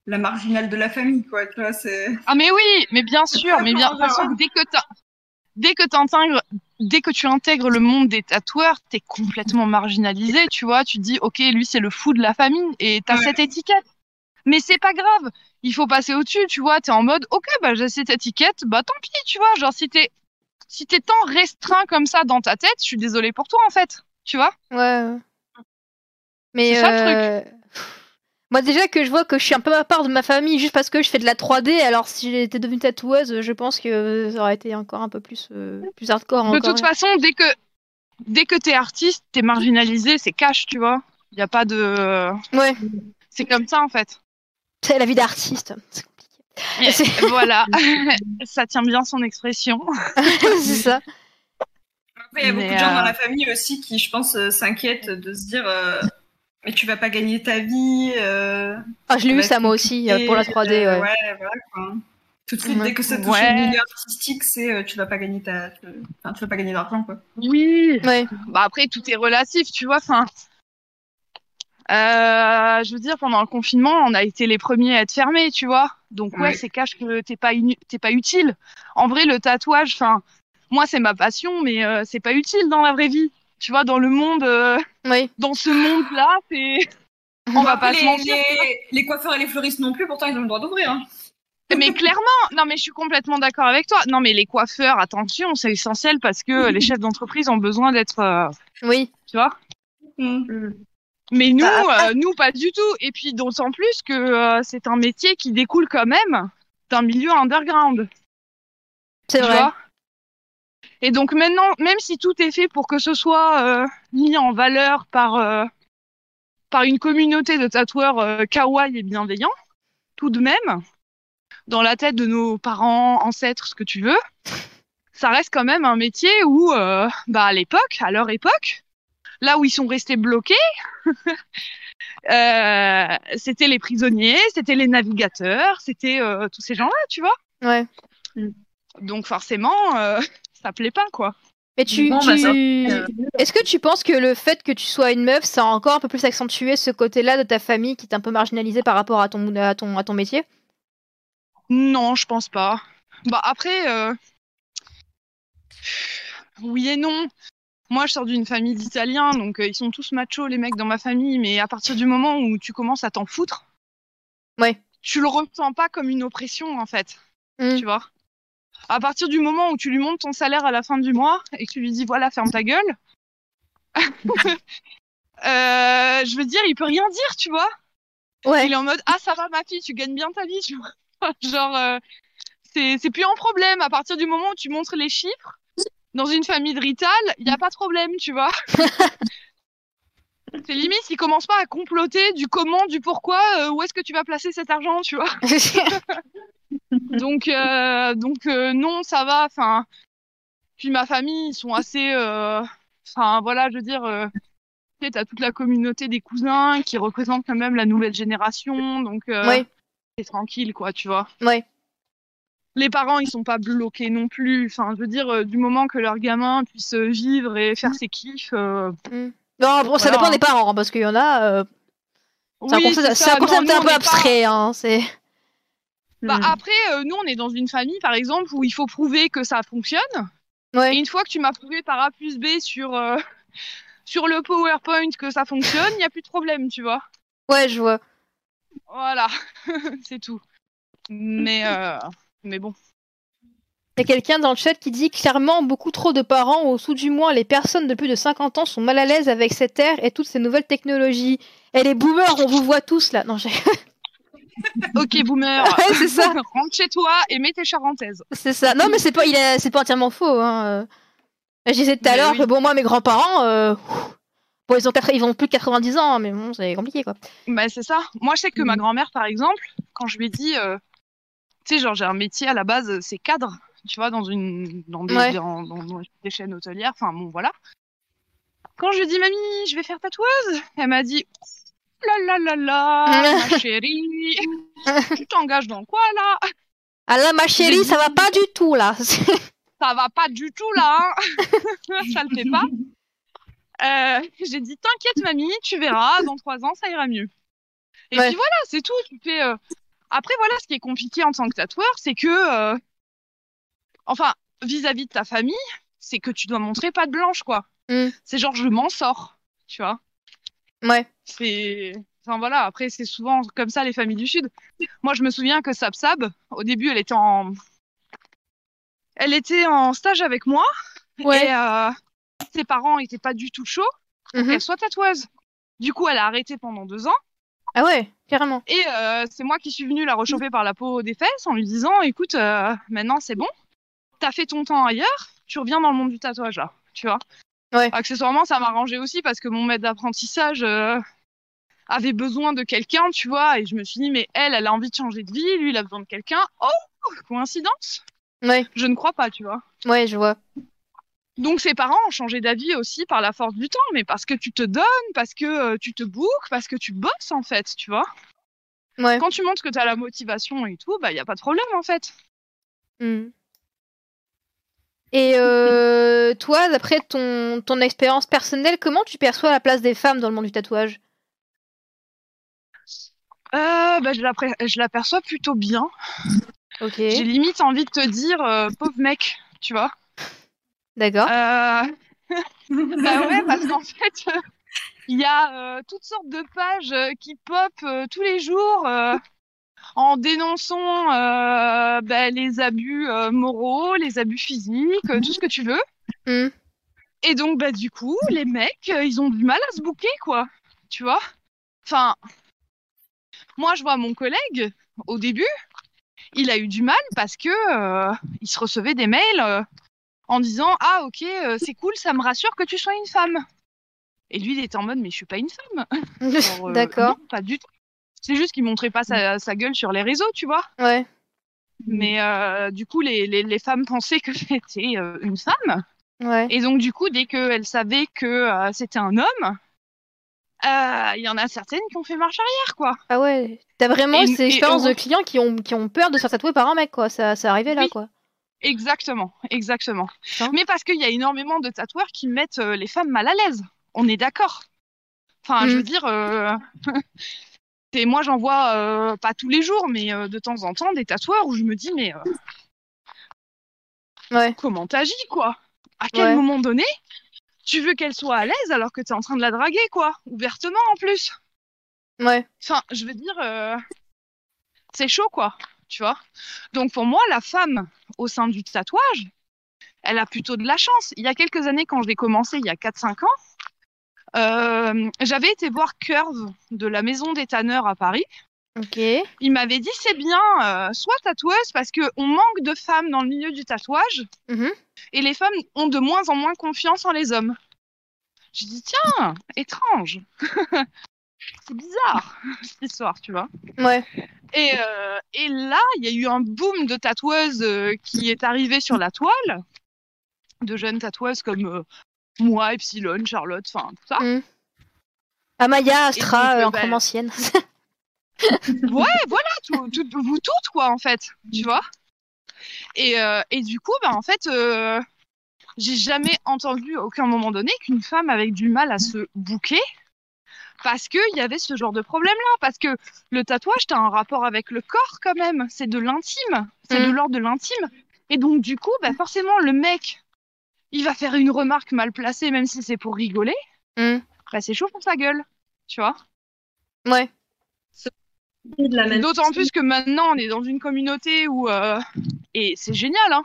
marginale de la famille, quoi. Tu vois, c'est... Ah mais oui, mais bien sûr, mais bien sûr, dès que tu intègres le monde des tatoueurs, t'es complètement marginalisé, tu vois. Tu dis, ok, lui c'est le fou de la famille, et t'as cette étiquette. Mais c'est pas grave, il faut passer au-dessus, tu vois. T'es en mode, ok, bah j'ai cette étiquette, bah tant pis, tu vois. Genre si t'es tant restreint comme ça dans ta tête, je suis désolée pour toi en fait, tu vois. Ouais. Mais c'est ça, le truc. Moi déjà que je vois que je suis un peu à part de ma famille juste parce que je fais de la 3D, alors si j'étais devenue tatoueuse, je pense que ça aurait été encore un peu plus hardcore. De toute façon, dès que t'es artiste, t'es marginalisé, c'est cash, tu vois. Y a pas de... Ouais. C'est comme ça en fait. C'est la vie d'artiste, c'est compliqué. Et c'est... Voilà, ça tient bien son expression. C'est ça. Après, il y a beaucoup de gens dans la famille aussi qui, je pense, s'inquiètent de se dire... Mais tu vas pas gagner ta vie. Ah, je l'ai eu ça moi aussi, pour la 3D. Ouais, voilà quoi. Tout de suite, dès que ça touche le milieu artistique, c'est tu vas pas gagner tu vas pas gagner d'argent quoi. Oui. Ouais. Bah après tout est relatif, tu vois. Enfin, je veux dire pendant le confinement, on a été les premiers à être fermés, tu vois. Donc ouais, c'est cash que t'es pas utile. En vrai, le tatouage, enfin, moi c'est ma passion, mais c'est pas utile dans la vraie vie. Tu vois, dans le monde, dans ce monde-là, c'est... On va pas se mentir. Les coiffeurs et les fleuristes non plus, pourtant, ils ont le droit d'ouvrir. Hein. Mais clairement, non, mais je suis complètement d'accord avec toi. Non, mais les coiffeurs, attention, c'est essentiel parce que les chefs d'entreprise ont besoin d'être... Oui. Tu vois Mais nous, pas du tout. Et puis, d'autant plus que c'est un métier qui découle quand même d'un milieu underground. C'est vrai. Et donc maintenant, même si tout est fait pour que ce soit mis en valeur par une communauté de tatoueurs kawaii et bienveillants, tout de même, dans la tête de nos parents, ancêtres, ce que tu veux, ça reste quand même un métier où, à l'époque, à leur époque, là où ils sont restés bloqués, c'était les prisonniers, c'était les navigateurs, c'était tous ces gens-là, tu vois. Ouais. Donc forcément... Ça plaît pas, quoi. Mais est-ce que tu penses que le fait que tu sois une meuf, ça a encore un peu plus accentué ce côté-là de ta famille qui est un peu marginalisé par rapport à ton métier? Non, je pense pas. Bah après, oui et non. Moi, je sors d'une famille d'Italiens, donc ils sont tous machos, les mecs dans ma famille. Mais à partir du moment où tu commences à t'en foutre, tu le ressens pas comme une oppression, en fait. Mm. Tu vois? À partir du moment où tu lui montes ton salaire à la fin du mois et que tu lui dis voilà, ferme ta gueule, je veux dire, il peut rien dire, tu vois. Ouais. Il est en mode ah, ça va, ma fille, tu gagnes bien ta vie, tu vois. Genre, c'est plus un problème. À partir du moment où tu montres les chiffres, dans une famille de Rital, il n'y a pas de problème, tu vois. C'est limite, ils commencent pas à comploter du comment, du pourquoi, où est-ce que tu vas placer cet argent, tu vois. Donc, non, ça va. Enfin, puis ma famille, ils sont assez. Voilà, je veux dire, t'as toute la communauté des cousins qui représentent quand même la nouvelle génération. Donc, c'est tranquille, quoi, tu vois. Ouais. Les parents, ils sont pas bloqués non plus. Enfin, je veux dire, du moment que leur gamin puisse vivre et faire ses kiffs. Non, bon, ça dépend des parents, hein, parce qu'il y en a. C'est un concept un peu abstrait, hein. C'est. Bah, après, nous, on est dans une famille, par exemple, où il faut prouver que ça fonctionne. Ouais. Et une fois que tu m'as prouvé par A plus B sur le PowerPoint que ça fonctionne, il n'y a plus de problème, tu vois. Ouais, je vois. Voilà, c'est tout. Mais bon. Il y a quelqu'un dans le chat qui dit « Clairement, beaucoup trop de parents, ou sous du moins les personnes de plus de 50 ans, sont mal à l'aise avec cette ère et toutes ces nouvelles technologies. Et les boomers, on vous voit tous, là. » Non, j'ai... Ok boomer, ouais, c'est ça. Rentre chez toi et mets tes charentaises. C'est ça. Non mais c'est pas entièrement faux. Hein. Je disais tout à l'heure que bon moi mes grands-parents, bon ils ont plus de 90 ans, mais bon c'est compliqué quoi. Bah c'est ça. Moi je sais que ma grand-mère par exemple, quand je lui ai dit, tu sais genre j'ai un métier à la base c'est cadre, tu vois, dans des chaînes hôtelières, enfin bon, voilà. Quand je lui ai dit, mamie, je vais faire tatoueuse, elle m'a dit, la la la la, ma chérie, tu t'engages dans quoi, là? Ah là, ma chérie, ça va pas du tout, là. Ça va pas du tout, là, hein. Ça le fait pas. J'ai dit, t'inquiète, mamie, tu verras, dans 3 ans, ça ira mieux. Et puis voilà, c'est tout. Après, voilà, ce qui est compliqué en tant que tatoueur, c'est que, enfin, vis-à-vis de ta famille, c'est que tu dois montrer patte blanche, quoi. Mm. C'est genre, je m'en sors, tu vois. Ouais. C'est... Enfin, voilà, après, c'est souvent comme ça, les familles du Sud. Moi, je me souviens que Sab Sab, au début, elle était en stage avec moi. Ouais. Et ses parents n'étaient pas du tout chauds pour qu'elle soit tatoueuse. Du coup, elle a arrêté pendant 2 ans. Ah ouais, carrément. Et c'est moi qui suis venue la réchauffer par la peau des fesses en lui disant, écoute, maintenant c'est bon, t'as fait ton temps ailleurs, tu reviens dans le monde du tatouage là, tu vois. Ouais. Accessoirement, ça m'arrangeait aussi parce que mon maître d'apprentissage avait besoin de quelqu'un, tu vois, et je me suis dit, mais elle a envie de changer de vie, lui, il a besoin de quelqu'un. Oh, coïncidence. Ouais. Je ne crois pas, tu vois. Ouais, je vois. Donc ses parents ont changé d'avis aussi par la force du temps, mais parce que tu te donnes, parce que tu te boucles, parce que tu bosses en fait, tu vois. Ouais. Quand tu montres que tu as la motivation et tout, bah il n'y a pas de problème en fait. Mm. Et toi, d'après ton expérience personnelle, comment tu perçois la place des femmes dans le monde du tatouage ? Bah, je la perçois plutôt bien. Okay. J'ai limite envie de te dire pauvre mec, tu vois. D'accord. Bah ouais, parce qu'en fait, il y a toutes sortes de pages qui pop tous les jours en dénonçant bah, les abus moraux, les abus physiques, tout ce que tu veux. Mm. Et donc, bah du coup, les mecs, ils ont du mal à se bouquer, quoi. Tu vois ? Enfin, moi, je vois mon collègue, au début, il a eu du mal parce que il se recevait des mails... en disant « Ah, ok, c'est cool, ça me rassure que tu sois une femme. » Et lui, il était en mode « Mais je suis pas une femme. » D'accord. Non, pas du tout. C'est juste qu'il montrait pas sa gueule sur les réseaux, tu vois. Ouais. Mais du coup, les femmes pensaient que j'étais une femme. Ouais. Et donc, du coup, dès qu'elles savaient que c'était un homme, il y en a certaines qui ont fait marche arrière, quoi. Ah ouais. T'as vraiment ces expériences de clients qui ont peur de se faire tatouer par un mec, quoi. Ça arrivait là, oui. Quoi. Exactement, exactement. Hein? Mais parce qu'il y a énormément de tatoueurs qui mettent les femmes mal à l'aise. On est d'accord. Enfin, je veux dire, moi j'en vois pas tous les jours, mais de temps en temps des tatoueurs où je me dis, mais comment t'agis, quoi? À quel moment donné tu veux qu'elle soit à l'aise alors que t'es en train de la draguer, quoi? Ouvertement en plus. Ouais. Enfin, je veux dire, c'est chaud, quoi. Tu vois, donc pour moi, la femme au sein du tatouage, elle a plutôt de la chance. Il y a quelques années, quand je l'ai commencé, il y a 4-5 ans, j'avais été voir Curve de la maison des tanneurs à Paris. Okay. Il m'avait dit, c'est bien, sois tatoueuse parce qu'on manque de femmes dans le milieu du tatouage et les femmes ont de moins en moins confiance en les hommes. J'ai dit, tiens, étrange. C'est bizarre, cette histoire, tu vois. Ouais. Et là, il y a eu un boom de tatoueuses qui est arrivé sur la toile, de jeunes tatoueuses comme moi, Epsilon, Charlotte, enfin, tout ça. Mm. Amaya, Astra, donc, encore ancienne. Ouais, voilà, vous toutes, quoi, en fait, tu vois. Et du coup, bah, en fait, j'ai jamais entendu à aucun moment donné qu'une femme avait du mal à se bouquer. Parce qu'il y avait ce genre de problème-là. Parce que le tatouage, t'as un rapport avec le corps quand même. C'est de l'intime. C'est de l'ordre de l'intime. Et donc, du coup, bah, forcément, le mec, il va faire une remarque mal placée, même si c'est pour rigoler. Mm. Bah, c'est chaud pour sa gueule. Tu vois ? Ouais. D'autant plus que maintenant, on est dans une communauté où... Et c'est génial, hein.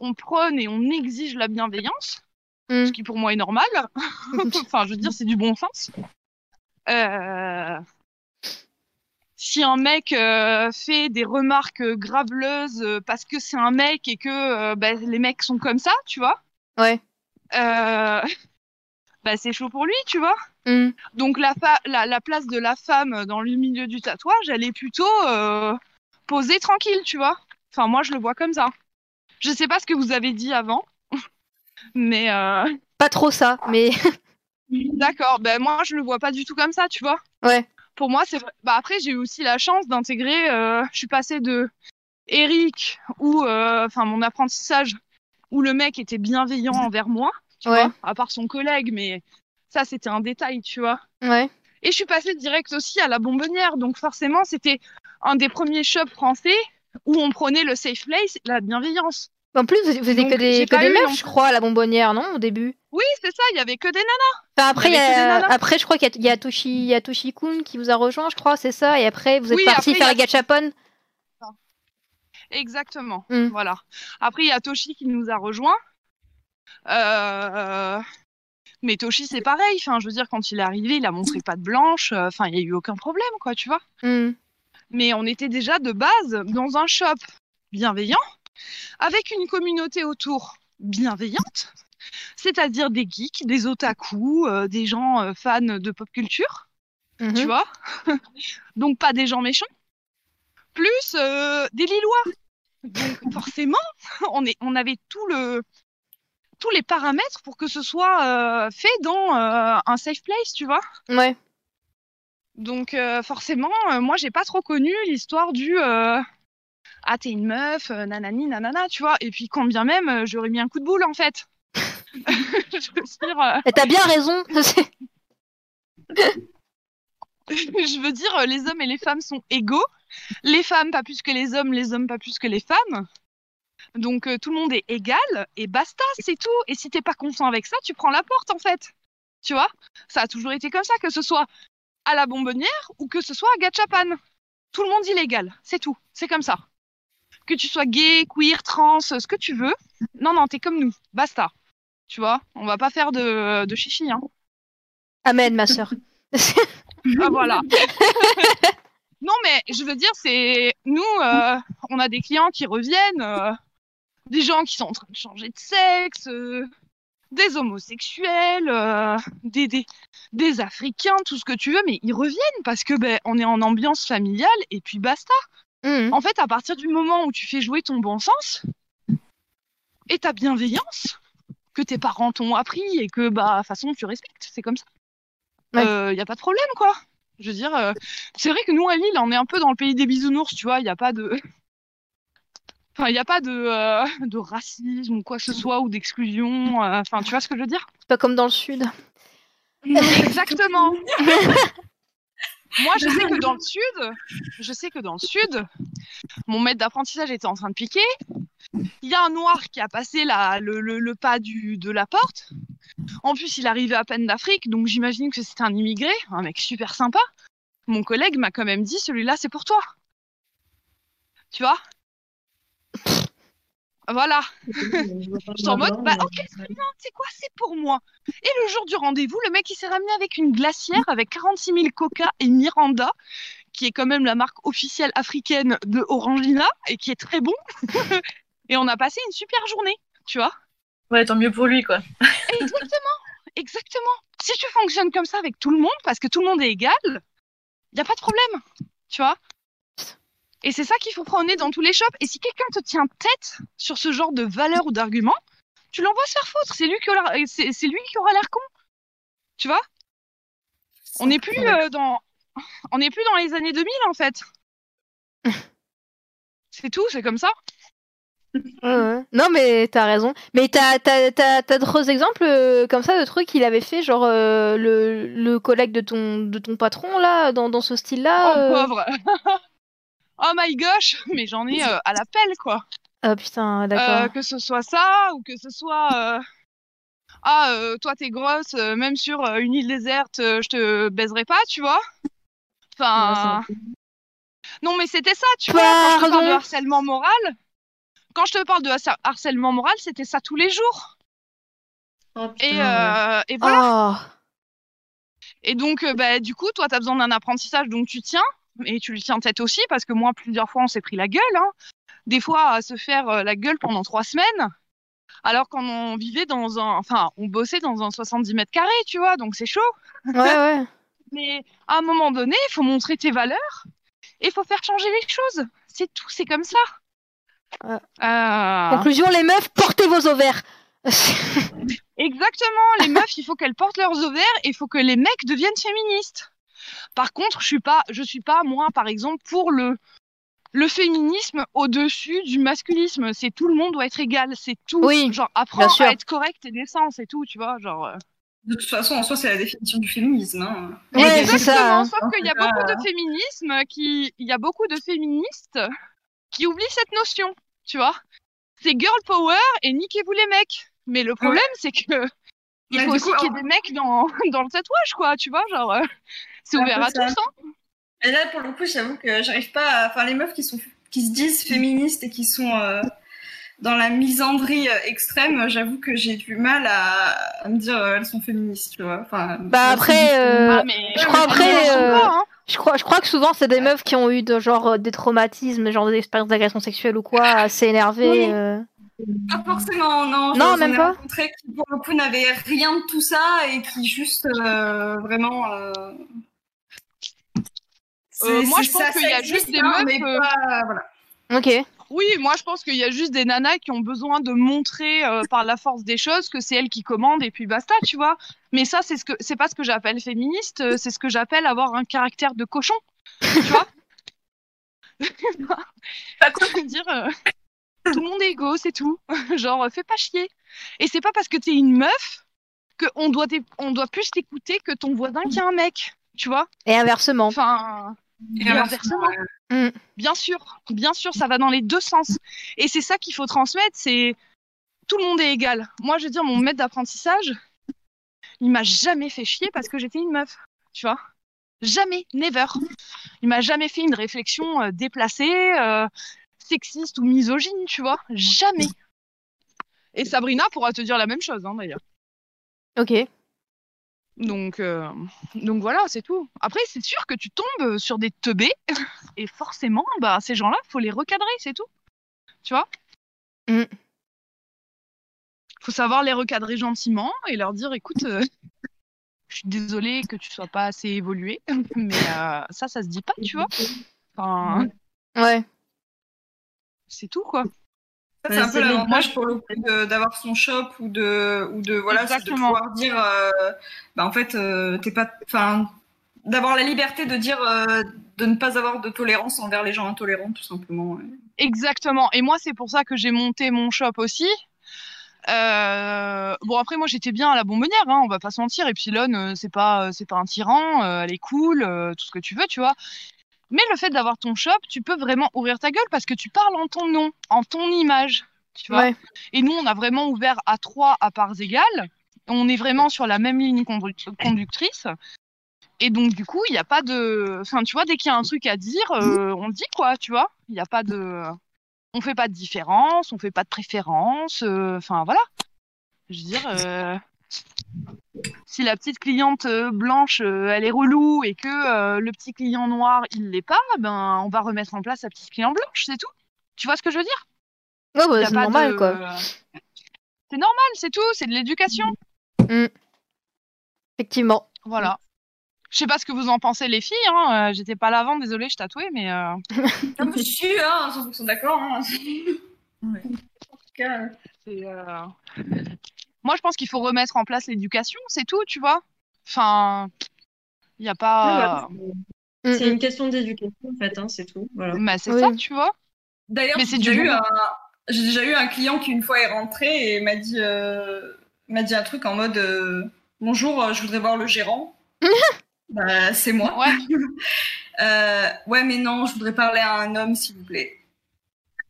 On prône et on exige la bienveillance. Mm. Ce qui, pour moi, est normal. Enfin, je veux dire, c'est du bon sens. Si un mec fait des remarques graveleuses parce que c'est un mec et que bah, les mecs sont comme ça, tu vois. Ouais. Bah, c'est chaud pour lui, tu vois. Mm. Donc la place de la femme dans le milieu du tatouage, elle est plutôt posée tranquille, tu vois. Enfin, moi, je le vois comme ça. Je sais pas ce que vous avez dit avant, mais... Pas trop ça, mais... D'accord, ben moi je le vois pas du tout comme ça, tu vois. Ouais. Pour moi, c'est... Bah, après, j'ai eu aussi la chance d'intégrer... Je suis passée de Eric, ou enfin mon apprentissage, où le mec était bienveillant envers moi, tu vois, à part son collègue, mais ça, c'était un détail, tu vois. Ouais. Et je suis passée direct aussi à la Bonbonnière, donc forcément, c'était un des premiers shops français où on prenait le safe place, la bienveillance. En plus, vous faisiez que des meufs, je crois, à la Bonbonnière, non, au début? Oui, c'est ça, il y avait que des nanas. Enfin, après, après je crois qu'il y a Toshi Kun qui vous a rejoint, je crois, c'est ça. Et après, vous êtes parti faire la gachapon. Exactement, voilà. Après, il y a Toshi qui nous a rejoint. Mais Toshi, c'est pareil. Enfin, je veux dire, quand il est arrivé, il a montré patte blanche. Enfin, il n'y a eu aucun problème, quoi, tu vois. Mais on était déjà de base dans un shop bienveillant, avec une communauté autour bienveillante, c'est-à-dire des geeks, des otaku, des gens fans de pop culture, tu vois. Donc pas des gens méchants, plus des Lillois. Donc forcément, on avait tous les paramètres pour que ce soit fait dans un safe place, tu vois. Ouais. Donc forcément, moi j'ai pas trop connu l'histoire du ah t'es une meuf, nanani, nanana, tu vois. Et puis quand bien même, j'aurais mis un coup de boule en fait. Je veux dire, et t'as bien raison. Je veux dire, les hommes et les femmes sont égaux. Les femmes pas plus que les hommes pas plus que les femmes. Donc tout le monde est égal et basta, c'est tout. Et si t'es pas content avec ça, tu prends la porte en fait. Tu vois, ça a toujours été comme ça, que ce soit à la Bonbonnière ou que ce soit à Gachapan. Tout le monde illégal, c'est tout, c'est comme ça. Que tu sois gay, queer, trans, ce que tu veux, non, non, t'es comme nous, basta. Tu vois, on va pas faire de chichi, hein. Amen, ma sœur. Ah, voilà. Non, mais je veux dire, c'est... Nous, on a des clients qui reviennent, des gens qui sont en train de changer de sexe... des homosexuels, des Africains, tout ce que tu veux, mais ils reviennent parce que ben, on est en ambiance familiale et puis basta. En fait, à partir du moment où tu fais jouer ton bon sens et ta bienveillance que tes parents t'ont appris et que bah de façon tu respectes, c'est comme ça. Il y a pas de problème, quoi. Je veux dire, c'est vrai que nous à Lille, on est un peu dans le pays des bisounours, tu vois. Il y a pas de Enfin, il n'y a pas de racisme ou quoi que ce soit, ou d'exclusion. Enfin, tu vois ce que je veux dire? C'est pas comme dans le Sud. Exactement. Moi, je sais que dans le Sud, mon maître d'apprentissage était en train de piquer. Il y a un noir qui a passé le pas de la porte. En plus, il arrivait à peine d'Afrique, donc j'imagine que c'était un immigré, un mec super sympa. Mon collègue m'a quand même dit, celui-là, c'est pour toi. Tu vois? Voilà. Je suis en mode, bah ok, très bien, tu sais quoi, c'est pour moi. Et le jour du rendez-vous, le mec il s'est ramené avec une glacière avec 46 000 Coca et Miranda, qui est quand même la marque officielle africaine de Orangina et qui est très bon. Et on a passé une super journée, tu vois. Ouais, tant mieux pour lui, quoi. Exactement, exactement. Si tu fonctionnes comme ça avec tout le monde, parce que tout le monde est égal, il n'y a pas de problème, tu vois. Et c'est ça qu'il faut prôner dans tous les shops. Et si quelqu'un te tient tête sur ce genre de valeur ou d'argument, tu l'envoies se faire foutre. C'est lui qui aura, l'air con. Tu vois ? On n'est plus, dans les années 2000, en fait. C'est tout, c'est comme ça. Non, mais t'as raison. Mais t'as d'autres exemples comme ça, de trucs qu'il avait fait, genre le collègue de ton patron, là, dans ce style-là. Oh, pauvre. Oh my gosh, mais j'en ai à la pelle, quoi. Ah putain, d'accord. Que ce soit ça, ou que ce soit... toi, t'es grosse, même sur une île déserte, je te baiserai pas, tu vois. Enfin... Ouais, non, mais c'était ça, tu vois, quand je te parle de harcèlement moral. Quand je te parle de harcèlement moral, c'était ça tous les jours. Oh, putain, et voilà. Oh. Et donc, bah, du coup, toi, t'as besoin d'un apprentissage, donc tu tiens. Et tu lui tiens tête aussi, parce que moi, plusieurs fois, on s'est pris la gueule. Hein. Des fois, à se faire la gueule pendant 3 semaines, alors qu'on vivait dans un... Enfin, on bossait dans un 70 mètres carrés, tu vois, donc c'est chaud. Ouais, ouais. Mais à un moment donné, il faut montrer tes valeurs et il faut faire changer les choses. C'est tout, c'est comme ça. Conclusion, les meufs, portez vos ovaires. Exactement, les meufs, il faut qu'elles portent leurs ovaires et il faut que les mecs deviennent féministes. Par contre, je suis pas moi, par exemple, pour le féminisme au-dessus du masculisme. C'est tout, le monde doit être égal, c'est tout. Oui, genre, apprends à être correct et décent, c'est tout, tu vois, genre... De toute façon, en soi, c'est la définition du féminisme. Hein. Oui, c'est ça. Hein. Sauf qu'il y a beaucoup de féminisme qui... Il y a beaucoup de féministes qui oublient cette notion, tu vois. C'est girl power et niquez-vous les mecs. Mais le problème, c'est que... Il faut aussi qu'il y ait des mecs dans le tatouage, quoi, tu vois, genre... C'est ouvert à tous, hein. Et là, pour le coup, j'avoue que j'arrive pas à... Enfin, les meufs qui se disent féministes et qui sont... Dans la misandrie extrême, j'avoue que j'ai du mal à me dire elles sont féministes, tu vois. Enfin, bah après, je crois que souvent c'est des meufs qui ont eu de, genre des traumatismes, genre des expériences d'agression sexuelle ou quoi, assez énervées. Oui. Pas forcément, non. Non, même pas. Rencontré qui pour le coup n'avaient rien de tout ça et qui juste vraiment. Moi, je pense qu'il y a juste des meufs. Voilà. Ok. Oui, moi je pense qu'il y a juste des nanas qui ont besoin de montrer par la force des choses que c'est elles qui commandent et puis basta, tu vois. Mais ça, c'est pas ce que j'appelle féministe, c'est ce que j'appelle avoir un caractère de cochon, tu vois. Pas quoi dire, tout le monde est égaux, c'est tout. Genre, fais pas chier. Et c'est pas parce que t'es une meuf qu'on doit plus t'écouter que ton voisin qui a un mec, tu vois. Et inversement. Enfin... Bien sûr, ça va dans les deux sens. Et c'est ça qu'il faut transmettre, c'est tout le monde est égal. Moi, je veux dire, mon maître d'apprentissage, il m'a jamais fait chier parce que j'étais une meuf, tu vois. Jamais, never. Il m'a jamais fait une réflexion déplacée, sexiste ou misogyne, tu vois. Jamais. Et Sabrina pourra te dire la même chose, hein, d'ailleurs. Ok. Donc voilà, c'est tout. Après, c'est sûr que tu tombes sur des teubés et forcément, bah, ces gens-là, faut les recadrer, c'est tout. Tu vois ? Mm. Faut savoir les recadrer gentiment et leur dire, écoute, je suis désolée que tu sois pas assez évoluée, mais ça se dit pas, tu vois ? Enfin, ouais. C'est tout, quoi. Ça, c'est un peu l'avantage pour le coup d'avoir son shop ou de voilà, de pouvoir dire en fait t'es pas, enfin, d'avoir la liberté de dire de ne pas avoir de tolérance envers les gens intolérants, tout simplement. Ouais. Exactement. Et moi, c'est pour ça que j'ai monté mon shop aussi. Bon, après, moi, j'étais bien à la Bonbonnière, hein, on va pas se mentir. Et puis Lone, c'est pas un tyran, elle est cool, tout ce que tu veux, tu vois. Mais le fait d'avoir ton shop, tu peux vraiment ouvrir ta gueule parce que tu parles en ton nom, en ton image, tu vois. Ouais. Et nous, on a vraiment ouvert à trois à parts égales. On est vraiment sur la même ligne conductrice. Et donc, du coup, il n'y a pas de... Enfin, tu vois, dès qu'il y a un truc à dire, on le dit, quoi, tu vois. Il n'y a pas de... On fait pas de différence, on fait pas de préférence. Enfin, voilà. Je veux dire... Si la petite cliente blanche, elle est relou et que le petit client noir, il l'est pas, ben on va remettre en place la petite cliente blanche, c'est tout. Tu vois ce que je veux dire ? Ouais, bah, c'est normal, quoi. C'est normal, c'est tout, c'est de l'éducation. Mmh. Effectivement. Voilà. Je sais pas ce que vous en pensez, les filles, hein. J'étais pas là avant, désolée, je tatouais, mais... Non, je suis, hein, 100% d'accord. Hein. Ouais. En tout cas, c'est... Moi, je pense qu'il faut remettre en place l'éducation, c'est tout, tu vois. Enfin, il n'y a pas... C'est une question d'éducation, en fait, hein, c'est tout. Voilà. Bah, c'est ça, tu vois. D'ailleurs, j'ai déjà eu un client qui, une fois, est rentré et m'a dit un truc en mode « Bonjour, je voudrais voir le gérant. » Bah, c'est moi. Ouais. Ouais, mais non, je voudrais parler à un homme, s'il vous plaît.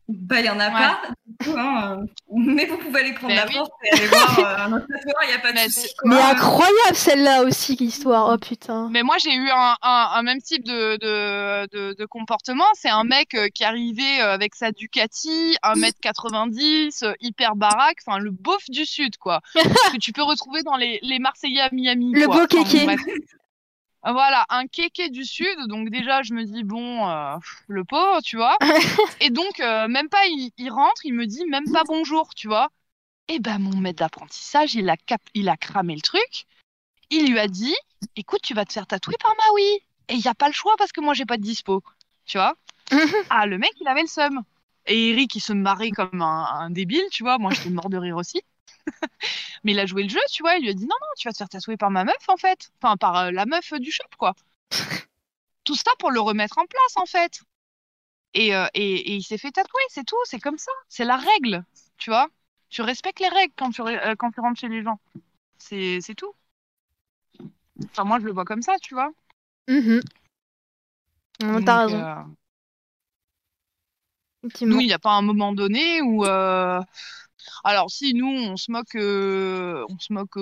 Bah, il n'y en a pas. Hein, mais vous pouvez aller prendre la porte et aller voir un autre tatoueur, il n'y a pas de souci. Mais incroyable celle-là aussi, l'histoire. Oh putain. Mais moi, j'ai eu un même type de comportement. C'est un mec qui arrivait avec sa Ducati, 1m90, hyper baraque, enfin le beauf du Sud, quoi. Que tu peux retrouver dans les Marseillais à Miami. Le beau kéké. Voilà, un kéké du Sud, donc déjà je me dis bon, le pauvre, tu vois. Et donc même pas, il rentre, il me dit même pas bonjour, tu vois. Et ben mon maître d'apprentissage, il a cramé le truc. Il lui a dit, écoute, tu vas te faire tatouer par Maui. Et il y a pas le choix parce que moi j'ai pas de dispo, tu vois. Ah, le mec, il avait le seum. Et Eric, il se marrait comme un débile, tu vois. Moi, j'étais mort de rire aussi. Mais il a joué le jeu, tu vois. Il lui a dit, non, non, tu vas te faire tatouer par ma meuf, en fait. Enfin, par la meuf du shop, quoi. Tout ça pour le remettre en place, en fait. Et il s'est fait tatouer, c'est tout. C'est comme ça. C'est la règle, tu vois. Tu respectes les règles quand tu rentres chez les gens. C'est tout. Enfin, moi, je le vois comme ça, tu vois. Mmh. Non, t'as raison. Nous, il n'y a pas un moment donné où... Alors, si, nous, on se moque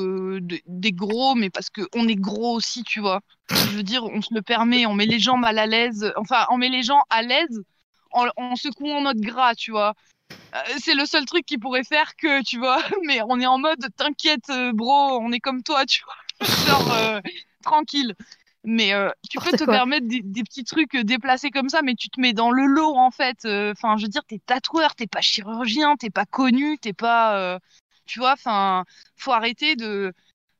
des gros, mais parce qu'on est gros aussi, tu vois. Je veux dire, on se le permet, on met les gens mal à l'aise. Enfin, on met les gens à l'aise en secouant notre gras, tu vois. C'est le seul truc qui pourrait faire que, tu vois. Mais on est en mode, t'inquiète, bro, on est comme toi, tu vois. Genre, tranquille. Mais tu peux te permettre des petits trucs déplacés comme ça, mais tu te mets dans le lot, en fait. Enfin, je veux dire, t'es tatoueur, t'es pas chirurgien, t'es pas connu, t'es pas... tu vois, enfin, faut arrêter de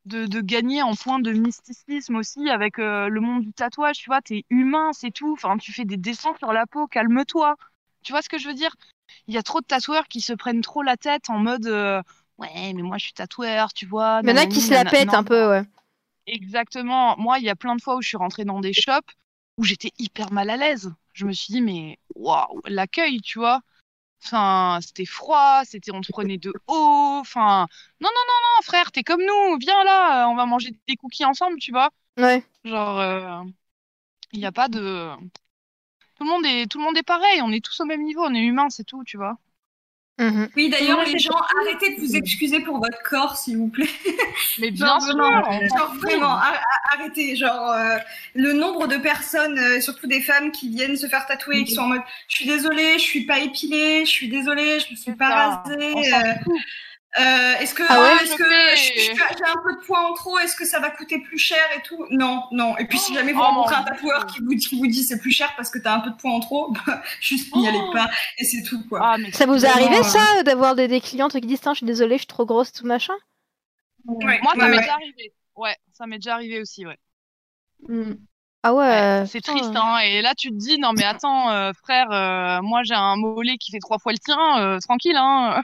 gagner en point de mysticisme aussi avec le monde du tatouage, tu vois. T'es humain, c'est tout. Enfin, tu fais des dessins sur la peau, calme-toi. Tu vois ce que je veux dire? Il y a trop de tatoueurs qui se prennent trop la tête en mode... ouais, mais moi, je suis tatoueur, tu vois. Il y en a qui se la pètent un peu, ouais. Exactement. Moi, il y a plein de fois où je suis rentrée dans des shops où j'étais hyper mal à l'aise. Je me suis dit, mais waouh, l'accueil, tu vois. Enfin, c'était froid, on te prenait de haut. Enfin, non, non, non, non, frère, t'es comme nous. Viens là, on va manger des cookies ensemble, tu vois. Ouais. Genre, il n'y a pas de... Tout le monde est pareil, on est tous au même niveau, on est humains, c'est tout, tu vois. Mmh. Oui, d'ailleurs, les gens, arrêtez de vous excuser pour votre corps, s'il vous plaît. Mais bien sûr, vraiment, arrêtez. Genre, le nombre de personnes, surtout des femmes, qui viennent se faire tatouer, qui sont en mode, je suis désolée, je suis pas épilée, je suis désolée, je me suis pas rasée. Est-ce que j'ai un peu de poids en trop? Est-ce que ça va coûter plus cher et tout? Non, non. Et puis si jamais vous rencontrez un tatoueur qui vous dit c'est plus cher parce que t'as un peu de poids en trop, bah, juste n'y allez pas et c'est tout, quoi. Ah, mais ça vous est arrivé ça d'avoir des clientes qui disent, tiens, je suis désolée, je suis trop grosse, tout machin? Ouais. Moi, ça m'est déjà arrivé. Ouais, ça m'est déjà arrivé aussi, ouais. Mm. Ah ouais, c'est triste, hein. Et là, tu te dis, non mais attends, frère, moi j'ai un mollet qui fait 3 fois le tien, tranquille, hein.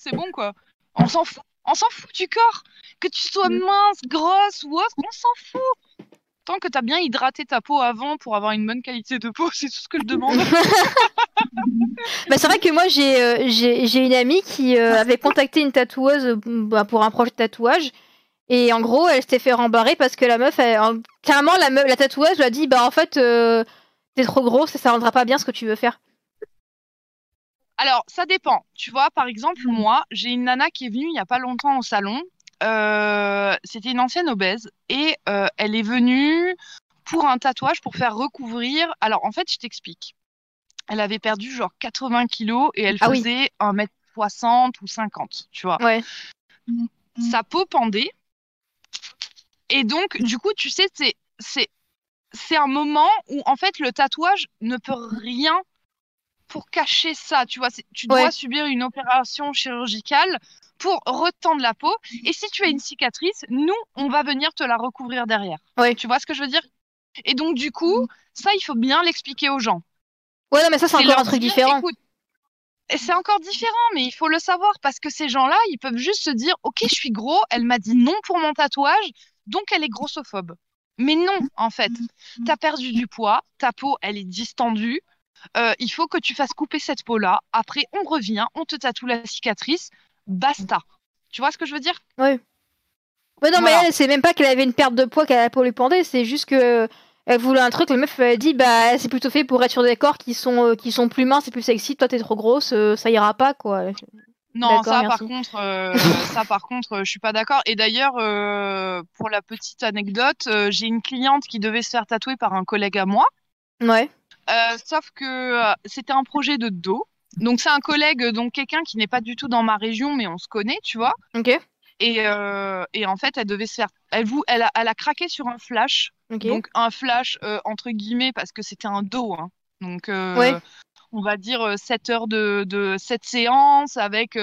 C'est bon, quoi. On s'en fout du corps. Que tu sois mince, grosse ou autre, on s'en fout. Tant que t'as bien hydraté ta peau avant pour avoir une bonne qualité de peau, c'est tout ce que je demande. Bah, c'est vrai que moi, j'ai une amie qui avait contacté une tatoueuse pour un projet de tatouage. Et en gros, elle s'était fait rembarrer parce que la meuf, clairement, la tatoueuse lui a dit, bah en fait, t'es trop grosse et ça rendra pas bien ce que tu veux faire. Alors, ça dépend. Tu vois, par exemple, moi, j'ai une nana qui est venue il n'y a pas longtemps au salon. C'était une ancienne obèse. Et elle est venue pour un tatouage, pour faire recouvrir... Alors, en fait, je t'explique. Elle avait perdu genre 80 kilos et elle faisait 1m60 ou 50, tu vois. Ouais. Sa peau pendait. Et donc, du coup, tu sais, c'est un moment où, en fait, le tatouage ne peut rien pour cacher ça, tu vois, tu dois subir une opération chirurgicale pour retendre la peau. Et si tu as une cicatrice, nous, on va venir te la recouvrir derrière. Ouais. Tu vois ce que je veux dire? Et donc, du coup, ça, il faut bien l'expliquer aux gens. Ouais, non, mais ça, c'est encore un truc différent. Écoute, c'est encore différent, mais il faut le savoir parce que ces gens-là, ils peuvent juste se dire, ok, je suis gros, elle m'a dit non pour mon tatouage, donc elle est grossophobe. Mais non, en fait, t'as perdu du poids, ta peau, elle est distendue. Il faut que tu fasses couper cette peau-là. Après, on revient, on te tatoue la cicatrice. Basta. Tu vois ce que je veux dire? Oui. Mais non, voilà. Mais elle, c'est même pas qu'elle avait une perte de poids, qu'elle a la peau lui pendait. C'est juste que elle voulait un truc. La meuf elle dit, bah, c'est plutôt fait pour être sur des corps qui sont plus minces, c'est plus sexy. Toi, t'es trop grosse, ça ira pas, quoi. Non, ça, par contre, je suis pas d'accord. Et d'ailleurs, pour la petite anecdote, j'ai une cliente qui devait se faire tatouer par un collègue à moi. Ouais. Sauf que c'était un projet de dos. Donc, c'est un collègue, donc quelqu'un qui n'est pas du tout dans ma région, mais on se connaît, tu vois. Okay. Et en fait, elle devait se faire... Elle a craqué sur un flash. Okay. Donc, un flash, entre guillemets, parce que c'était un dos. Hein. Donc, on va dire 7 heures de 7 séances avec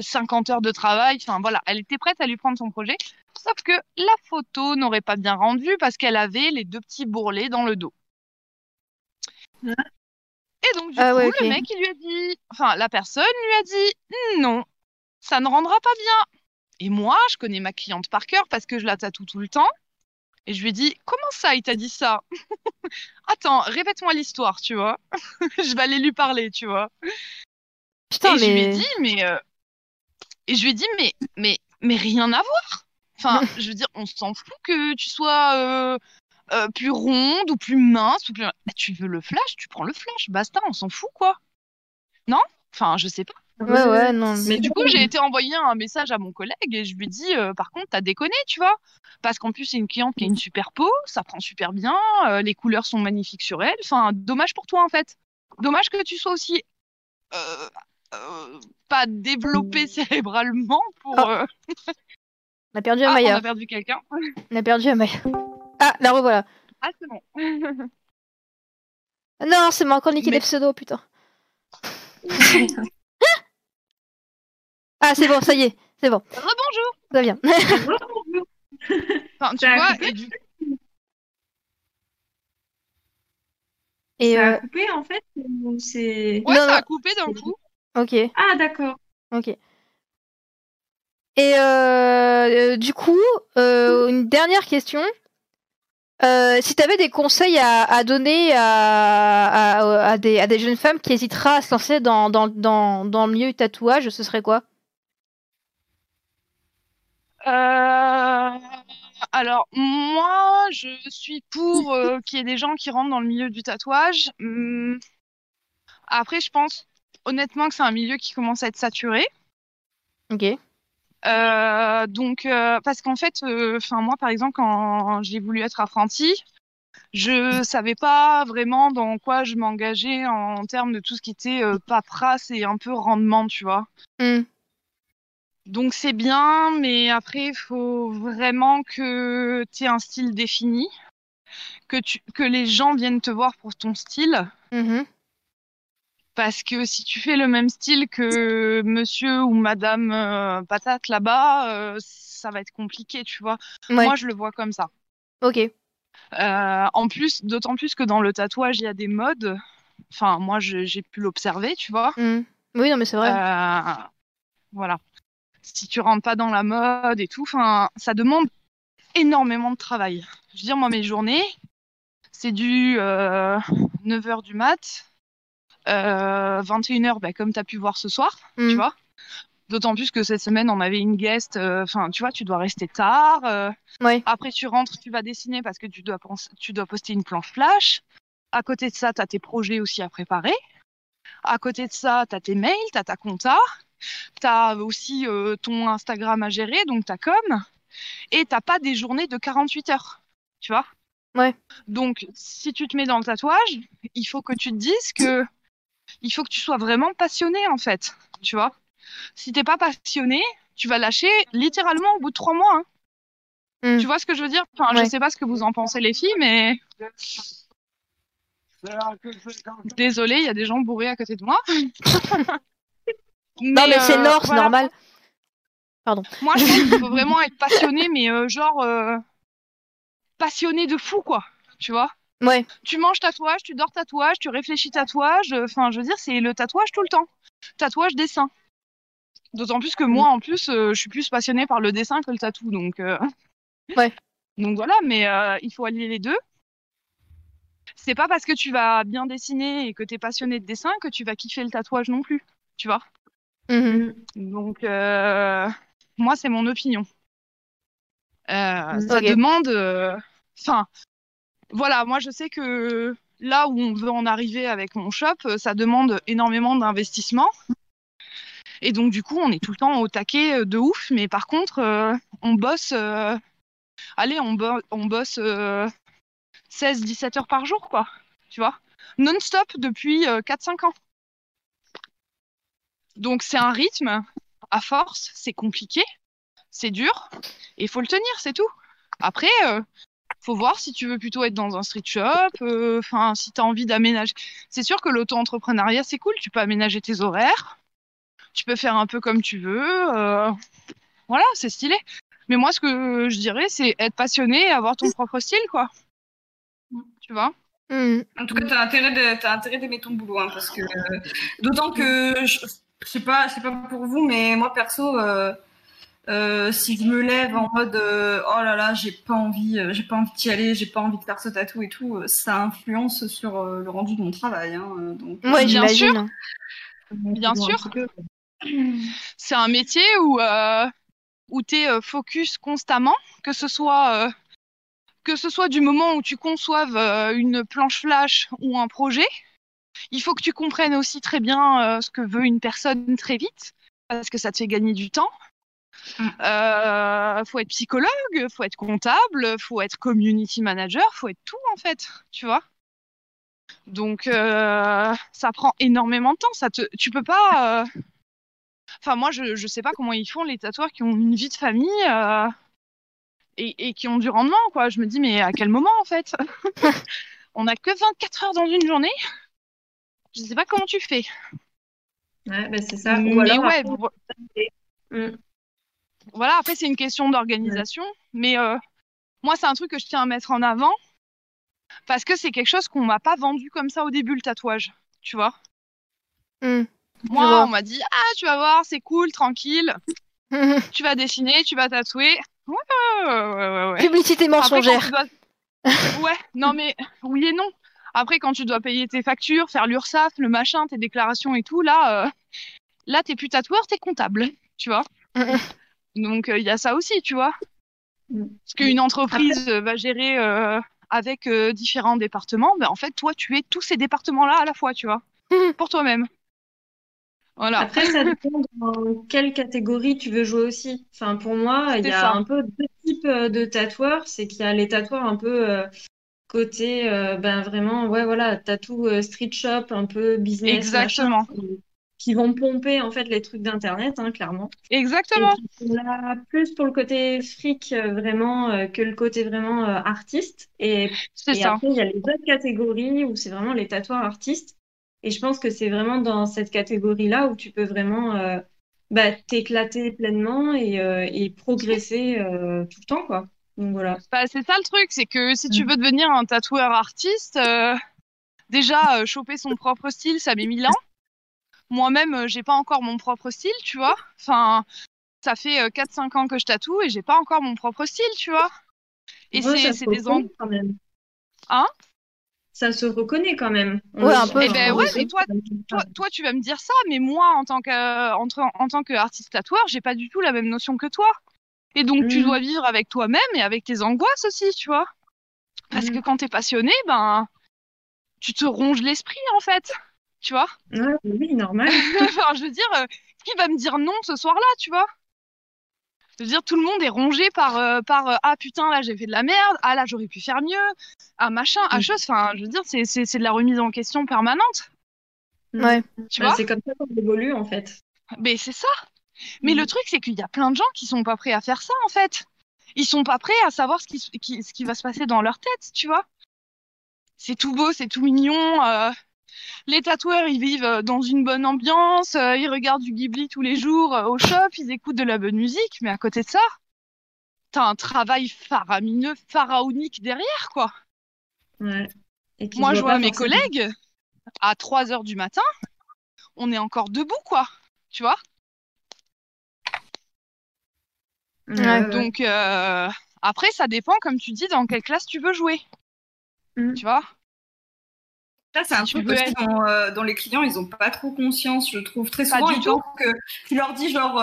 50 heures de travail. Enfin, voilà, elle était prête à lui prendre son projet. Sauf que la photo n'aurait pas bien rendu parce qu'elle avait les 2 petits bourrelets dans le dos. Et donc, du coup, le mec, il lui a dit... Enfin, la personne lui a dit, non, ça ne rendra pas bien. Et moi, je connais ma cliente par cœur parce que je la tatoue tout le temps. Et je lui ai dit, comment ça, il t'a dit ça? Attends, répète-moi l'histoire, tu vois. Je vais aller lui parler, tu vois. Putain, et mais... je lui ai dit, mais... Et je lui ai dit, mais rien à voir. Enfin, je veux dire, on s'en fout que tu sois... plus ronde ou plus mince ou plus... Ah, tu veux le flash, tu prends le flash, basta, on s'en fout quoi. Non, enfin je sais pas. Ouais non. Mais du coup j'ai été envoyer un message à mon collègue et je lui dis par contre t'as déconné tu vois, parce qu'en plus c'est une cliente qui a une super peau, ça prend super bien, les couleurs sont magnifiques sur elle, enfin dommage pour toi en fait, dommage que tu sois aussi pas développée cérébralement pour. On a perdu Amaya. On a perdu quelqu'un. On a perdu Amaya. Ah, la revoilà. Ah, c'est bon. Non, c'est moi encore niqué des pseudos, putain. Ah, c'est bon, ça y est, c'est bon. Rebonjour. Ça vient. Rebonjour. Enfin, tu vois, et ça a coupé, en fait c'est... Ouais, non, ça a coupé d'un coup. Ok. Ah, d'accord. Ok. Et du coup, une dernière question. Si tu avais des conseils à donner à des jeunes femmes qui hésiteraient à se lancer dans le milieu du tatouage, ce serait quoi? Alors, moi, je suis pour qu'il y ait des gens qui rentrent dans le milieu du tatouage. Après, je pense honnêtement que c'est un milieu qui commence à être saturé. Ok. Donc, parce qu'en fait, moi, par exemple, quand j'ai voulu être apprentie, je savais pas vraiment dans quoi je m'engageais en termes de tout ce qui était paperasse et un peu rendement, tu vois. Mm. Donc, c'est bien, mais après, il faut vraiment que tu aies un style défini, que les gens viennent te voir pour ton style. Mm-hmm. Parce que si tu fais le même style que monsieur ou madame patate là-bas, ça va être compliqué, tu vois. Ouais. Moi, je le vois comme ça. Ok. En plus, d'autant plus que dans le tatouage, il y a des modes. Enfin, moi, j'ai pu l'observer, tu vois. Mm. Oui, non, mais c'est vrai. Voilà. Si tu rentres pas dans la mode et tout, ça demande énormément de travail. Je veux dire, moi, mes journées, c'est du 9h du mat', 21h, comme tu as pu voir ce soir, tu vois. D'autant plus que cette semaine, on avait une guest. Tu vois, tu dois rester tard. Ouais. Après, tu rentres, tu vas dessiner parce que tu dois poster une planche flash. À côté de ça, tu as tes projets aussi à préparer. À côté de ça, tu as tes mails, tu as ta compta. Tu as aussi ton Instagram à gérer, donc ta com. Et tu n'as pas des journées de 48 heures, tu vois. Ouais. Donc, si tu te mets dans le tatouage, il faut que tu te dises que... Il faut que tu sois vraiment passionné, en fait, tu vois. Si t'es pas passionné, tu vas lâcher littéralement au bout de 3 mois. Hein. Mm. Tu vois ce que je veux dire? Je sais pas ce que vous en pensez, les filles, mais... Désolée, il y a des gens bourrés à côté de moi. Non, mais c'est l'or, c'est normal. Pardon. Moi, je pense qu'il faut vraiment être passionné, mais passionné de fou, quoi, tu vois. Ouais. Tu manges tatouage, tu dors tatouage, tu réfléchis tatouage, je veux dire, c'est le tatouage tout le temps. Tatouage, dessin. D'autant plus que moi, en plus, je suis plus passionnée par le dessin que le tatou, donc... Ouais. Donc voilà, mais il faut allier les deux. C'est pas parce que tu vas bien dessiner et que t'es passionné de dessin que tu vas kiffer le tatouage non plus, tu vois. Mm-hmm. Donc, moi, c'est mon opinion. Ça demande... Voilà, moi je sais que là où on veut en arriver avec mon shop, ça demande énormément d'investissement. Et donc du coup, on est tout le temps au taquet de ouf. Mais par contre, on bosse... on bosse 16-17 heures par jour, quoi. Tu vois, non-stop depuis 4-5 ans. Donc c'est un rythme, à force, c'est compliqué, c'est dur. Et il faut le tenir, c'est tout. Après... faut voir si tu veux plutôt être dans un street shop, si tu as envie d'aménager. C'est sûr que l'auto-entrepreneuriat, c'est cool, tu peux aménager tes horaires, tu peux faire un peu comme tu veux, voilà, c'est stylé. Mais moi, ce que je dirais, c'est être passionné et avoir ton propre style, quoi. Tu vois ? Mmh. En tout cas, tu as intérêt d'aimer ton boulot. Hein, parce que, d'autant que, je sais pas pour vous, mais moi perso, si je me lève en mode oh là là, j'ai pas envie d'y aller, j'ai pas envie de faire ce tatou et tout, ça influence sur le rendu de mon travail. Hein, donc, ouais, bien sûr. Hein. Bien sûr. C'est un métier où tu es focus constamment, que ce soit du moment où tu conçoives une planche flash ou un projet, il faut que tu comprennes aussi très bien ce que veut une personne très vite, parce que ça te fait gagner du temps. Faut être psychologue, faut être comptable, faut être community manager, faut être tout en fait, tu vois. Donc ça prend énormément de temps, tu peux pas... Enfin, moi, je sais pas comment ils font, les tatoueurs qui ont une vie de famille et qui ont du rendement, quoi. Je me dis, mais à quel moment, en fait? On n'a que 24 heures dans une journée. Je sais pas comment tu fais. Ouais, ben c'est ça. Ou alors, ouais, voilà, après, c'est une question d'organisation. Ouais. Mais moi, c'est un truc que je tiens à mettre en avant parce que c'est quelque chose qu'on m'a pas vendu comme ça au début, le tatouage, tu vois. Mm. Moi, on m'a dit « Ah, tu vas voir, c'est cool, tranquille. Tu vas dessiner, tu vas tatouer. » Ouais. Publicité mensongère. Ouais, non mais oui et non. Après, quand tu dois payer tes factures, faire l'URSSAF, le machin, tes déclarations et tout, là t'es plus tatoueur, t'es comptable, tu vois. Donc, il y a ça aussi, tu vois. Parce qu'une entreprise va gérer avec différents départements, ben, en fait, toi, tu es tous ces départements-là à la fois, tu vois, pour toi-même. Voilà. Après, ça dépend dans quelle catégorie tu veux jouer aussi. Enfin, pour moi, il y a un peu deux types de tatoueurs. C'est qu'il y a les tatoueurs un peu côté, ben vraiment, ouais, voilà, tatou street shop, un peu business. Exactement. Machin, qui vont pomper en fait les trucs d'internet, hein, clairement. Exactement. Et qui sont là plus pour le côté fric vraiment que le côté vraiment artiste. Et après, il y a les autres catégories où c'est vraiment les tatoueurs artistes. Et je pense que c'est vraiment dans cette catégorie-là où tu peux vraiment t'éclater pleinement et progresser tout le temps, quoi. Donc, voilà. Bah, c'est ça le truc, c'est que si tu veux devenir un tatoueur artiste, déjà, choper son propre style, ça met 1000 ans. Moi-même, j'ai pas encore mon propre style, tu vois. Enfin, ça fait 4-5 ans que je tatoue et j'ai pas encore mon propre style, tu vois. Et ouais, c'est des ans quand même. Hein ? Ça se reconnaît quand même. Ouais, un peu. Et ben ouais, mais toi, tu vas me dire ça, mais moi, en tant que artiste tatoueur, j'ai pas du tout la même notion que toi. Et donc, tu dois vivre avec toi-même et avec tes angoisses aussi, tu vois. Parce que quand t'es passionné, ben, tu te ronges l'esprit, en fait. Tu vois ? Ouais, oui, normal. Enfin, je veux dire, qui va me dire non ce soir-là, tu vois ? Je veux dire, tout le monde est rongé par ah putain, là j'ai fait de la merde, ah là j'aurais pu faire mieux, ah machin, ah chose. Enfin, je veux dire, c'est de la remise en question permanente. Ouais. Tu vois, c'est comme ça qu'on évolue en fait. Mais c'est ça. Mais le truc, c'est qu'il y a plein de gens qui sont pas prêts à faire ça en fait. Ils sont pas prêts à savoir ce qui va se passer dans leur tête, tu vois. C'est tout beau, c'est tout mignon. Les tatoueurs, ils vivent dans une bonne ambiance, ils regardent du Ghibli tous les jours au shop, ils écoutent de la bonne musique, mais à côté de ça, t'as un travail faramineux, pharaonique derrière, quoi. Ouais. Et moi, je vois mes collègues, à 3h du matin, on est encore debout, quoi, tu vois. Ouais. Donc, après, ça dépend, comme tu dis, dans quelle classe tu veux jouer, tu vois. Ça, c'est un truc dont les clients, ils n'ont pas trop conscience, je trouve. Très souvent, ils pensent que tu leur dis, genre,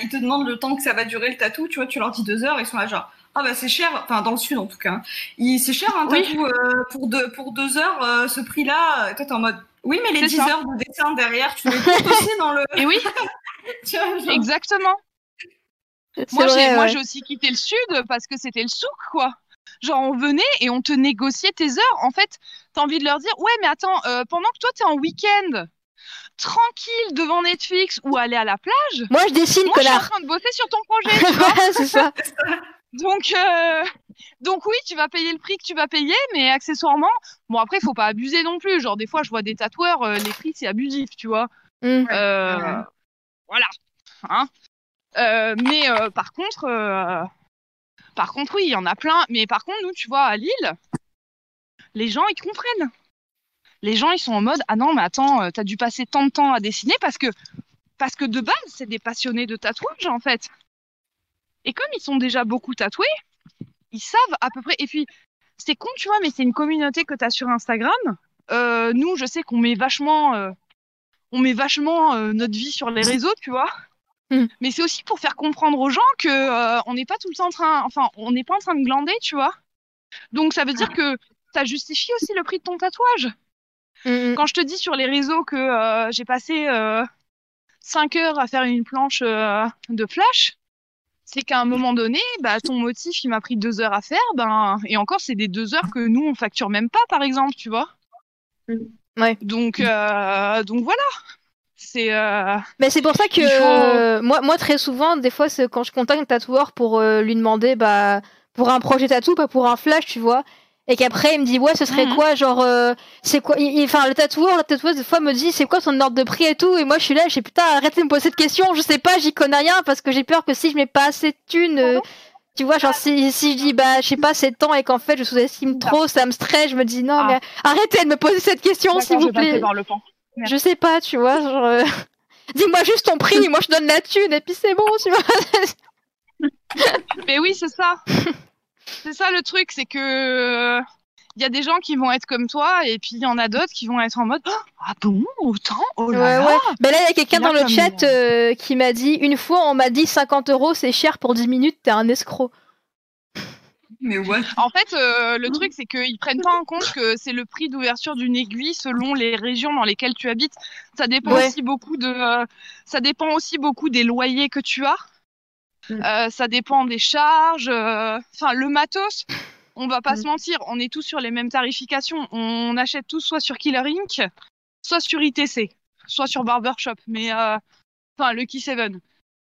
ils te demandent le temps que ça va durer le tatou, tu vois, tu leur dis 2 heures, ils sont là, genre, ah bah c'est cher, enfin dans le sud en tout cas, hein. C'est cher un tatou pour 2 heures, ce prix-là, toi t'es en mode, oui mais les 10 heures de dessin derrière, tu les comptes aussi dans le... Et oui, genre... Exactement. Moi, j'ai aussi quitté le sud parce que c'était le souk, quoi. Genre, on venait et on te négociait tes heures. En fait, t'as envie de leur dire « Ouais, mais attends, pendant que toi, t'es en week-end, tranquille devant Netflix ou aller à la plage... » Moi, je dessine, moi, connard. Je suis en train de bosser sur ton projet, tu vois. C'est ça. Donc, oui, tu vas payer le prix que tu vas payer, mais accessoirement... Bon, après, faut pas abuser non plus. Genre, des fois, je vois des tatoueurs, les prix, c'est abusif, tu vois. Voilà. Hein. Par contre, oui, il y en a plein. Mais par contre, nous, tu vois, à Lille, les gens, ils comprennent. Les gens, ils sont en mode « Ah non, mais attends, t'as dû passer tant de temps à dessiner parce que de base, c'est des passionnés de tatouage, en fait. » Et comme ils sont déjà beaucoup tatoués, ils savent à peu près... Et puis, c'est con, tu vois, mais c'est une communauté que t'as sur Instagram. Nous, je sais qu'on met vachement... notre vie sur les réseaux, tu vois. Mais c'est aussi pour faire comprendre aux gens que on n'est pas tout le temps en train... Enfin, on n'est pas en train de glander, tu vois. Donc, ça veut dire que ça justifie aussi le prix de ton tatouage. Quand je te dis sur les réseaux que j'ai passé 5 heures à faire une planche de flash, c'est qu'à un moment donné, bah, ton motif, il m'a pris 2 heures à faire. Ben, et encore, c'est des 2 heures que nous, on facture même pas, par exemple, tu vois. Ouais. Donc voilà. C'est Mais c'est pour ça que moi, très souvent, des fois, quand je contacte un tatoueur pour lui demander pour un projet tatou, pas pour un flash, tu vois. Et qu'après, il me dit, ouais, ce serait quoi, genre, c'est quoi, enfin, le tatoueur, la tatoueuse, des fois, me dit, c'est quoi son ordre de prix et tout, et moi, je suis là, je dis, putain, arrêtez de me poser cette question, je sais pas, j'y connais rien, parce que j'ai peur que si je mets pas assez de thunes, tu vois, genre, si je dis, bah, je sais pas, c'est temps, et qu'en fait, je sous-estime trop, ça me stresse, je me dis, non, mais arrêtez de me poser cette question, s'il vous plaît. Je sais pas, tu vois, genre, dis-moi juste ton prix, moi, je donne la thune, et puis c'est bon, tu vois. Mais oui, c'est ça. C'est ça le truc, c'est que il y a des gens qui vont être comme toi et puis il y en a d'autres qui vont être en mode ah bon, autant, oh là là. Ouais. Ben là, il y a quelqu'un dans le chat qui m'a dit, une fois on m'a dit 50 €, c'est cher pour 10 minutes, t'es un escroc. Mais ouais. En fait, le truc, c'est qu'ils prennent pas en compte que c'est le prix d'ouverture d'une aiguille selon les régions dans lesquelles tu habites. Ça dépend aussi beaucoup ça dépend aussi beaucoup des loyers que tu as. Ça dépend des charges, enfin le matos, on va pas se mentir, on est tous sur les mêmes tarifications, on achète tous soit sur Killer Ink, soit sur ITC, soit sur Barbershop, mais enfin le Key 7.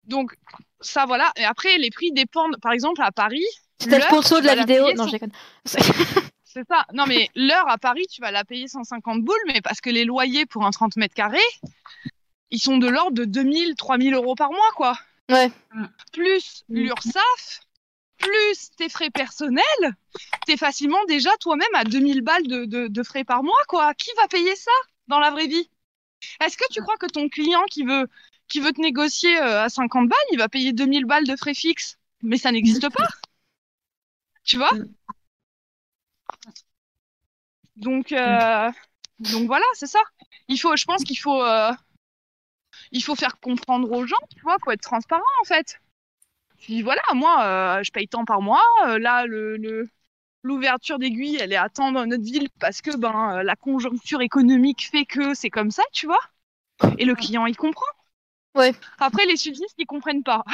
Donc ça voilà, et après les prix dépendent, par exemple à Paris... C'était le conso de la vidéo, non j'ai C'est ça, non mais l'heure à Paris tu vas la payer 150 boules, mais parce que les loyers pour un 30 mètres carrés, ils sont de l'ordre de 2000-3000 € par mois quoi. Ouais. Plus l'URSSAF, plus tes frais personnels, t'es facilement déjà toi-même à 2000 balles de frais par mois, quoi. Qui va payer ça dans la vraie vie? Est-ce que tu crois que ton client qui veut te négocier à 50 balles, il va payer 2000 balles de frais fixes? Mais ça n'existe pas. Tu vois? Donc voilà, c'est ça. Il faut faire comprendre aux gens, tu vois, faut être transparent, en fait. Je dis, voilà, moi, je paye tant par mois. Là, l'ouverture d'aiguille, elle est à tant dans notre ville parce que ben, la conjoncture économique fait que c'est comme ça, tu vois. Et le client, il comprend. Ouais. Après, les sudistes, ils comprennent pas.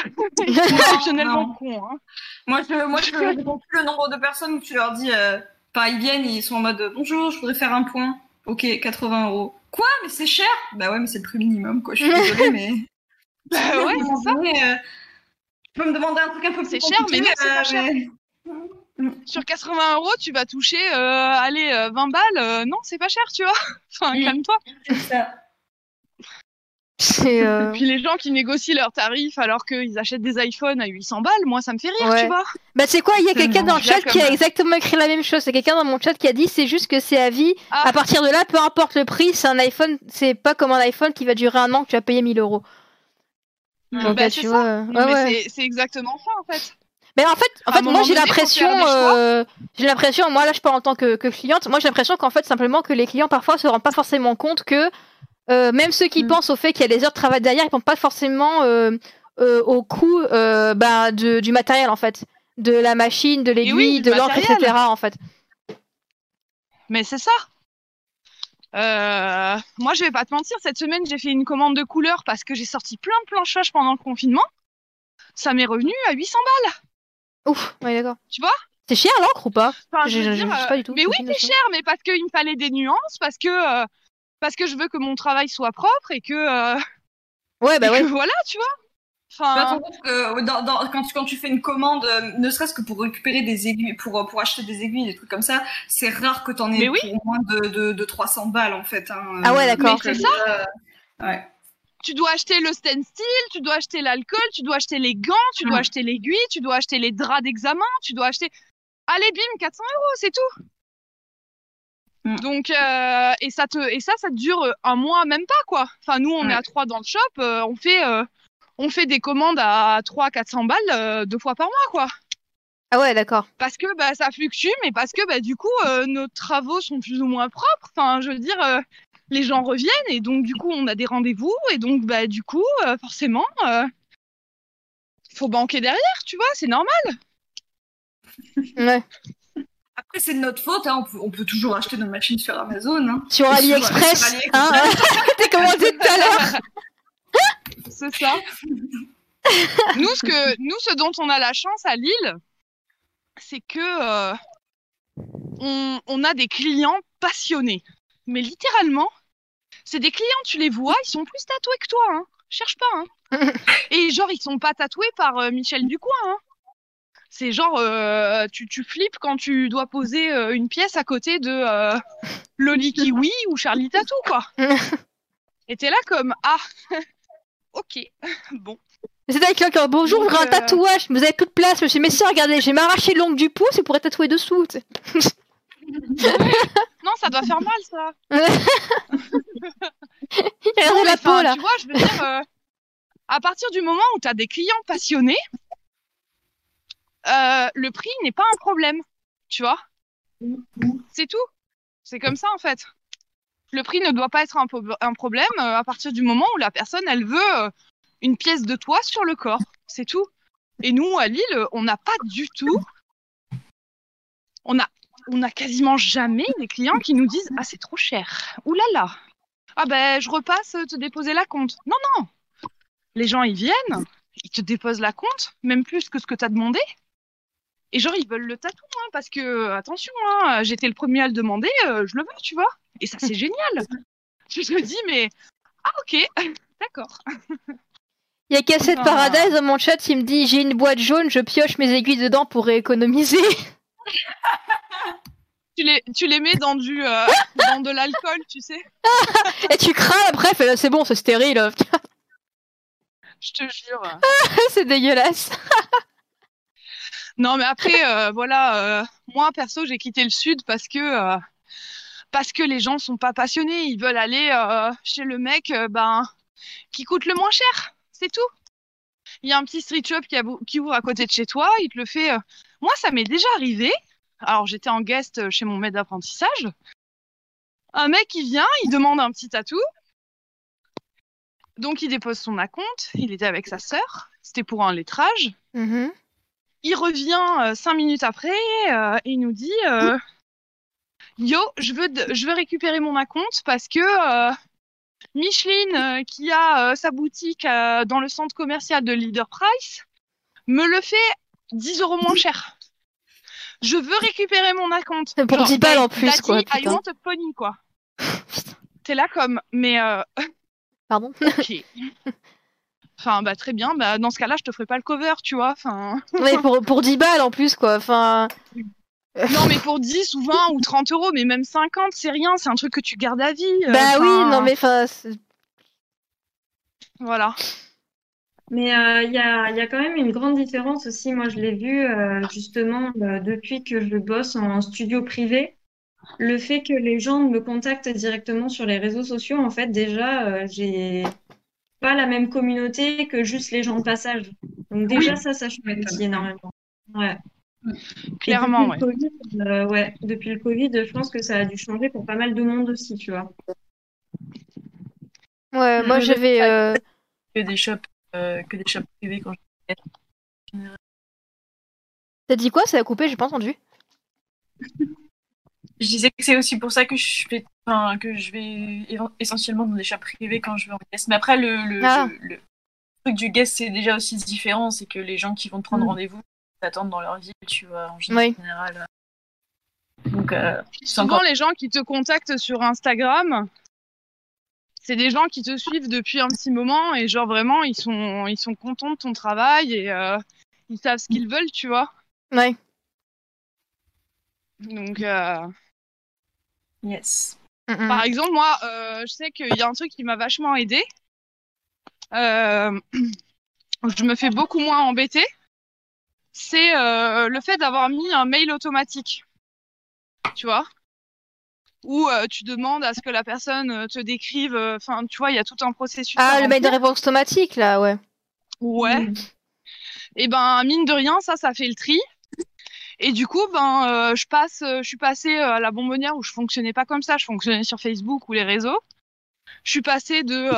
Ils sont exceptionnellement cons. Hein. Moi, je ne comprends plus le nombre de personnes où tu leur dis... ils viennent, ils sont en mode « Bonjour, je voudrais faire un point. » Ok, 80 €. Quoi? Mais c'est cher? Bah ouais, mais c'est le prix minimum, quoi. Je suis désolée, mais... Bah ouais, c'est ça. Tu peux me demander un truc un peu plus compliqué. C'est cher, mais non, c'est pas cher. Mais... Sur 80 €, tu vas toucher, 20 balles. Non, c'est pas cher, tu vois. Enfin, calme-toi. C'est ça. Et puis les gens qui négocient leurs tarifs alors qu'ils achètent des iPhones à 800 balles, moi ça me fait rire, tu vois. Bah c'est quoi, il y a quelqu'un dans le chat qui a exactement écrit la même chose. C'est quelqu'un dans mon chat qui a dit c'est juste que c'est à vie. À partir de là, peu importe le prix, c'est un iPhone, c'est pas comme un iPhone qui va durer un an que tu vas payer 1000 €. Bah, c'est ça. C'est exactement ça en fait. Mais en fait moi j'ai l'impression, moi là je parle en tant que cliente, moi j'ai l'impression qu'en fait simplement que les clients parfois se rendent pas forcément compte que même ceux qui pensent au fait qu'il y a des heures de travail derrière, ils pensent pas forcément au coût du matériel en fait, de la machine, de l'aiguille, de l'encre, etc. En fait. Mais c'est ça. Moi, je vais pas te mentir, cette semaine, j'ai fait une commande de couleurs parce que j'ai sorti plein de planchages pendant le confinement. Ça m'est revenu à 800 balles. Ouf, ouais, d'accord. Tu vois ? C'est cher l'encre ou pas ? Enfin, je sais pas du tout. Mais oui, c'est cher, mais parce qu'il me fallait des nuances, parce que je veux que mon travail soit propre et que... Que voilà, tu vois. Enfin... Quand tu fais une commande, ne serait-ce que pour récupérer des aiguilles, pour acheter des aiguilles, des trucs comme ça, c'est rare que t'en aies pour moins de 300 balles, en fait. Hein. Ah ouais, d'accord. Mais c'est ça. Ouais. Tu dois acheter le stencil, tu dois acheter l'alcool, tu dois acheter les gants, tu dois acheter l'aiguille, tu dois acheter les draps d'examen, tu dois acheter... Allez, bim, 400 €, c'est tout. Donc, et ça dure un mois, même pas, quoi. Enfin, nous, on est à 3 dans le shop, on fait des commandes à 300-400 balles 2 fois par mois, quoi. Ah ouais, d'accord. Parce que bah, ça fluctue, mais parce que bah, du coup, nos travaux sont plus ou moins propres. Enfin, je veux dire, les gens reviennent, et donc, du coup, on a des rendez-vous, et donc, bah, du coup, forcément, faut banquer derrière, tu vois, c'est normal. Ouais. Après, c'est de notre faute, hein. On peut toujours acheter nos machines sur Amazon. Hein. Sur AliExpress, hein, t'es commandé tout à l'heure. C'est ça. Nous, ce dont on a la chance à Lille, c'est que on a des clients passionnés. Mais littéralement, c'est des clients, tu les vois, ils sont plus tatoués que toi. Hein. Cherche pas. Hein. Et genre, ils sont pas tatoués par Michel Ducoin. Hein. C'est genre, tu flippes quand tu dois poser une pièce à côté de Loli Kiwi ou Charlie Tattoo, quoi. Et t'es là comme, ah, ok, bon. C'est avec là, bonjour, donc, un tatouage, vous avez plus de place, monsieur, messieurs, regardez, j'ai m'arraché l'ongle du pouce et pourrais tatouer dessous, tu sais. Non, ça doit faire mal, ça. Il a non, la peau, là. Tu vois, je veux dire, à partir du moment où t'as des clients passionnés, le prix n'est pas un problème, tu vois. C'est tout. C'est comme ça, en fait. Le prix ne doit pas être un problème à partir du moment où la personne, elle veut une pièce de toi sur le corps. C'est tout. Et nous, à Lille, on n'a pas du tout... On a quasiment jamais des clients qui nous disent « Ah, c'est trop cher. Ouh là là. Ah ben, je repasse te déposer la compte. » Non, non. Les gens, ils viennent, ils te déposent la compte, même plus que ce que t'as demandé. Et genre, ils veulent le tatou, hein, parce que, attention, hein, j'étais le premier à le demander, je le veux, tu vois. Et ça, c'est génial. Je me dis, mais, ah, ok, d'accord. Il y a Cassette Paradise dans mon chat qui me dit, j'ai une boîte jaune, je pioche mes aiguilles dedans pour rééconomiser. Tu les mets dans dans de l'alcool, tu sais. Et tu crains après, fais, c'est bon, c'est stérile. Je te jure. C'est dégueulasse. Non, mais après, voilà, moi, perso, j'ai quitté le sud parce que les gens sont pas passionnés. Ils veulent aller chez le mec qui coûte le moins cher. C'est tout. Il y a un petit street shop qui ouvre à côté de chez toi. Il te le fait. Moi, ça m'est déjà arrivé. Alors, j'étais en guest chez mon maître d'apprentissage. Un mec, il vient, il demande un petit tatou. Donc, il dépose son acompte. Il était avec sa sœur. C'était pour un lettrage. Mm-hmm. Il revient 5 minutes après et il nous dit « Yo, je veux récupérer mon acompte parce que Micheline, qui a sa boutique dans le centre commercial de Leader Price, me le fait 10 € moins cher. Je veux récupérer mon acompte. » Pour genre, 10 balles en plus, daddy, quoi. I want a pony, quoi. T'es là comme, mais... Pardon. Ok. Enfin, bah, très bien, bah, dans ce cas-là, je te ferai pas le cover, tu vois. Enfin... Ouais, pour 10 balles en plus, quoi. Enfin... Non, mais pour 10 ou 20 ou 30 €, mais même 50, c'est rien, c'est un truc que tu gardes à vie. Bah fin... oui, non, mais enfin. Voilà. Mais il y a quand même une grande différence aussi. Moi, je l'ai vu justement depuis que je bosse en studio privé. Le fait que les gens me contactent directement sur les réseaux sociaux, en fait, déjà, j'ai pas la même communauté que juste les gens de passage. Donc déjà, ça change aussi énormément. Ouais. Clairement, ouais. Depuis le Covid, je pense que ça a dû changer pour pas mal de monde aussi, tu vois. Ouais, moi, j'avais... Que des shops privés quand je... T'as dit quoi? Ça a coupé, j'ai pas entendu. Je disais que c'est aussi pour ça que je vais essentiellement dans des shops privés quand je vais en guest. Mais après, le truc du guest, c'est déjà aussi différent. C'est que les gens qui vont te prendre rendez-vous t'attendent dans leur ville, tu vois, en général. Donc, souvent, les gens qui te contactent sur Instagram, c'est des gens qui te suivent depuis un petit moment et genre vraiment, ils sont contents de ton travail et ils savent ce qu'ils veulent, tu vois. Ouais. Donc... Yes. Par exemple, moi, je sais qu'il y a un truc qui m'a vachement aidée. Je me fais beaucoup moins embêter. C'est le fait d'avoir mis un mail automatique. Tu vois ? où tu demandes à ce que la personne te décrive. Enfin, tu vois, il y a tout un processus. Ah, le mail de réponse automatique, là, ouais. Ouais. Mmh. Et ben, mine de rien, ça fait le tri. Et du coup, ben, je suis passée à la Bonbonnière où je fonctionnais pas comme ça. Je fonctionnais sur Facebook ou les réseaux. Je suis passée de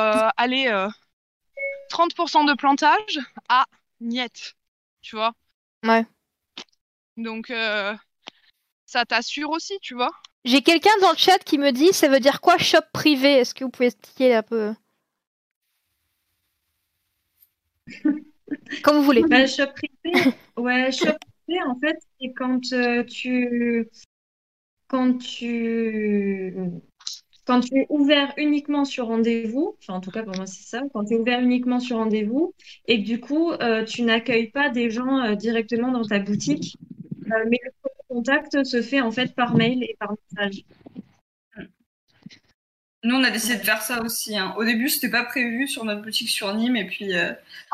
30% de plantage à niette, tu vois. Ouais. Donc, ça t'assure aussi, tu vois. J'ai quelqu'un dans le chat qui me dit, ça veut dire quoi shop privé? Est-ce que vous pouvez expliquer un peu? Comme vous voulez. Bah, shop privé, ouais, shop privé, en fait, c'est quand tu es ouvert uniquement sur rendez-vous, enfin en tout cas pour moi c'est ça, quand tu es ouvert uniquement sur rendez-vous et que du coup tu n'accueilles pas des gens directement dans ta boutique, mais le contact se fait en fait par mail et par message. Nous on a décidé de faire ça aussi, hein. Au début c'était pas prévu sur notre boutique sur Nîmes et puis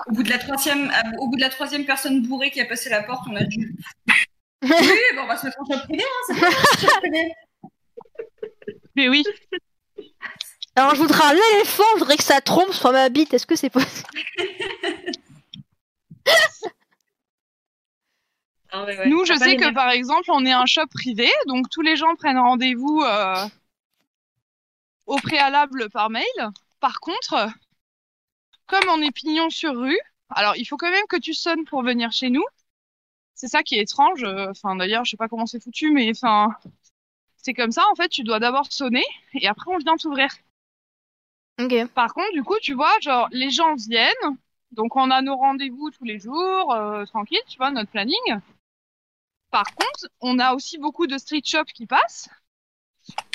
au bout de la troisième personne bourrée qui a passé la porte, on a dit oui, bon, on va se mettre en shop privé, hein, c'est shop privé. Mais oui. Alors je voudrais un éléphant, je voudrais que ça trompe sur ma bite, est-ce que c'est possible? Non, ouais. Nous je sais que par exemple on est un shop privé, donc tous les gens prennent rendez-vous au préalable par mail. Par contre, comme on est pignon sur rue, alors il faut quand même que tu sonnes pour venir chez nous. C'est ça qui est étrange, enfin d'ailleurs je sais pas comment c'est foutu, mais enfin... C'est comme ça, en fait, tu dois d'abord sonner et après on vient t'ouvrir. Okay. Par contre, du coup, tu vois, genre, les gens viennent, donc on a nos rendez-vous tous les jours, tranquille, tu vois, notre planning. Par contre, on a aussi beaucoup de street shops qui passent.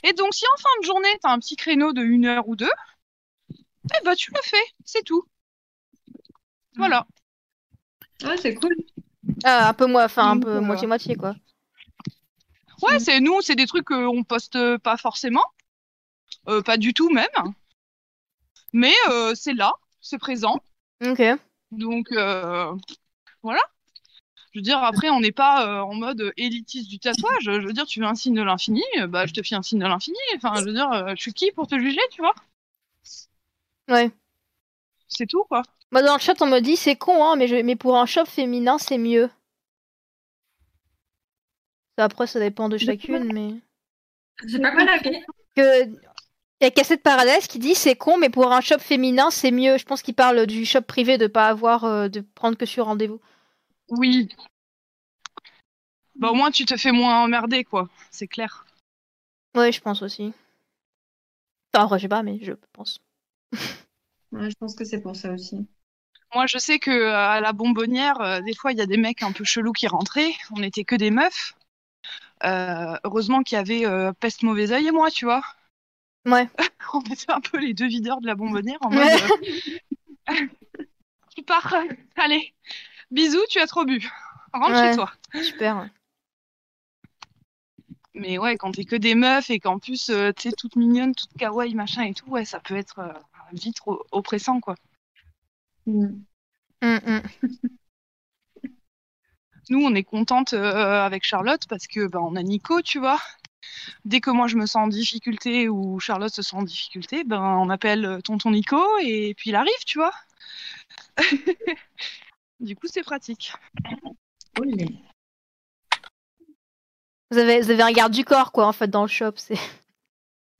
Et donc, si en fin de journée, t'as un petit créneau de 1 heure ou 2, eh ben, tu le fais, c'est tout. Voilà. Ouais, c'est cool. Un peu moins, enfin, un peu moitié-moitié, quoi. Ouais, c'est nous, c'est des trucs qu'on poste pas forcément, pas du tout même, mais c'est là, c'est présent. Ok. Donc voilà. Je veux dire, après, on n'est pas en mode élitiste du tatouage. Je veux dire, tu veux un signe de l'infini, bah je te fais un signe de l'infini. Enfin, je veux dire, je suis qui pour te juger, tu vois? Ouais. C'est tout, quoi. Bah dans le chat, on me dit c'est con, hein, mais pour un shop féminin, c'est mieux. Après, ça dépend de chacune, mais... C'est pas mal que... Il y a Cassette Paradise qui dit c'est con, mais pour un shop féminin, c'est mieux. Je pense qu'il parle du shop privé de pas avoir, de prendre que sur rendez-vous. Oui. Bah au moins, tu te fais moins emmerder, quoi. C'est clair. Ouais, je pense aussi. Enfin, je sais pas, mais je pense. Ouais, je pense que c'est pour ça aussi. Moi, je sais que à la Bonbonnière, des fois, il y a des mecs un peu chelous qui rentraient. On n'était que des meufs. Heureusement qu'il y avait Peste Mauvais Oeil et moi, tu vois. Ouais. On était un peu les deux videurs de la Bonbonnière en mode. Tu pars, allez, bisous, tu as trop bu. Rentre chez toi. Super. Ouais. Mais ouais, quand t'es que des meufs et qu'en plus t'es toute mignonne, toute kawaii, machin et tout, ouais, ça peut être vite oppressant, quoi. Mm. Mm-mm. Nous, on est contente avec Charlotte parce que ben, on a Nico, tu vois. Dès que moi, je me sens en difficulté ou Charlotte se sent en difficulté, ben, on appelle tonton Nico et puis il arrive, tu vois. Du coup, c'est pratique. Vous avez un garde du corps, quoi, en fait, dans le shop.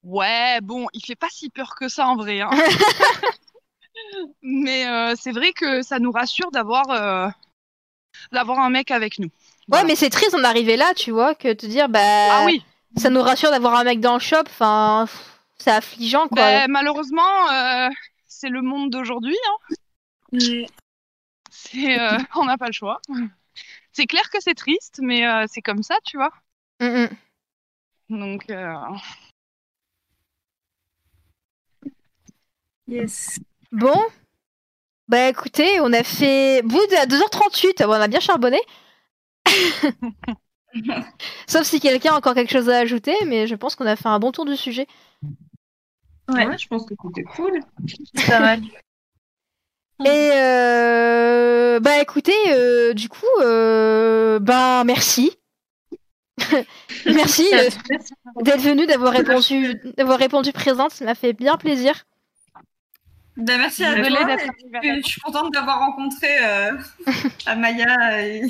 Ouais, bon, il fait pas si peur que ça, en vrai. Hein. Mais c'est vrai que ça nous rassure d'avoir... d'avoir un mec avec nous. Voilà. Ouais, mais c'est triste d'en arriver là, tu vois, que te dire, bah, ah oui, ça nous rassure d'avoir un mec dans le shop, enfin, c'est affligeant, quoi. Bah, malheureusement, c'est le monde d'aujourd'hui, hein. On n'a pas le choix. C'est clair que c'est triste, mais c'est comme ça, tu vois. Mm-mm. Donc, yes. Bon. Bah écoutez, on a fait... Bout à 2h38, on a bien charbonné. Sauf si quelqu'un a encore quelque chose à ajouter, mais je pense qu'on a fait un bon tour du sujet. Ouais, je pense que c'était cool. C'est pas mal. Et bah écoutez, du coup, bah merci. Merci d'être venue, d'avoir répondu présente, ça m'a fait bien plaisir. Ben, merci à Adelaide, je suis contente d'avoir rencontré Amaya et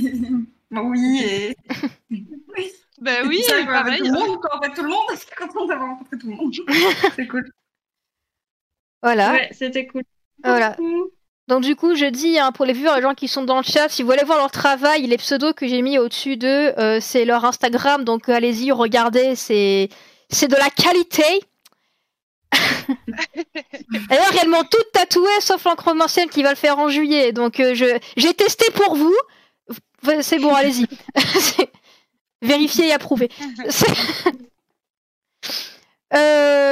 Ben oui, ça, pareil. Tout le monde, quand on fait tout le monde, c'est content d'avoir rencontré tout le monde. C'est cool. Voilà. Ouais, c'était cool. Voilà. Donc du coup, je dis hein, pour les viewers, les gens qui sont dans le chat, si vous voulez voir leur travail, les pseudos que j'ai mis au-dessus d'eux, c'est leur Instagram. Donc allez-y, regardez, c'est de la qualité. D'ailleurs, réellement toutes tatouées, sauf l'encromancienne qui va le faire en juillet. Donc j'ai testé pour vous. C'est bon, allez-y. Vérifier et approuver.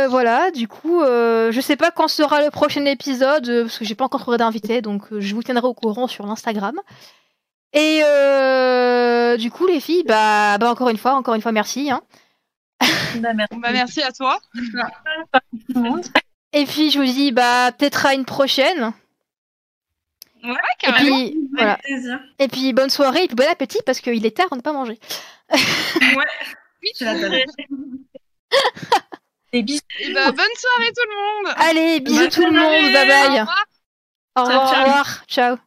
Voilà, du coup, je sais pas quand sera le prochain épisode, parce que j'ai pas encore trouvé d'invité, donc je vous tiendrai au courant sur l'Instagram. Et du coup, les filles, bah encore une fois, merci. Hein. Merci à toi. Et puis, je vous dis, peut-être à une prochaine. Ouais, carrément. Et puis, voilà. Et puis bonne soirée et puis bon appétit parce qu'il est tard, on n'a pas mangé. Oui, je l'attendais. Et bisous. Et bonne soirée tout le monde. Allez, bisous tout le monde. Bye bye. Au revoir. Ciao.